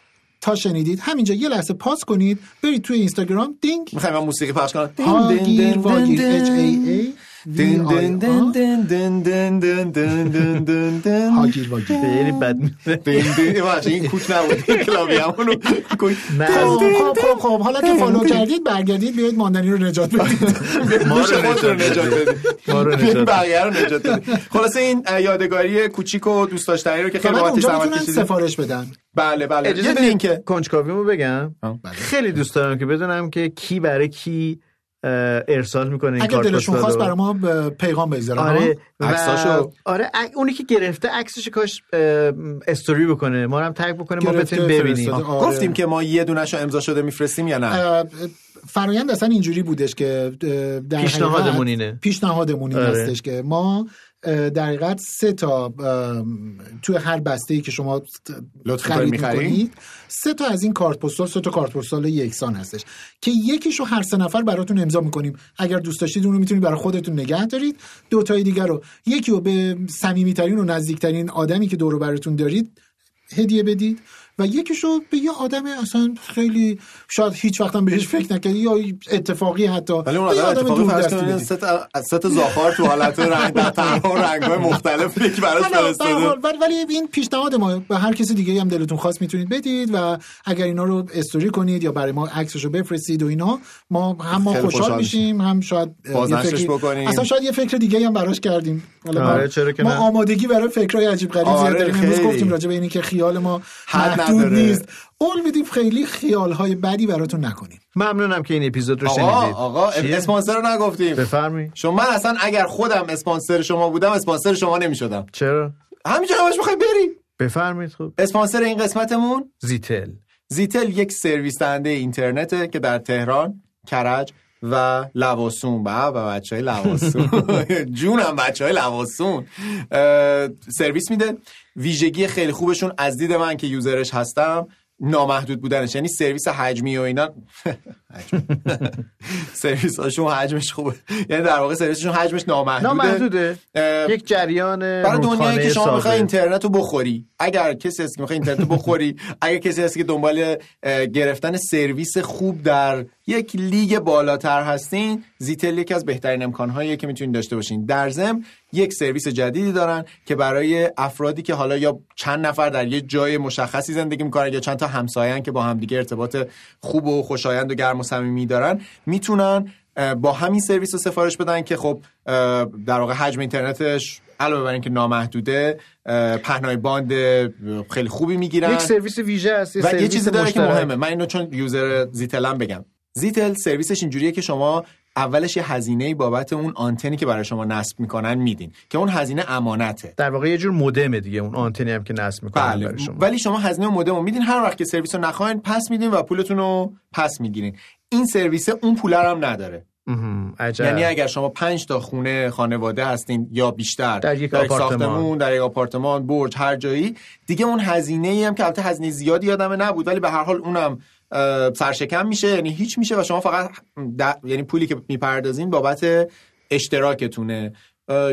تا شنیدید همینجا یه لحظه پاس کنید، برید توی اینستاگرام دینگ. میخوام من موسیقی پخش کنم. دینگ دینگ واگیر H A A دن دن دن دن دن دن دن دن دن دن هاگیر واگیر یعنی بد میده. واش این کوک نبود کلاویامونو کوک. خب خب خب حالا که فالو کردید برگردید بیاید ماندنی رو نجات بدید. ما رو نجات بدید. ما رو نجات بقیه رو نجات بدید. خلاص این یادگاری کوچیک و دوست داشتنی رو که خیلی وقت زحمت کشیدید سفارش بدن. بله بله. اجازه بدین که کنجکاویمو بگم. خیلی دوست دارم که بدونم که کی برای کی ارسال میکنه این کارت. اگه دلشون خواست برای ما پیغام بذارن. آره عکساشو آره اونی که گرفته عکسش کاش استوری بکنه ما رو هم تگ بکنه ما بتونیم ببینیم. آره. گفتیم که ما یه دونهشو امضا شده میفرستیم یا نه. فرآیند اصلا اینجوری بودش که در پیشنهادمون اینه. پیشنهادمون این آره. هستش که ما در حقیقت سه تا توی هر بسته‌ای که شما خرید می‌کنید سه تا از این کارت پستال سه تا کارت پستال یکسان هستش که یکیشو هر سه نفر براتون امضا می‌کنیم. اگر دوست داشتید اون رو می‌تونید برای خودتون نگه دارید، دو تای دیگر رو یکی رو به صمیمیت‌ترین و نزدیک‌ترین آدمی که دور و براتون دارید هدیه بدید و یکیشو به یه آدم اصلا خیلی شاید هیچ وقتم بهش فکر نکردی یا اتفاقی حتی ولی اون آدم اتفاقی فرستادن ست از ست زافار تو حالت رنگ و رنگ‌های مختلف یکی براش فرستادن. ولی این پیشنهاد ما به هر کسی دیگه هم دلتون خواست میتونید بدید و اگر اینا رو استوری کنید یا برای ما عکسشو بفرستید و اینا ما هم ما خوشحال میشیم هم شاید بازنشرش بکنیم اصلا شاید یه فکر دیگه هم براش کردیم. آره چرا که ما آمادگی برای فکرای عجیب غریب زیاد داریم. امروز گفتیم راجع به اینی که خیال ما دود نیست. اول میدیم خیلی خیالهای بدی براتون نکنیم. ممنونم که این اپیزود رو آقا، شنیدید. آقا اسپانسر رو نگفتیم. بفرمایید. شما من اصلا اگر خودم اسپانسر شما بودم اسپانسر شما نمیشدم. چرا؟ همینجوری همش میخوای بری. بفرمایید. خب اسپانسر این قسمتمون زیتل. زیتل یک سرویس دهنده اینترنته که در تهران، کرج و لواسون با با بچهای لواسون جونم بچهای لواسون سرویس میده. ویژگی خیلی خوبشون از دید من که یوزرش هستم نامحدود بودنش، یعنی سرویس حجمی و اینا سرویس هاشون حجمش خوبه، یعنی در واقع سرویسشون حجمش نامحدوده. یک جریان برای دنیایی که شما میخوای اینترنت رو بخوری، اگر کسی هست که میخوای اینترنت رو بخوری، اگر کسی هست که دنبال گرفتن سرویس خوب در یک لیگ بالاتر هستین، زیتل یکی از بهترین امکان‌هاییه که میتونید داشته باشین. در ضمن یک سرویس جدیدی دارن که برای افرادی که حالا یا چند نفر در یه جای مشخصی زندگی میکنن یا چند تا همسایه‌ان که با همدیگه ارتباط خوب و خوشایند و گرم و صمیمی دارن، میتونن با همین سرویس رو سفارش بدن که خب در واقع حجم اینترنتش علاوه بر اینکه نامحدوده پهنای باند خیلی خوبی میگیرن. یک سرویس ویژه است و یه چیزی داره که مهمه، من اینو چون یوزر زیتلم بگم، زیتل سرویسش اینجوریه که شما اولش یه هزینه‌ای بابت اون آنتنی که برای شما نصب میکنن میدین که اون هزینه امانته، در واقع یه جور مودمه دیگه اون آنتنی هم که نصب میکنن بله. برای شما ولی شما هزینه مودم رو میدین، هر وقت که سرویس رو نخواین پس میدین و پولتون رو پس میگیرین. این سرویس اون پول رو هم نداره. عجب. یعنی اگر شما پنج تا خونه خانواده هستین یا بیشتر در یک ساختمون، در یک آپارتمان، برج، هر جایی دیگه، اون هزینه‌ای هم که البته هزینه زیادی یادم نبود ولی به هر حال اونم سرشکم میشه، یعنی هیچ میشه و شما فقط د... یعنی پولی که میپردازین بابت اشتراکتونه.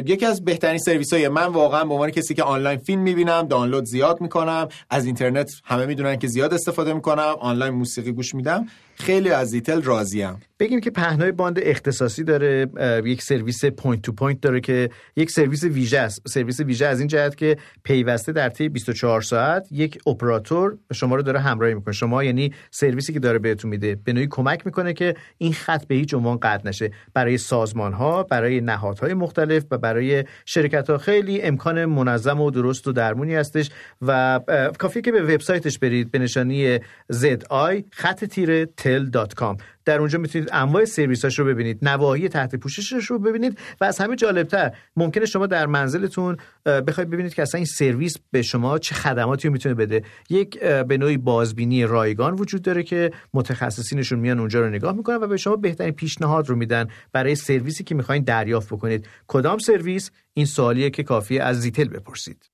یکی از بهترین سرویس‌های من واقعا به عنوان کسی که آنلاین فیلم میبینم، دانلود زیاد میکنم از اینترنت، همه میدونن که زیاد استفاده میکنم، آنلاین موسیقی گوش میدم، خیلی از زیتل راضیم. بگیم که پهنای باند اختصاصی داره، یک سرویس پوینت تو پوینت داره که یک سرویس ویژه است. سرویس ویژه از این جهت که پیوسته در طی بیست و چهار ساعت یک اپراتور شما رو داره همراهی میکنه. شما یعنی سرویسی که داره بهتون میده به نوعی کمک میکنه که این خط به هیچ عنوان قطع نشه. برای سازمان‌ها، برای نهادهای مختلف و برای شرکت‌ها خیلی امکان منظم و درست و درمونی هستش و کافیه که به وبسایتش برید به نشانی زد آی خط تیره تل دات کام. در اونجا میتونید انواع سرویس‌هاش رو ببینید، نواحی تحت پوششش رو ببینید و از همه جالبتر ممکنه شما در منزلتون بخواید ببینید که اصلا این سرویس به شما چه خدماتی رو میتونه بده. یک به نوعی بازبینی رایگان وجود داره که متخصصینشون میان اونجا رو نگاه میکنن و به شما بهترین پیشنهاد رو میدن برای سرویسی که میخواین دریافت بکنید. کدام سرویس؟ این سوالیه که کافیه از زیتل بپرسید.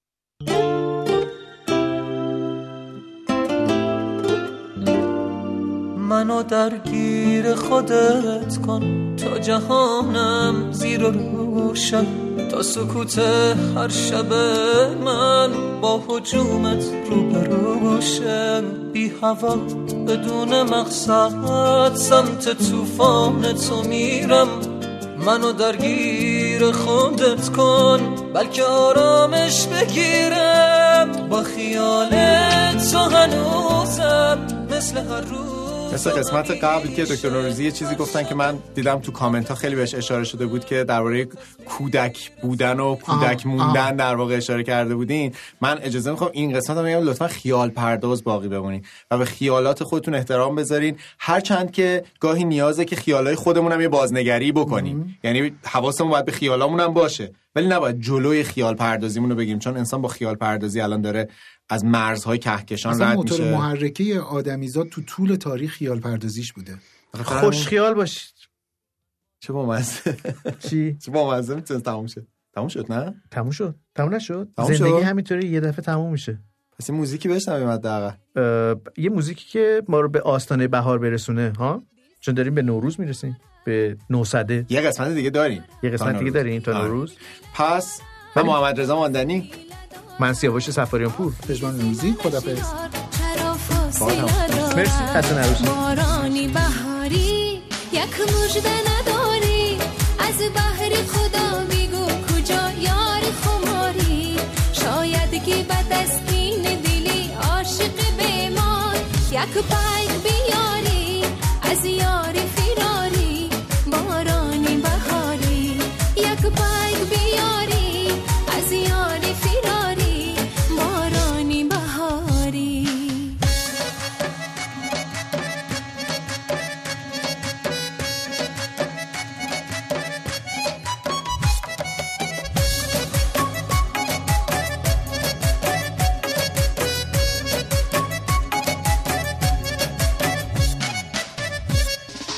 منو درگیر خودت کن تا جهانم زیر و روشن، تا سکوت هر شب من با هجومت روبرو شن، بی هوا بدون مقصد سمت طوفان تو میرم، منو درگیر خودت کن، بلکه آرامش بگیرم با خیال تو هنوزم مثل هر روز. مثل قسمت قبل که دکتر نوروزی یه چیزی گفتن که من دیدم تو کامنت ها خیلی بهش اشاره شده بود که درباره کودک بودن و کودک موندن در واقع اشاره کرده بودین. من اجازه میخوام این قسمت رو بگم لطفا خیال پرداز باقی بمونید و به خیالات خودتون احترام بذارین، هرچند که گاهی نیازه که خیالای خودمون هم یه بازنگری بکنیم. مم. یعنی حواسمون باید به خیالامون هم باشه، ولی نباید جلوی خیال پردازیمون رو بگیریم، چون انسان با خیال پردازی الان داره از مرزهای کهکشان رد میشه. موتور محرکه آدمیزاد تو طول تاریخ خیال پردازیش بوده. خوش خیال باشید. چه بامزه. چی؟ چه بامزه. میتونه تموم شد. تموم شد نه؟ تموم شد. تموم نشد. زندگی همینطوری یه دفعه تموم میشه. پس این موزیکی بشنویم حداقل. یه موزیکی که ما رو به آستانه بهار برسونه ها؟ چون داریم به نوروز میرسیم. به نوصده. یه قسمت دیگه داریم. یه قسمت دیگه داریم تا نوروز. پس من محمد رضا مندنی، من سیاوش سفاریان پور، پژمان نوروزی، خدافظ. مرسی. خسته نباشید. بارانی بهاری یک مژده نداری، از بحر خدا میگو کجا یار خماری، شاید که بد است این دلی عاشق بمان، یک پای بیاری از یار فراری، بارانی بهاری یک پای بیاری از یار فراری.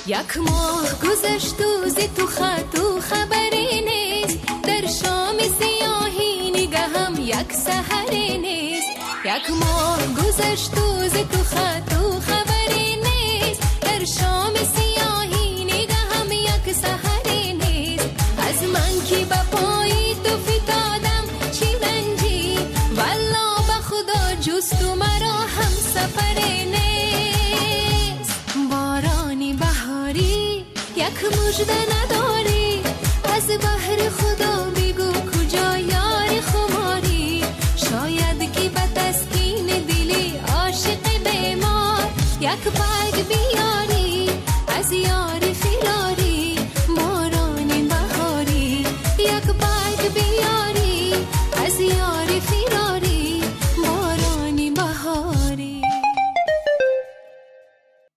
یک ماه گذشت و ز تو خط و خبری نیست، در شام سیاهی نگهم یک سحری نیست، یک ماه گذشت و ز تو خط و خبری نیست، در شام سیاهی نگهم یک سحری نیست، از من که به پای تو فتادم چی رنجی، والا به خدا جز تو مرا هم سفری نیست، بارانی بهاری یک مژده نداری، از بحر خود